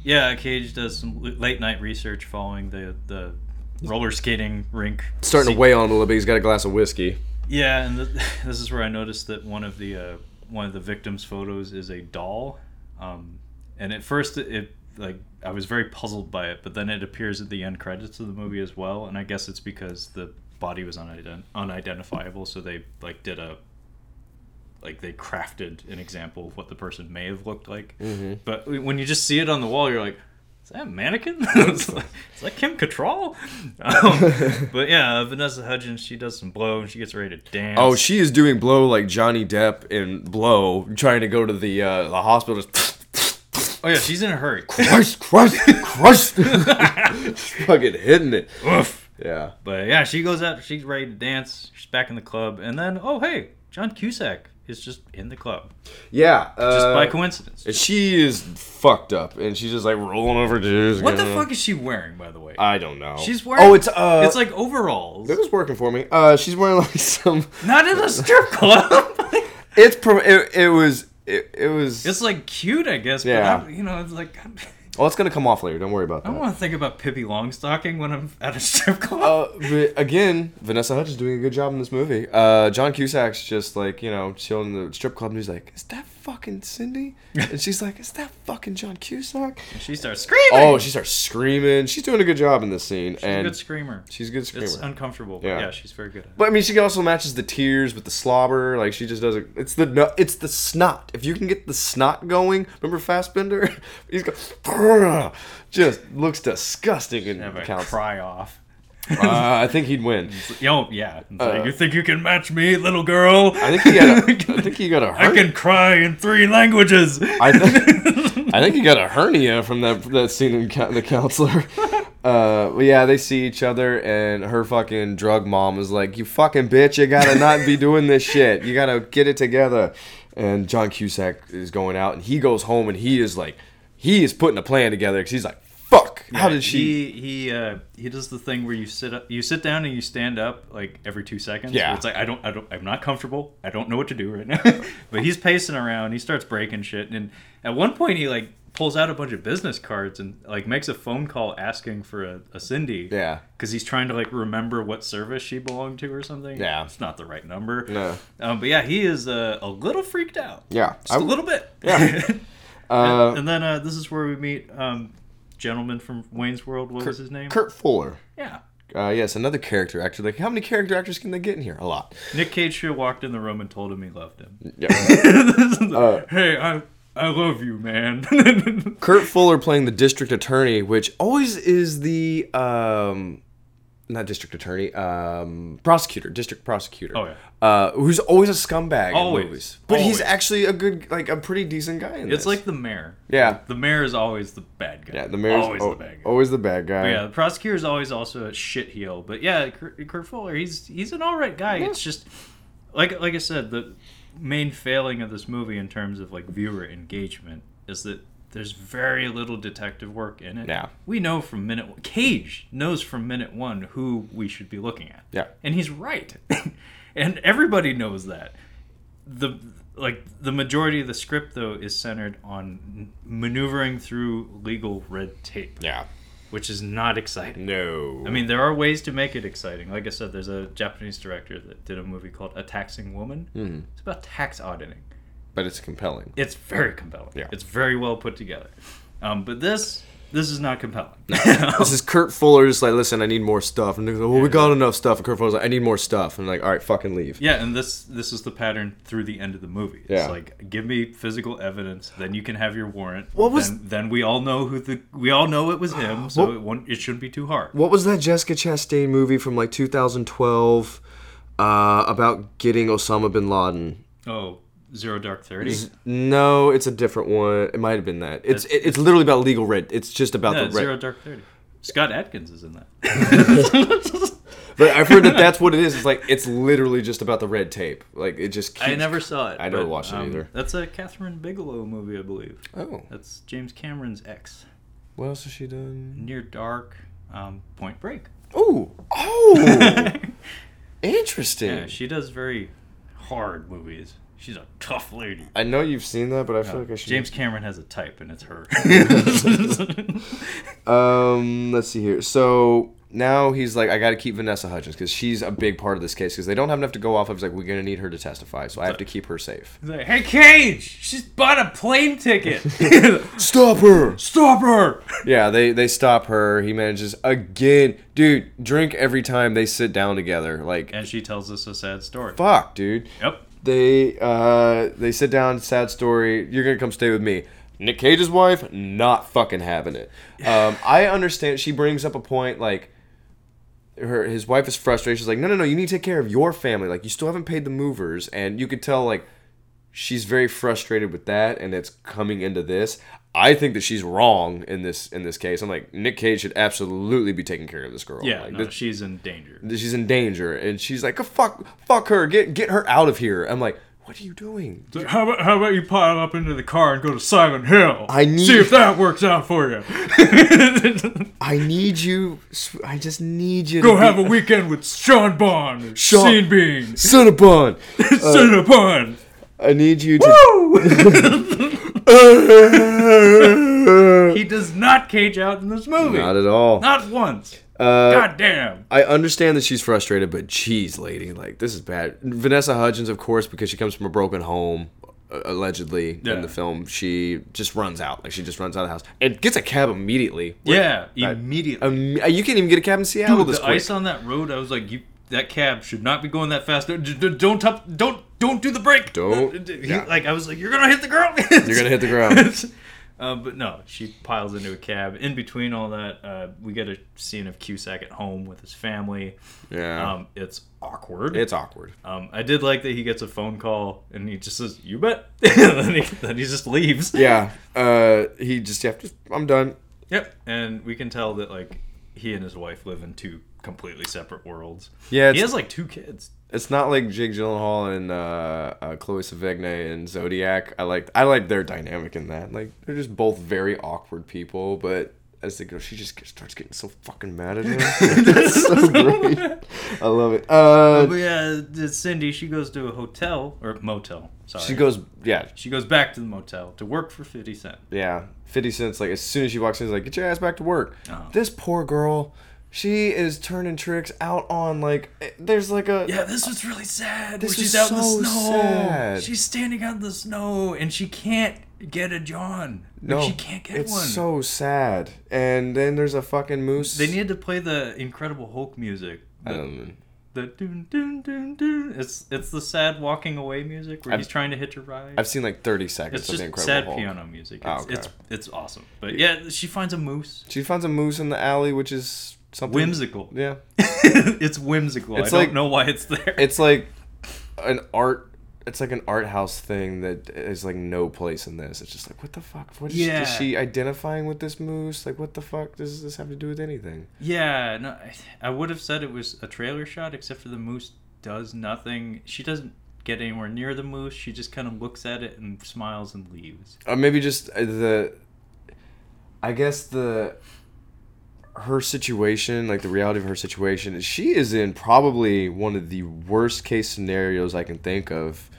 Yeah, Cage does some late night research following the, the roller skating rink. It's starting to weigh on a little bit. He's got a glass of whiskey. Yeah, and th- this is where I noticed that one of the uh, one of the victims' photos is a doll, um, and at first it, it like I was very puzzled by it, but then it appears at the end credits of the movie as well, and I guess it's because the body was unident- unidentifiable, so they like did a. Like, they crafted an example of what the person may have looked like. Mm-hmm. But when you just see it on the wall, you're like, is that a mannequin? It's like, is that Kim Cattrall? Um, but, yeah, Vanessa Hudgens, she does some blow, and she gets ready to dance. Oh, she is doing blow like Johnny Depp in Blow, trying to go to the, uh, the hospital. Oh, yeah, she's in a hurry. Crushed, crushed, crushed. Fucking hitting it. Oof. Yeah. But, yeah, she goes out. She's ready to dance. She's back in the club. And then, oh, hey, John Cusack. It's just in the club. Yeah. Uh, just by coincidence. She is fucked up, and she's just, like, rolling over dudes. What the fuck is she wearing, by the way? I don't know. She's wearing... Oh, it's, uh... It's, like, overalls. It was working for me. Uh, she's wearing, like, some... Not in a strip club! It's... Pro- it, it was... It, it was... It's, like, cute, I guess, yeah. but, I, you know, it's, like... Oh, it's going to come off later. Don't worry about that. I don't want to think about Pippi Longstocking when I'm at a strip club. Uh, but again, Vanessa Hudgens is doing a good job in this movie. Uh, John Cusack's just like, you know, chilling in the strip club, and he's like, is that fucking Cindy? And she's like, is that fucking John Cusack? And she starts screaming. Oh, she starts screaming. She's doing a good job in this scene. She's and a good screamer. She's a good screamer. It's uncomfortable, but yeah, yeah she's very good at it. But, I mean, she also matches the tears with the slobber. Like, she just doesn't... It's the it's the snot. If you can get the snot going... Remember Fassbender? He's going... Just looks disgusting and have a cry off. uh, I think he'd win. Oh yeah. Like, uh, you think you can match me, little girl? I think he got. A, I think he got a. Hernia. I can cry in three languages. I think. I think he got a hernia from that that scene in ca- the counselor. Uh, well, yeah, they see each other, and her fucking drug mom is like, "You fucking bitch! You gotta not be doing this shit. You gotta get it together." And John Cusack is going out, and he goes home, and he is like. He is putting a plan together because he's like, "Fuck! Yeah, how did she?" He he, uh, he does the thing where you sit up, you sit down, and you stand up like every two seconds. Yeah, it's like I don't, I don't, I'm not comfortable. I don't know what to do right now. But he's pacing around. He starts breaking shit, and at one point he like pulls out a bunch of business cards and like makes a phone call asking for a, a Cindy. Yeah, because he's trying to like remember what service she belonged to or something. Yeah, it's not the right number. No, um, but yeah, he is uh, a little freaked out. Yeah, just I, a little bit. Yeah. Uh, and, and then uh, this is where we meet um, gentleman from Wayne's World. What Kurt, was his name? Kurt Fuller. Yeah. Uh, yes, another character actor. Like, how many character actors can they get in here? A lot. Nick Cage should have walked in the room and told him he loved him. Yeah. Like, uh, hey, I I love you, man. Kurt Fuller playing the district attorney, which always is the um, not district attorney, um, prosecutor, district prosecutor. Oh yeah. Uh, who's always a scumbag always. in movies. But always. He's actually a good, like, a pretty decent guy in this. It's like the mayor. Yeah. The mayor is always the bad guy. Yeah, the mayor's always o- the bad guy. Always the bad guy. But yeah, the prosecutor's always also a shitheel. But yeah, Kurt, Kurt Fuller, he's he's an alright guy. Yeah. It's just, like like I said, the main failing of this movie in terms of, like, viewer engagement is that there's very little detective work in it. Yeah. We know from minute one. Cage knows from minute one who we should be looking at. Yeah. And he's right. And everybody knows that. The like the majority of the script, though, is centered on maneuvering through legal red tape. Yeah. Which is not exciting. No. I mean, there are ways to make it exciting. Like I said, there's a Japanese director that did a movie called A Taxing Woman. Mm-hmm. It's about tax auditing. But it's compelling. It's very compelling. Yeah. It's very well put together. Um, but this... This is not compelling. No. This is Kurt Fuller just like, listen, I need more stuff. And they're like, well, we got enough stuff. And Kurt Fuller's like, I need more stuff. And I'm like, all right, fucking leave. Yeah, and this this is the pattern through the end of the movie. It's yeah. like, give me physical evidence, then you can have your warrant. What was then, then we all know who the we all know it was him, so what, it won't, it shouldn't be too hard. What was that Jessica Chastain movie from like two thousand twelve uh, about getting Osama bin Laden? Oh. Zero Dark Thirty? No, it's a different one. It might have been that. It's it, it's literally about legal red. It's just about yeah, the red. Zero Dark Thirty. Scott Adkins is in that. But I've heard that that's what it is. It's like it's literally just about the red tape. Like it just. Keeps... I never saw it. I never but, watched it um, either. That's a Catherine Bigelow movie, I believe. Oh. That's James Cameron's ex. What else has she done? Near Dark, um, Point Break. Ooh. Oh. Interesting. Yeah, she does very hard movies. She's a tough lady. I know you've seen that, but I feel no, like I should... James Cameron has a type, and it's her. um, let's see here. So now he's like, I got to keep Vanessa Hudgens, because she's a big part of this case, because they don't have enough to go off of. He's like, we're going to need her to testify, so I have to keep her safe. He's like, hey, Cage! She's bought a plane ticket! Stop her! Stop her! Yeah, they, they stop her. He manages, again... Dude, drink every time they sit down together. Like, and she tells us a sad story. Fuck, dude. Yep. They uh, they sit down, sad story, you're going to come stay with me. Nick Cage's wife, not fucking having it. Um, I understand, she brings up a point, like, her his wife is frustrated. She's like, no, no, no, you need to take care of your family. Like, you still haven't paid the movers. And you could tell, like, she's very frustrated with that, and it's coming into this. I think that she's wrong in this in this case. I'm like, Nick Cage should absolutely be taking care of this girl. Yeah, like, no, this, she's in danger. She's in danger, and she's like, oh, fuck, fuck her, get get her out of here. I'm like, what are you doing? So how about how about you pile up into the car and go to Silent Hill? I need see if that works out for you. I need you. I just need you. Go to have be- a weekend with Sean Bean. Sean Bean. Cinnabon. Cinnabon. Uh, I need you to... Woo! He does not cage out in this movie. Not at all. Not once. Uh, God damn. I understand that she's frustrated, but geez, lady, like, this is bad. Vanessa Hudgens, of course, because she comes from a broken home, allegedly, yeah. in the film, she just runs out. Like, she just runs out of the house and gets a cab immediately. Yeah, like, immediately. Um, you can't even get a cab in Seattle Dude, this the quick. Ice on that road, I was like, you, that cab should not be going that fast. Don't don't don't, don't do the brake. Don't. Yeah. Like, I was like, you're going to hit the ground. You're going to hit the ground. Uh, but no, she piles into a cab. In between all that, uh, we get a scene of Cusack at home with his family. Yeah. Um, it's awkward. It's awkward. Um, I did like that he gets a phone call, and he just says, you bet. And then, he, then he just leaves. Yeah. Uh, he just, yeah, just, I'm done. Yep. And we can tell that, like, he and his wife live in two completely separate worlds. Yeah. He has, like, two kids. It's not like Jake Gyllenhaal and uh, uh, Chloe Sevigny and Zodiac. I like I like their dynamic in that. Like, they're just both very awkward people, but as they go, she just starts getting so fucking mad at him. That's so great. I love it. Uh, but yeah, Cindy, she goes to a hotel, or motel, sorry. She goes, yeah. She goes back to the motel to work for fifty cent. Yeah, fifty cent's like, as soon as she walks in, she's like, get your ass back to work. Oh. This poor girl... She is turning tricks out on, like, there's like a... Yeah, this was really sad. This is out so in the snow. Sad. She's standing out in the snow, and she can't get a John. No, like, she can't get it's one. It's so sad. And then there's a fucking moose. They needed to play the Incredible Hulk music. The, um, the doon, doon, doon, doon. It's, it's the sad walking away music where I've, he's trying to hitch a ride. I've seen like thirty seconds it's of the Incredible Hulk. It's just sad piano music. It's, oh, okay. it's, it's awesome. But yeah, she finds a moose. She finds a moose in the alley, which is... Something. Whimsical. Yeah. It's whimsical. It's I like, don't know why it's there. It's like an art it's like an art house thing that is like no place in this. It's just like, what the fuck? What is, yeah. she, is she identifying with this moose? Like, what the fuck does this have to do with anything? Yeah, no, I, I would have said it was a trailer shot, except for the moose does nothing. She doesn't get anywhere near the moose. She just kind of looks at it and smiles and leaves. Or maybe just the I guess the her situation, like the reality of her situation, is she is in probably one of the worst case scenarios I can think of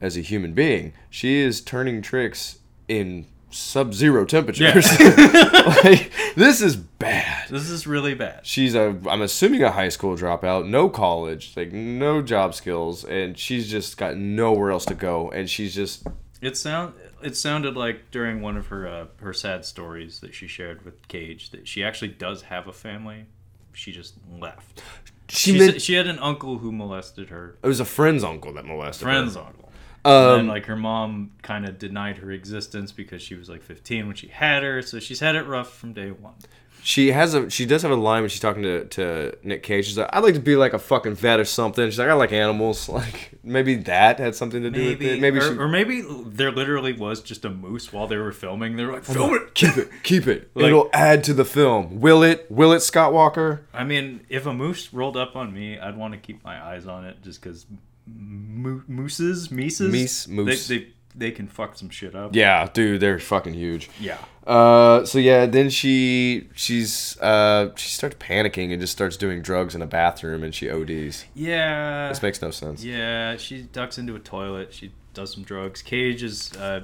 as a human being. She is turning tricks in sub-zero temperatures. Yeah. Like, this is bad. This is really bad. She's a, I'm assuming a high school dropout, no college, like no job skills, and she's just got nowhere else to go, and she's just... It sound it sounded like during one of her uh, her sad stories that she shared with Cage that she actually does have a family. She just left. She she, mid- she had an uncle who molested her. It was a friend's uncle that molested friend's her. Friend's uncle. Um, and like her mom kind of denied her existence because she was like fifteen when she had her, so she's had it rough from day one. She has a she does have a line when she's talking to, to Nick Cage. She's like, I'd like to be like a fucking vet or something. She's like, I like animals. Like, maybe that had something to do maybe, with it. Maybe or, she... or maybe there literally was just a moose while they were filming. They were like, film it. Keep it. Keep it. Like, it'll add to the film. Will it? Will it, Scott Walker? I mean, if a moose rolled up on me, I'd want to keep my eyes on it just because mo- mooses, mises, Meese, moose. They, they, They can fuck some shit up. Yeah, dude, they're fucking huge. Yeah. Uh, so yeah, then she she's uh she starts panicking and just starts doing drugs in a bathroom and she O Ds. Yeah. This makes no sense. Yeah, she ducks into a toilet. She does some drugs. Cage is uh,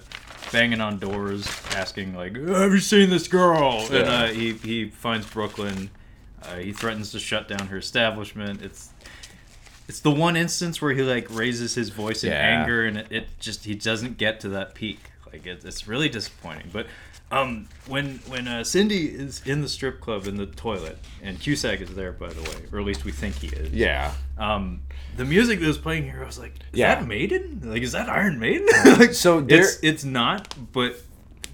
banging on doors, asking like, "Have you seen this girl?" Yeah. And uh, he he finds Brooklyn. Uh, he threatens to shut down her establishment. It's. It's the one instance where he like raises his voice in yeah. anger, and it, it just he doesn't get to that peak. Like it, it's really disappointing. But um, when when uh, Cindy is in the strip club in the toilet, and Cusack is there, by the way, or at least we think he is. Yeah. Um, the music that was playing here, I was like, is yeah. that Maiden? Like, is that Iron Maiden? Like, so there... it's it's not, but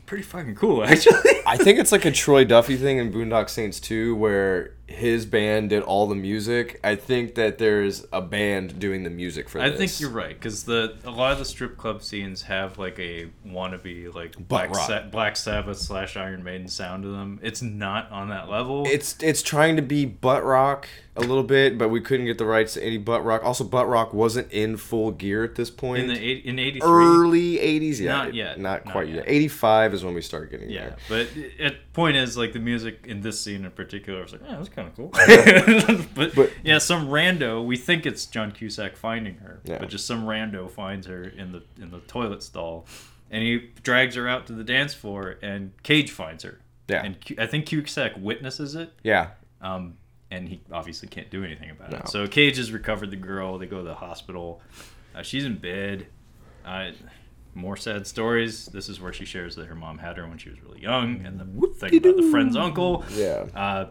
pretty fucking cool actually. I think it's like a Troy Duffy thing in Boondock Saints two, where his band did all the music. I think that there's a band doing the music for this. I think you're right, because the a lot of the strip club scenes have like a wannabe like Black, Sa- Black Sabbath slash Iron Maiden sound to them. It's not on that level. It's it's trying to be butt rock a little bit, but we couldn't get the rights to any butt rock. Also, butt rock wasn't in full gear at this point. In the eight, in eighty-three, early eighties, yeah, not yet, not, not quite yet. yet. eighty-five is when we start getting yeah, there. Yeah, but at point is like the music in this scene in particular. I was like, yeah, oh, that's kind of cool. but, but yeah, some rando. We think it's John Cusack finding her, yeah. but just some rando finds her in the in the toilet stall, and he drags her out to the dance floor, and Cage finds her. Yeah. And Q- I think Cusack witnesses it. Yeah. Um, and he obviously can't do anything about no. it. So Cage has recovered the girl. They go to the hospital. Uh, she's in bed. Uh, more sad stories. This is where she shares that her mom had her when she was really young. And the Whoop-de-doo. thing about the friend's uncle. Yeah. Uh,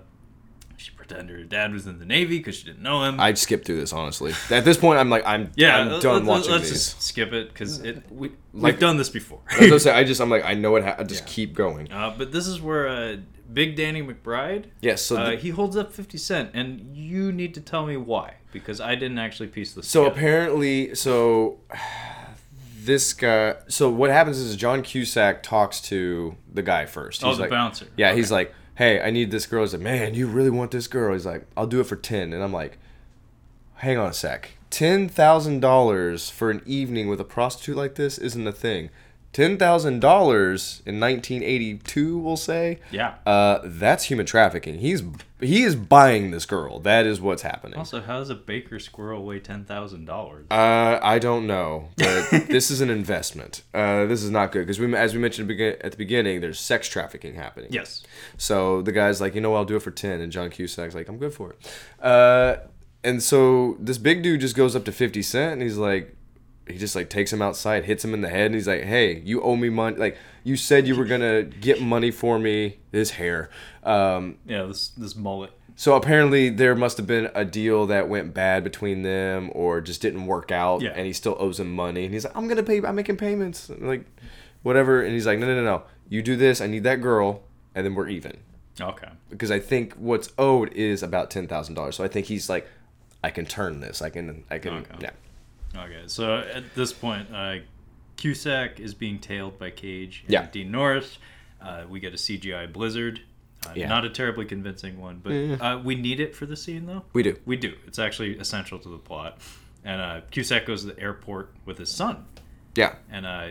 she pretended her dad was in the Navy because she didn't know him. I'd skip through this, honestly. At this point, I'm like, I'm, yeah, I'm let's, done let's, watching let's these. Let's just skip it because it, we, like, we've done this before. I, say, I just, I'm like, I know it. Ha- I just yeah. keep going. Uh, but this is where uh, Big Danny McBride, yes, so the, uh, he holds up fifty cent, and you need to tell me why because I didn't actually piece this So together. apparently, so this guy, so what happens is John Cusack talks to the guy first. He's oh, the like, bouncer. Yeah, okay. He's like, hey, I need this girl. He's like, man, you really want this girl? He's like, I'll do it for ten. And I'm like, hang on a sec. ten thousand dollars for an evening with a prostitute like this isn't a thing. ten thousand dollars in nineteen eighty-two, we'll say. Yeah. Uh, that's human trafficking. He's he is buying this girl. That is what's happening. Also, how does a baker squirrel weigh ten thousand dollars? Uh, I don't know. But this is an investment. Uh, this is not good because we, as we mentioned at the beginning, there's sex trafficking happening. Yes. So the guy's like, you know what, I'll do it for ten, and John Cusack's like, I'm good for it. Uh, and so this big dude just goes up to fifty cent, and he's like. He just like takes him outside, hits him in the head, and he's like, "Hey, you owe me money. Like you said, you were gonna get money for me." His hair, um, yeah, this this mullet. So apparently, there must have been a deal that went bad between them, or just didn't work out, yeah. and he still owes him money. And he's like, "I'm gonna pay. I'm making payments, like whatever." And he's like, "No, no, no, no. You do this. I need that girl, and then we're even." Okay. Because I think what's owed is about ten thousand dollars. So I think he's like, "I can turn this. I can. I can." Okay. Yeah. Okay, so at this point, uh, Cusack is being tailed by Cage and yeah. Dean Norris. Uh, we get a C G I blizzard. Uh, yeah. Not a terribly convincing one, but mm. uh, we need it for the scene, though. We do. We do. It's actually essential to the plot. And uh, Cusack goes to the airport with his son. Yeah. And uh,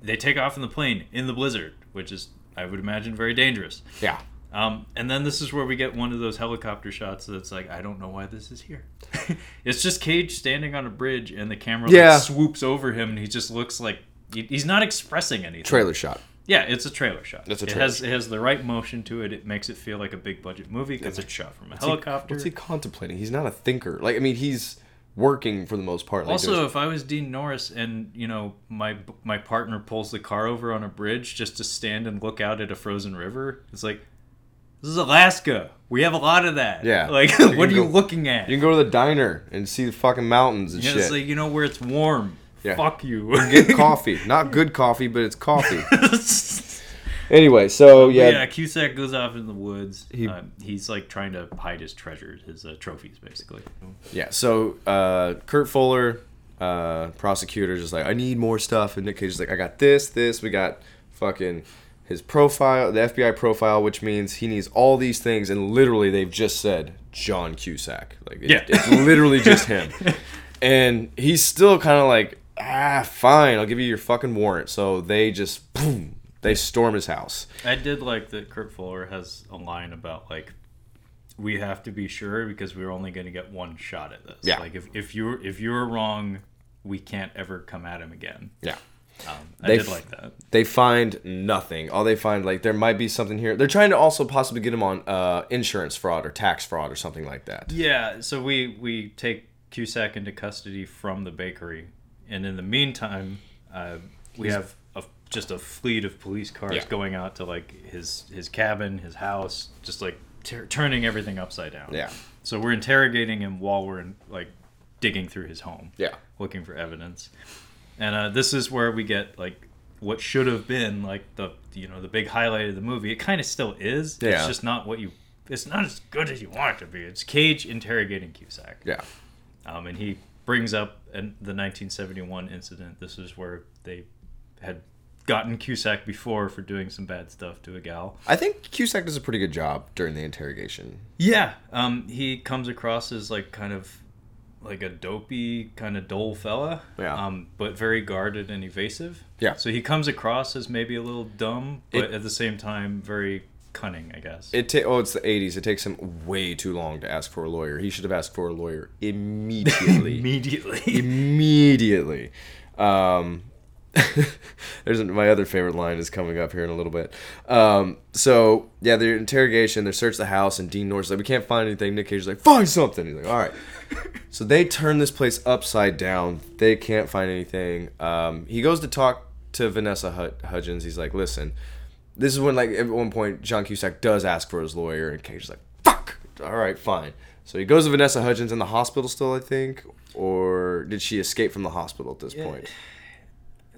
they take off in the plane in the blizzard, which is, I would imagine, very dangerous. Yeah. Um, and then this is where we get one of those helicopter shots that's like, I don't know why this is here. It's just Cage standing on a bridge and the camera yeah. like, swoops over him and he just looks like he, he's not expressing anything. Trailer shot. Yeah, it's a trailer shot. It's a trailer it has shot. It has the right motion to it. It makes it feel like a big budget movie because it's, it's shot from a what's helicopter. He, what's he contemplating? He's not a thinker. Like, I mean, he's working for the most part. Like, also, if I was Dean Norris and, you know, my my partner pulls the car over on a bridge just to stand and look out at a frozen river, it's like... This is Alaska. We have a lot of that. Yeah. Like, you what are go, you looking at? You can go to the diner and see the fucking mountains and yeah, shit. It's like, you know, where it's warm. Yeah. Fuck you. You get coffee. Not good coffee, but it's coffee. Anyway, so, yeah. Yeah, Cusack goes off in the woods. He, uh, he's, like, trying to hide his treasures, his uh, trophies, basically. Yeah, so uh, Kurt Fuller, uh, prosecutor, just like, I need more stuff. And Nick Cage is like, I got this, this. We got fucking... His profile, the F B I profile, which means he needs all these things, and literally they've just said John Cusack. Like, it, yeah. It's literally just him. And he's still kind of like, ah, fine, I'll give you your fucking warrant. So they just, boom, they storm his house. I did like that Kurt Fuller has a line about, like, we have to be sure because we're only going to get one shot at this. Yeah. Like, if, if, you're, if you're wrong, we can't ever come at him again. Yeah. Um, I they did like that. F- they find nothing. All they find, like, there might be something here. They're trying to also possibly get him on uh, insurance fraud or tax fraud or something like that. Yeah, so we, we take Cusack into custody from the bakery. And in the meantime, uh, we He's, have a, just a fleet of police cars yeah. going out to, like, his, his cabin, his house, just, like, ter- turning everything upside down. Yeah. So we're interrogating him while we're, in, like, digging through his home. Yeah. Looking for evidence. And uh, this is where we get like what should have been like the you know the big highlight of the movie. It kind of still is. Yeah. It's just not what you. It's not as good as you want it to be. It's Cage interrogating Cusack. Yeah. Um, and he brings up an, the nineteen seventy-one incident. This is where they had gotten Cusack before for doing some bad stuff to a gal. I think Cusack does a pretty good job during the interrogation. Yeah. Um, he comes across as like kind of. Like a dopey, kind of dull fella, yeah. um, but very guarded and evasive. Yeah. So he comes across as maybe a little dumb, but it, at the same time, very cunning, I guess. It ta- Oh, it's the eighties. It takes him way too long to ask for a lawyer. He should have asked for a lawyer immediately. immediately. Immediately. Um, There's my other favorite line is coming up here in a little bit. Um, so yeah, their interrogation, they search the house, and Dean Norris is like, we can't find anything. Nick Cage is like, find something. He's like, all right. So they turn this place upside down. They can't find anything. Um, he goes to talk to Vanessa Hudgens. He's like, listen, this is when, like, at one point John Cusack does ask for his lawyer, and Cage is like, fuck. All right, fine. So he goes to Vanessa Hudgens in the hospital still, I think, or did she escape from the hospital at this yeah. point?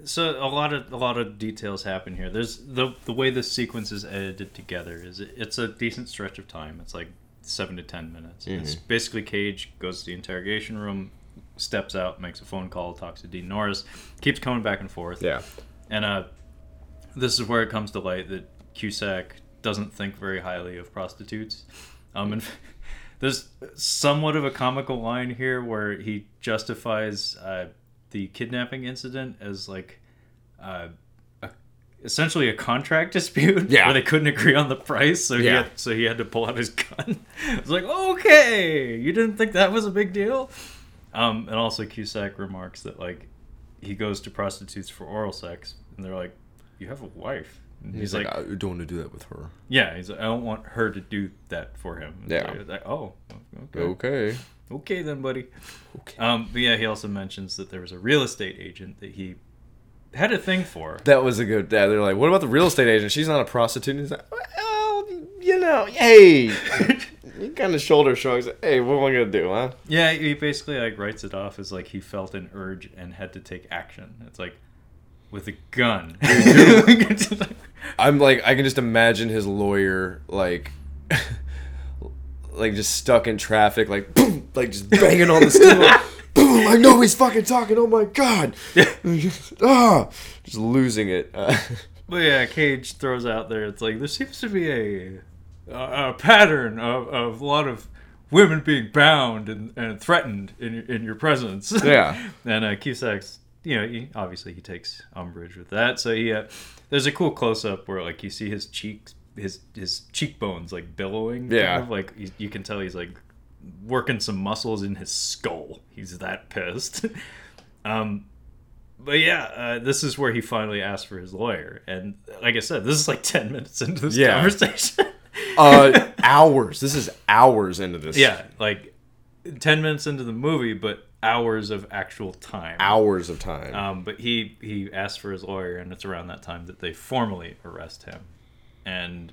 So a lot of a lot of details happen here. There's the the way the sequence is edited together is it, it's a decent stretch of time. It's like seven to ten minutes. Mm-hmm. It's basically Cage goes to the interrogation room, steps out, makes a phone call, talks to Dean Norris, keeps coming back and forth. Yeah, and uh, this is where it comes to light that Cusack doesn't think very highly of prostitutes. Um, and there's somewhat of a comical line here where he justifies Uh, the kidnapping incident as like uh, a, essentially a contract dispute yeah. where they couldn't agree on the price, so yeah. he had, so he had to pull out his gun. It's like, okay, you didn't think that was a big deal? Um, and also Cusack remarks that like he goes to prostitutes for oral sex, and they're like, you have a wife. And he's, he's like, like, I don't want to do that with her. Yeah, he's like, I don't want her to do that for him. And yeah. Like, oh, okay. Okay. Okay then, buddy. Okay. Um, but yeah, he also mentions that there was a real estate agent that he had a thing for. That was a good... Yeah, they're like, what about the real estate agent? She's not a prostitute. And he's like, well, you know, hey. He kind of shoulder shrugs. Like, hey, what am I going to do, huh? Yeah, he basically like writes it off as like he felt an urge and had to take action. It's like, with a gun. I'm like, I can just imagine his lawyer like... like just stuck in traffic, like boom, like just banging on the stool, boom, I know he's fucking talking, oh my god, ah, just losing it. Uh, but yeah, Cage throws out there, it's like, there seems to be a a, a pattern of, of a lot of women being bound and, and threatened in in your presence. Yeah. And uh, Cusack's, you know, he, obviously he takes umbrage with that, so he, uh, there's a cool close-up where like you see his cheeks, his his cheekbones like billowing, yeah, kind of. Like you, you can tell he's like working some muscles in his skull, he's that pissed. um but yeah uh, this is where he finally asks for his lawyer, and like I said, this is like ten minutes into this yeah. conversation. uh hours this is hours into this yeah like ten minutes into the movie, but hours of actual time. Hours of time. um but he he asks for his lawyer, and it's around that time that they formally arrest him. And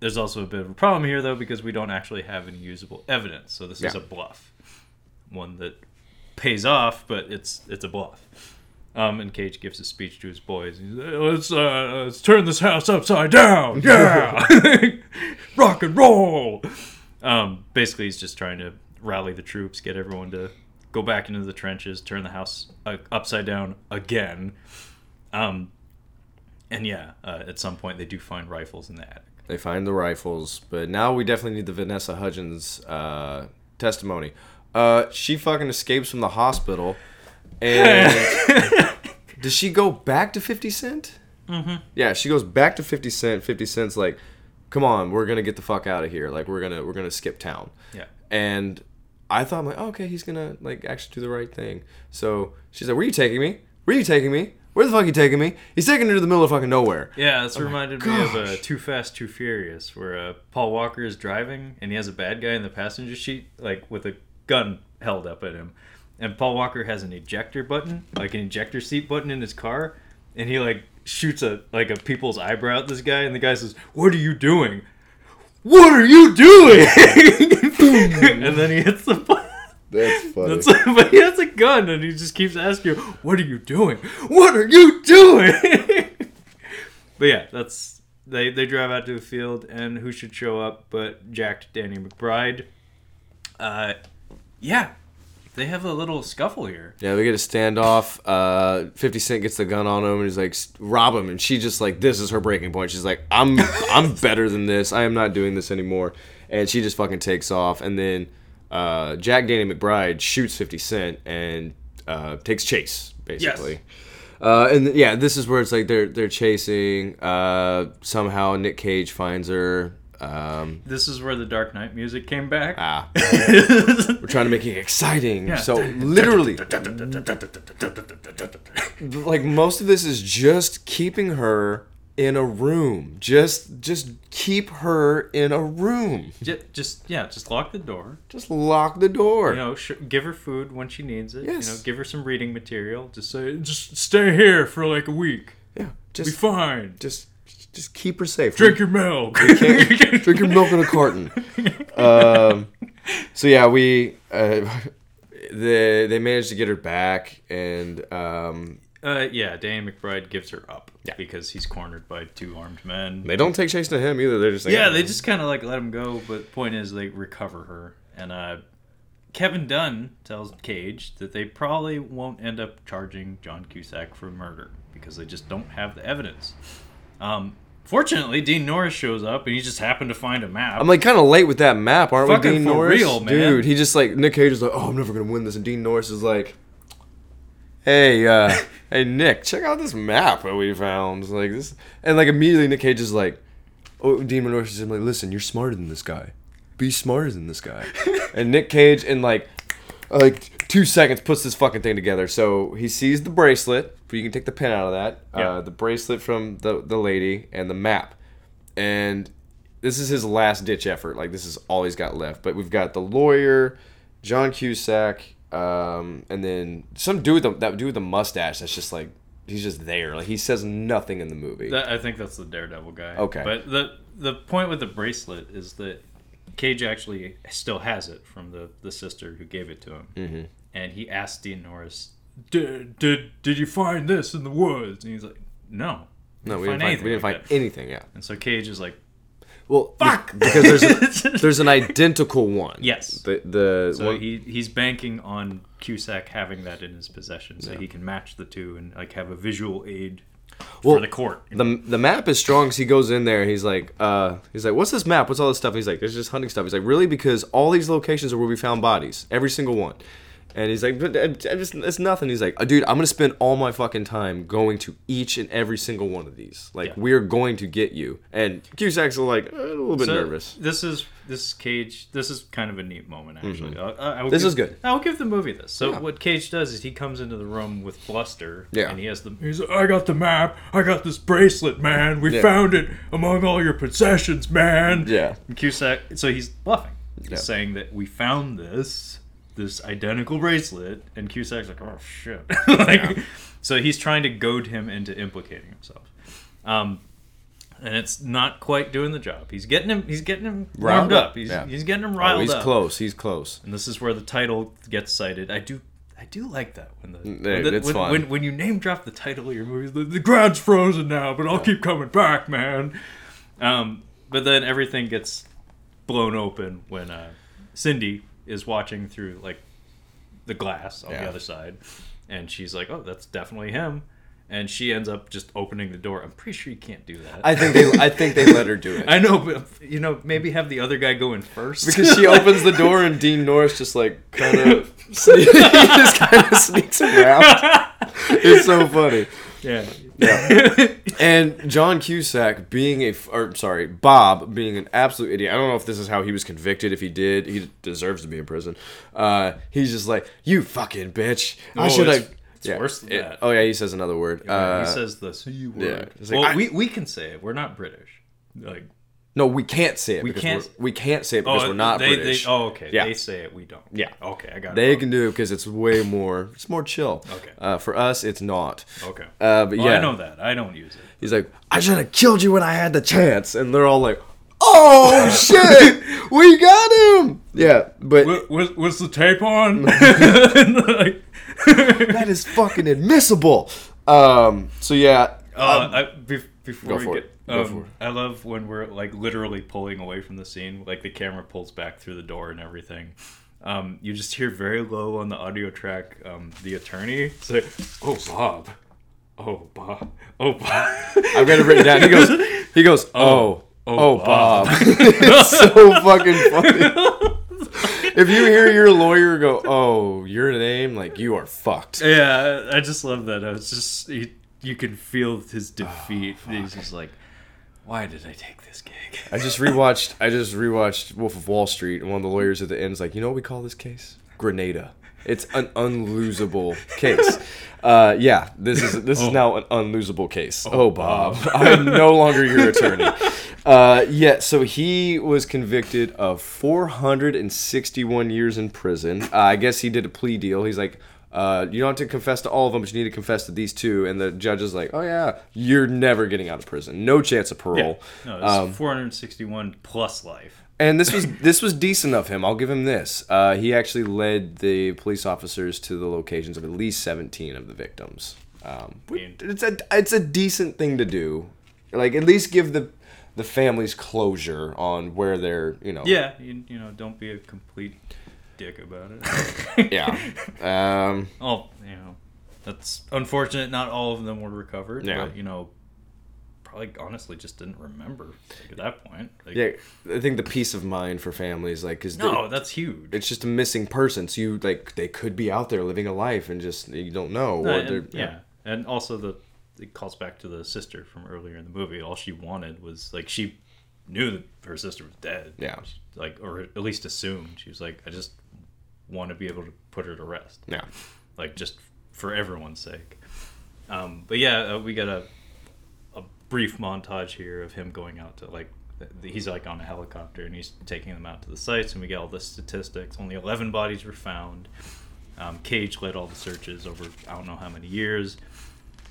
there's also a bit of a problem here, though, because we don't actually have any usable evidence. So this yeah. is a bluff. One that pays off, but it's it's a bluff. Um, and Cage gives a speech to his boys. He's like, let's, uh, let's turn this house upside down. Yeah! Rock and roll! Um, basically, he's just trying to rally the troops, get everyone to go back into the trenches, turn the house uh, upside down again. Um And yeah, uh, at some point they do find rifles in the attic. They find the rifles, but now we definitely need the Vanessa Hudgens uh, testimony. Uh, she fucking escapes from the hospital, and does she go back to fifty cent? Mm-hmm. Yeah, she goes back to fifty cent. fifty cent's like, come on, we're gonna get the fuck out of here. Like we're gonna we're gonna skip town. Yeah. And I thought, I'm like, oh, okay, he's gonna like actually do the right thing. So she's like, where are you taking me? Where are you taking me? Where the fuck are you taking me? He's taking her to the middle of fucking nowhere. Yeah, this oh reminded me of uh, Too Fast, Too Furious, where uh, Paul Walker is driving, and he has a bad guy in the passenger seat, like, with a gun held up at him. And Paul Walker has an ejector button, like an ejector seat button in his car, and he, like, shoots a like a people's eyebrow at this guy, and the guy says, what are you doing? What are you doing? And then he hits the button. That's funny. That's like, but he has a gun, and he just keeps asking you, what are you doing? What are you doing? But yeah, that's they, they drive out to the field, and who should show up but jacked Danny McBride. Uh, yeah, they have a little scuffle here. Yeah, they get a standoff. Uh, fifty cent gets the gun on him, and he's like, rob him. And she just like, this is her breaking point. She's like, I'm I'm better than this. I am not doing this anymore. And she just fucking takes off, and then... Uh, Jack Danny McBride shoots fifty cent and uh, takes chase, basically. Yes. Uh, and th- yeah, this is where it's like they're they're chasing. Uh, somehow Nick Cage finds her. Um, this is where the Dark Knight music came back. Ah. We're trying to make it exciting. Yeah. So literally, like most of this is just keeping her in a room. Just, just keep her in a room. Just, just yeah, just lock the door. Just lock the door. You know, sh- give her food when she needs it. Yes. You know, give her some reading material. Just say, just stay here for like a week. Yeah. Just be fine. Just. Just keep her safe. Drink your milk. You can't, drink your milk in a carton. Um, so yeah, we uh, they they managed to get her back, and um, uh, yeah, Danny McBride gives her up yeah. because he's cornered by two armed men. They don't take chase to him either. They're just like, yeah, oh. they just kind of like let him go. But the point is, they recover her, and uh, Kevin Dunn tells Cage that they probably won't end up charging John Cusack for murder because they just don't have the evidence. Um, fortunately, Dean Norris shows up, and he just happened to find a map. I'm, like, kind of late with that map, aren't Fucking we, Dean for Norris? Real, man. Dude, he just, like, Nick Cage is like, oh, I'm never going to win this, and Dean Norris is like, hey, uh, hey, Nick, check out this map that we found. Like this, and, like, immediately Nick Cage is like, oh, Dean Norris is like, listen, you're smarter than this guy. Be smarter than this guy. And Nick Cage, in, like, like two seconds, puts this fucking thing together. So he sees the bracelet, but you can take the pin out of that. Yeah. Uh, the bracelet from the the lady and the map, and this is his last ditch effort. Like this is all he's got left. But we've got the lawyer, John Cusack, um, and then some dude with the, that dude with the mustache. That's just like he's just there. Like he says nothing in the movie. That, I think that's the Daredevil guy. Okay. But the the point with the bracelet is that Cage actually still has it from the, the sister who gave it to him. Mm-hmm. And he asked Dean Norris, did, did did you find this in the woods? And he's like, no. No, we didn't find, we didn't find anything, yeah. And so Cage is like, well, fuck! Because there's a, there's an identical one. Yes. The, the so one... he he's banking on Cusack having that in his possession so yeah. he can match the two and like have a visual aid well, for the court. The the map is strong, so he goes in there and he's like, uh, he's like, what's this map? What's all this stuff? And he's like, there's just hunting stuff. He's like, really? Because all these locations are where we found bodies. Every single one. And he's like, but I just, it's nothing. He's like, oh, dude, I'm going to spend all my fucking time going to each and every single one of these. Like, yeah. we're going to get you. And Cusack's like, a little bit so nervous. This is this Cage, this is kind of a neat moment, actually. Mm-hmm. I, I this give, is good. I'll give the movie this. So yeah. what Cage does is he comes into the room with bluster. Yeah. And he has the, he's like, I got the map. I got this bracelet, man. We yeah. found it among all your possessions, man. Yeah. And Cusack, so he's bluffing. He's yeah. saying that we found this. This identical bracelet, and Cusack's like, oh shit. like, yeah. So he's trying to goad him into implicating himself, um, and it's not quite doing the job. He's getting him. He's getting him riled up. up. He's yeah. he's getting him riled oh, he's up. He's close. He's close. And this is where the title gets cited. I do. I do like that when the, when, the it's when, fun. when when you name drop the title of your movie. The, the ground's frozen now, but I'll yeah. keep coming back, man. Um, but then everything gets blown open when uh, Cindy is watching through like the glass on yeah. the other side, and she's like, "Oh, that's definitely him," and she ends up just opening the door. I'm pretty sure you can't do that. I think they, I think they let her do it. I know, but you know, maybe have the other guy go in first because she opens the door and Dean Norris just like kind of he just kind of sneaks around. It's so funny. Yeah. yeah. And John Cusack being a, or sorry, Bob being an absolute idiot. I don't know if this is how he was convicted. If he did, he deserves to be in prison. Uh, he's just like, you fucking bitch. I oh, should have. It's yeah. worse than it, that. Oh, yeah, he says another word. Yeah, uh, he says the C word. Yeah. Like, well, I, we, we can say it. We're not British. Like, No, we can't say it. We because can't. We're, we can't say it because oh, we're not they, British. They, oh, okay. Yeah. They say it. We don't. Yeah. Okay, I got it. They wrong. Can do it because it's way more. It's more chill. Okay. Uh, for us, it's not. Okay. Uh, but well, yeah, I know that. I don't use it. He's like, I should have killed you when I had the chance, and they're all like, oh shit, we got him. Yeah, but was, was, was the tape on? That is fucking admissible. Um. So yeah. Uh, um, I, be, before go we for get. It. Um, I love when we're like literally pulling away from the scene, like the camera pulls back through the door and everything. Um, you just hear very low on the audio track, um, the attorney say, "Oh Bob, oh Bob, oh Bob." I read it written down. He goes, he goes, "Oh, oh, oh Bob." Bob. It's so fucking funny. If you hear your lawyer go, "Oh, your name," like you are fucked. Yeah, I just love that. I was just, he, you can feel his defeat. Oh, he's just like. Why did I take this gig? I just rewatched. I just rewatched Wolf of Wall Street, and one of the lawyers at the end is like, "You know what we call this case? Grenada. It's an unlosable case." Uh, yeah, this is this oh. is now an unlosable case. Oh, oh Bob, I'm no longer your attorney. Uh, yeah, so he was convicted of four hundred sixty-one years in prison. Uh, I guess he did a plea deal. He's like, uh, you don't have to confess to all of them, but you need to confess to these two. And the judge is like, oh, yeah, you're never getting out of prison. No chance of parole. Yeah. No, it's um, four hundred sixty-one plus life. And this was this was decent of him. I'll give him this. Uh, he actually led the police officers to the locations of at least seventeen of the victims. Um, it's a it's a decent thing to do. Like, at least give the the family's closure on where they're, you know. Yeah, you, you know, don't be a complete dick about it. Yeah. Um, oh, you know, that's unfortunate. Not all of them were recovered. Yeah. But, you know. Like, honestly, just didn't remember, like, at that point. Like, yeah, I think the peace of mind for families, like, is no, they, that's huge. It's just a missing person, so you like they could be out there living a life and just you don't know. No, and, yeah. yeah, and also the it calls back to the sister from earlier in the movie. All she wanted was like she knew that her sister was dead. Yeah, she, like or at least assumed she was like, I just want to be able to put her to rest. Yeah, like just for everyone's sake. Um, but yeah, uh, we got a. brief montage here of him going out to like he's like on a helicopter and he's taking them out to the sites, and we get all the statistics. Only eleven bodies were found. um, Cage led all the searches over I don't know how many years,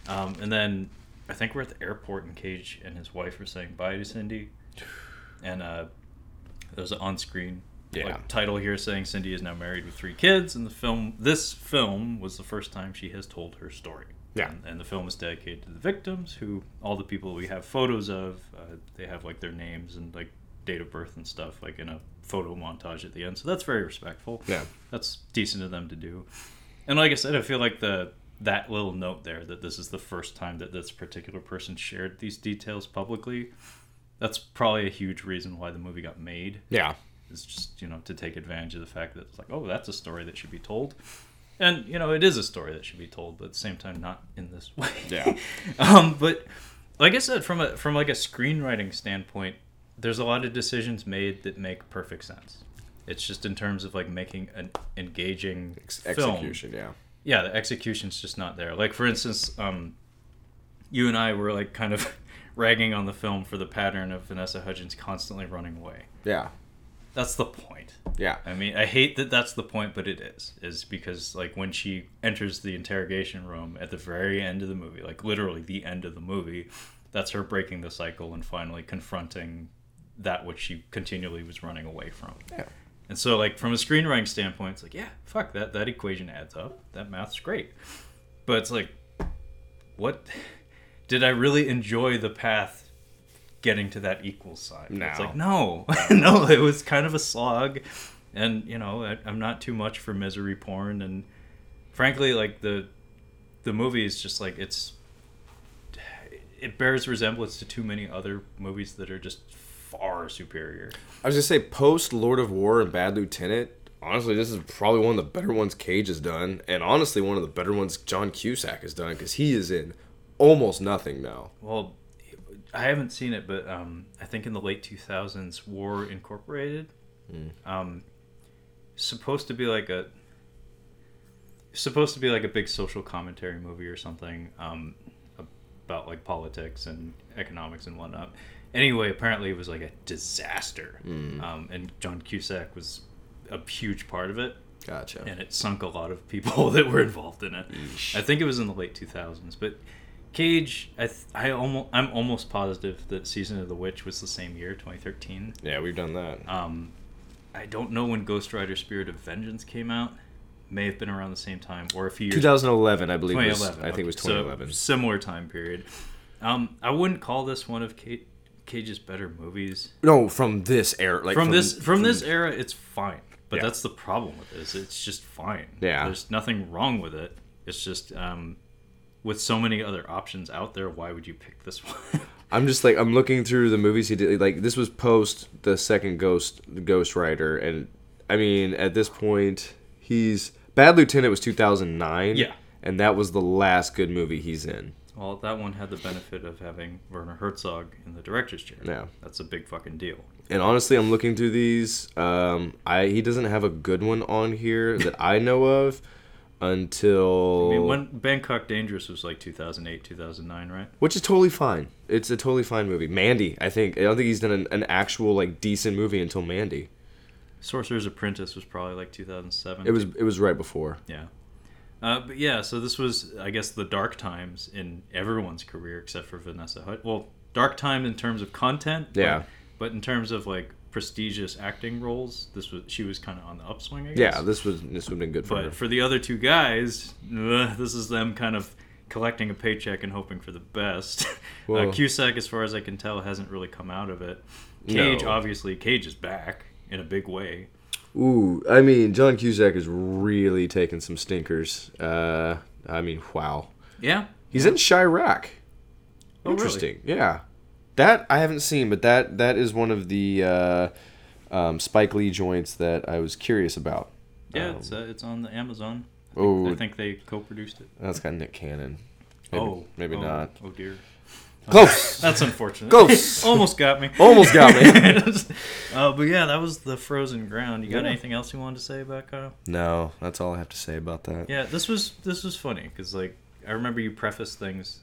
um, and then I think we're at the airport and Cage and his wife were saying bye to Cindy, and uh, there's an on-screen yeah. like, title here saying Cindy is now married with three kids, and the film this film was the first time she has told her story. Yeah, and, and the film is dedicated to the victims, who all the people we have photos of, uh, they have like their names and like date of birth and stuff, like in a photo montage at the end. So that's very respectful. Yeah, that's decent of them to do. And like I said, I feel like the that little note there that this is the first time that this particular person shared these details publicly. That's probably a huge reason why the movie got made. Yeah, it's just you know to take advantage of the fact that it's like oh that's a story that should be told. And, you know, it is a story that should be told, but at the same time, not in this way. Yeah. um, but, like I said, from, a, from like, a screenwriting standpoint, there's a lot of decisions made that make perfect sense. It's just in terms of, like, making an engaging Ex- film. Execution, yeah. Yeah, the execution's just not there. Like, for instance, um, you and I were, like, kind of ragging on the film for the pattern of Vanessa Hudgens constantly running away. Yeah. That's the point. Yeah. I mean, I hate that that's the point, but it is. Is because, like, when she enters the interrogation room at the very end of the movie, like, literally the end of the movie, that's her breaking the cycle and finally confronting that which she continually was running away from. Yeah. And so, like, from a screenwriting standpoint, it's like, yeah, fuck, that, that equation adds up. That math's great. But it's like, what? Did I really enjoy the path getting to that equal sign? No. It's like, no. No, it was kind of a slog. And, you know, I, I'm not too much for misery porn. And frankly, like, the the movie is just, like, it's... It bears resemblance to too many other movies that are just far superior. I was going to say, post-Lord of War and Bad Lieutenant, honestly, this is probably one of the better ones Cage has done. And honestly, one of the better ones John Cusack has done, because he is in almost nothing now. Well... I haven't seen it, but um, I think in the late two thousands, War Incorporated, mm. um, supposed to be like a supposed to be like a big social commentary movie or something um, about like politics and economics and whatnot. Anyway, apparently it was like a disaster, mm. um, and John Cusack was a huge part of it. Gotcha. And it sunk a lot of people that were involved in it. Eesh. I think it was in the late two thousands, but. Cage, I, th- I almost, I'm almost positive that Season of the Witch was the same year, twenty thirteen. Yeah, we've done that. Um, I don't know when Ghost Rider: Spirit of Vengeance came out. May have been around the same time, or a few years. twenty eleven, I believe. twenty eleven. Was, I think it was twenty eleven. So, similar time period. Um, I wouldn't call this one of Cage, Cage's better movies. No, from this era, like from, from this from, from this era, it's fine. But yeah. That's the problem with this. It's just fine. Yeah. There's nothing wrong with it. It's just. Um, With so many other options out there, why would you pick this one? I'm just like, I'm looking through the movies he did. Like, this was post the second Ghost Ghost Rider. And, I mean, at this point, he's... Bad Lieutenant was two thousand nine. Yeah. and that was the last good movie he's in. Well, that one had the benefit of having Werner Herzog in the director's chair. Yeah. That's a big fucking deal. And honestly, I'm looking through these. Um, I he doesn't have a good one on here that I know of until... I mean, when Bangkok Dangerous was like two thousand eight, two thousand nine, right? Which is totally fine. It's a totally fine movie. Mandy, I think. I don't think he's done an, an actual, like, decent movie until Mandy. Sorcerer's Apprentice was probably like two thousand seven. It was, it was right before. Yeah. Uh, but yeah, so this was, I guess, the dark times in everyone's career except for Vanessa Hudgens. Well, dark time in terms of content, yeah. But, but in terms of like prestigious acting roles, this was she was kind of on the upswing, I guess. Yeah, this was this would have been good for but her. But for the other two guys, ugh, this is them kind of collecting a paycheck and hoping for the best. Well, uh, Cusack, as far as I can tell, hasn't really come out of it. Cage, no. Obviously, Cage is back in a big way. Ooh, I mean, John Cusack is really taking some stinkers. Uh, I mean, wow. Yeah. He's in Chirac. Oh, interesting. Really? Yeah. That I haven't seen, but that that is one of the uh, um, Spike Lee joints that I was curious about. Yeah, um, it's uh, it's on the Amazon. I think, oh, I think they co-produced it. That's got Nick Cannon. Maybe, oh, maybe oh, not. Oh dear. Close. That's unfortunate. Close. Almost got me. Almost got me. uh, but yeah, that was The Frozen Ground. You got yeah. anything else you wanted to say about Kyle? No, that's all I have to say about that. Yeah, this was this was funny because like I remember you prefaced things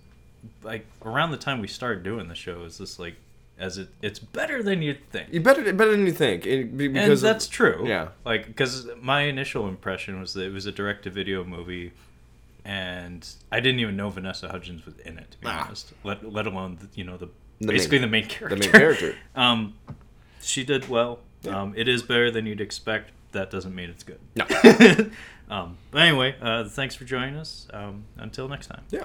like around the time we started doing the show. Is this like as it? It's better than you think. You better better than you think. It, because and that's of, true. Yeah. Like because my initial impression was that it was a direct-to-video movie. And I didn't even know Vanessa Hudgens was in it, to be ah. honest. Let let alone the, you know the, the basically main, the main character. The main character. um, she did well. Yeah. Um, it is better than you'd expect. That doesn't mean it's good. No. um, but anyway, uh, thanks for joining us. Um, until next time. Yeah.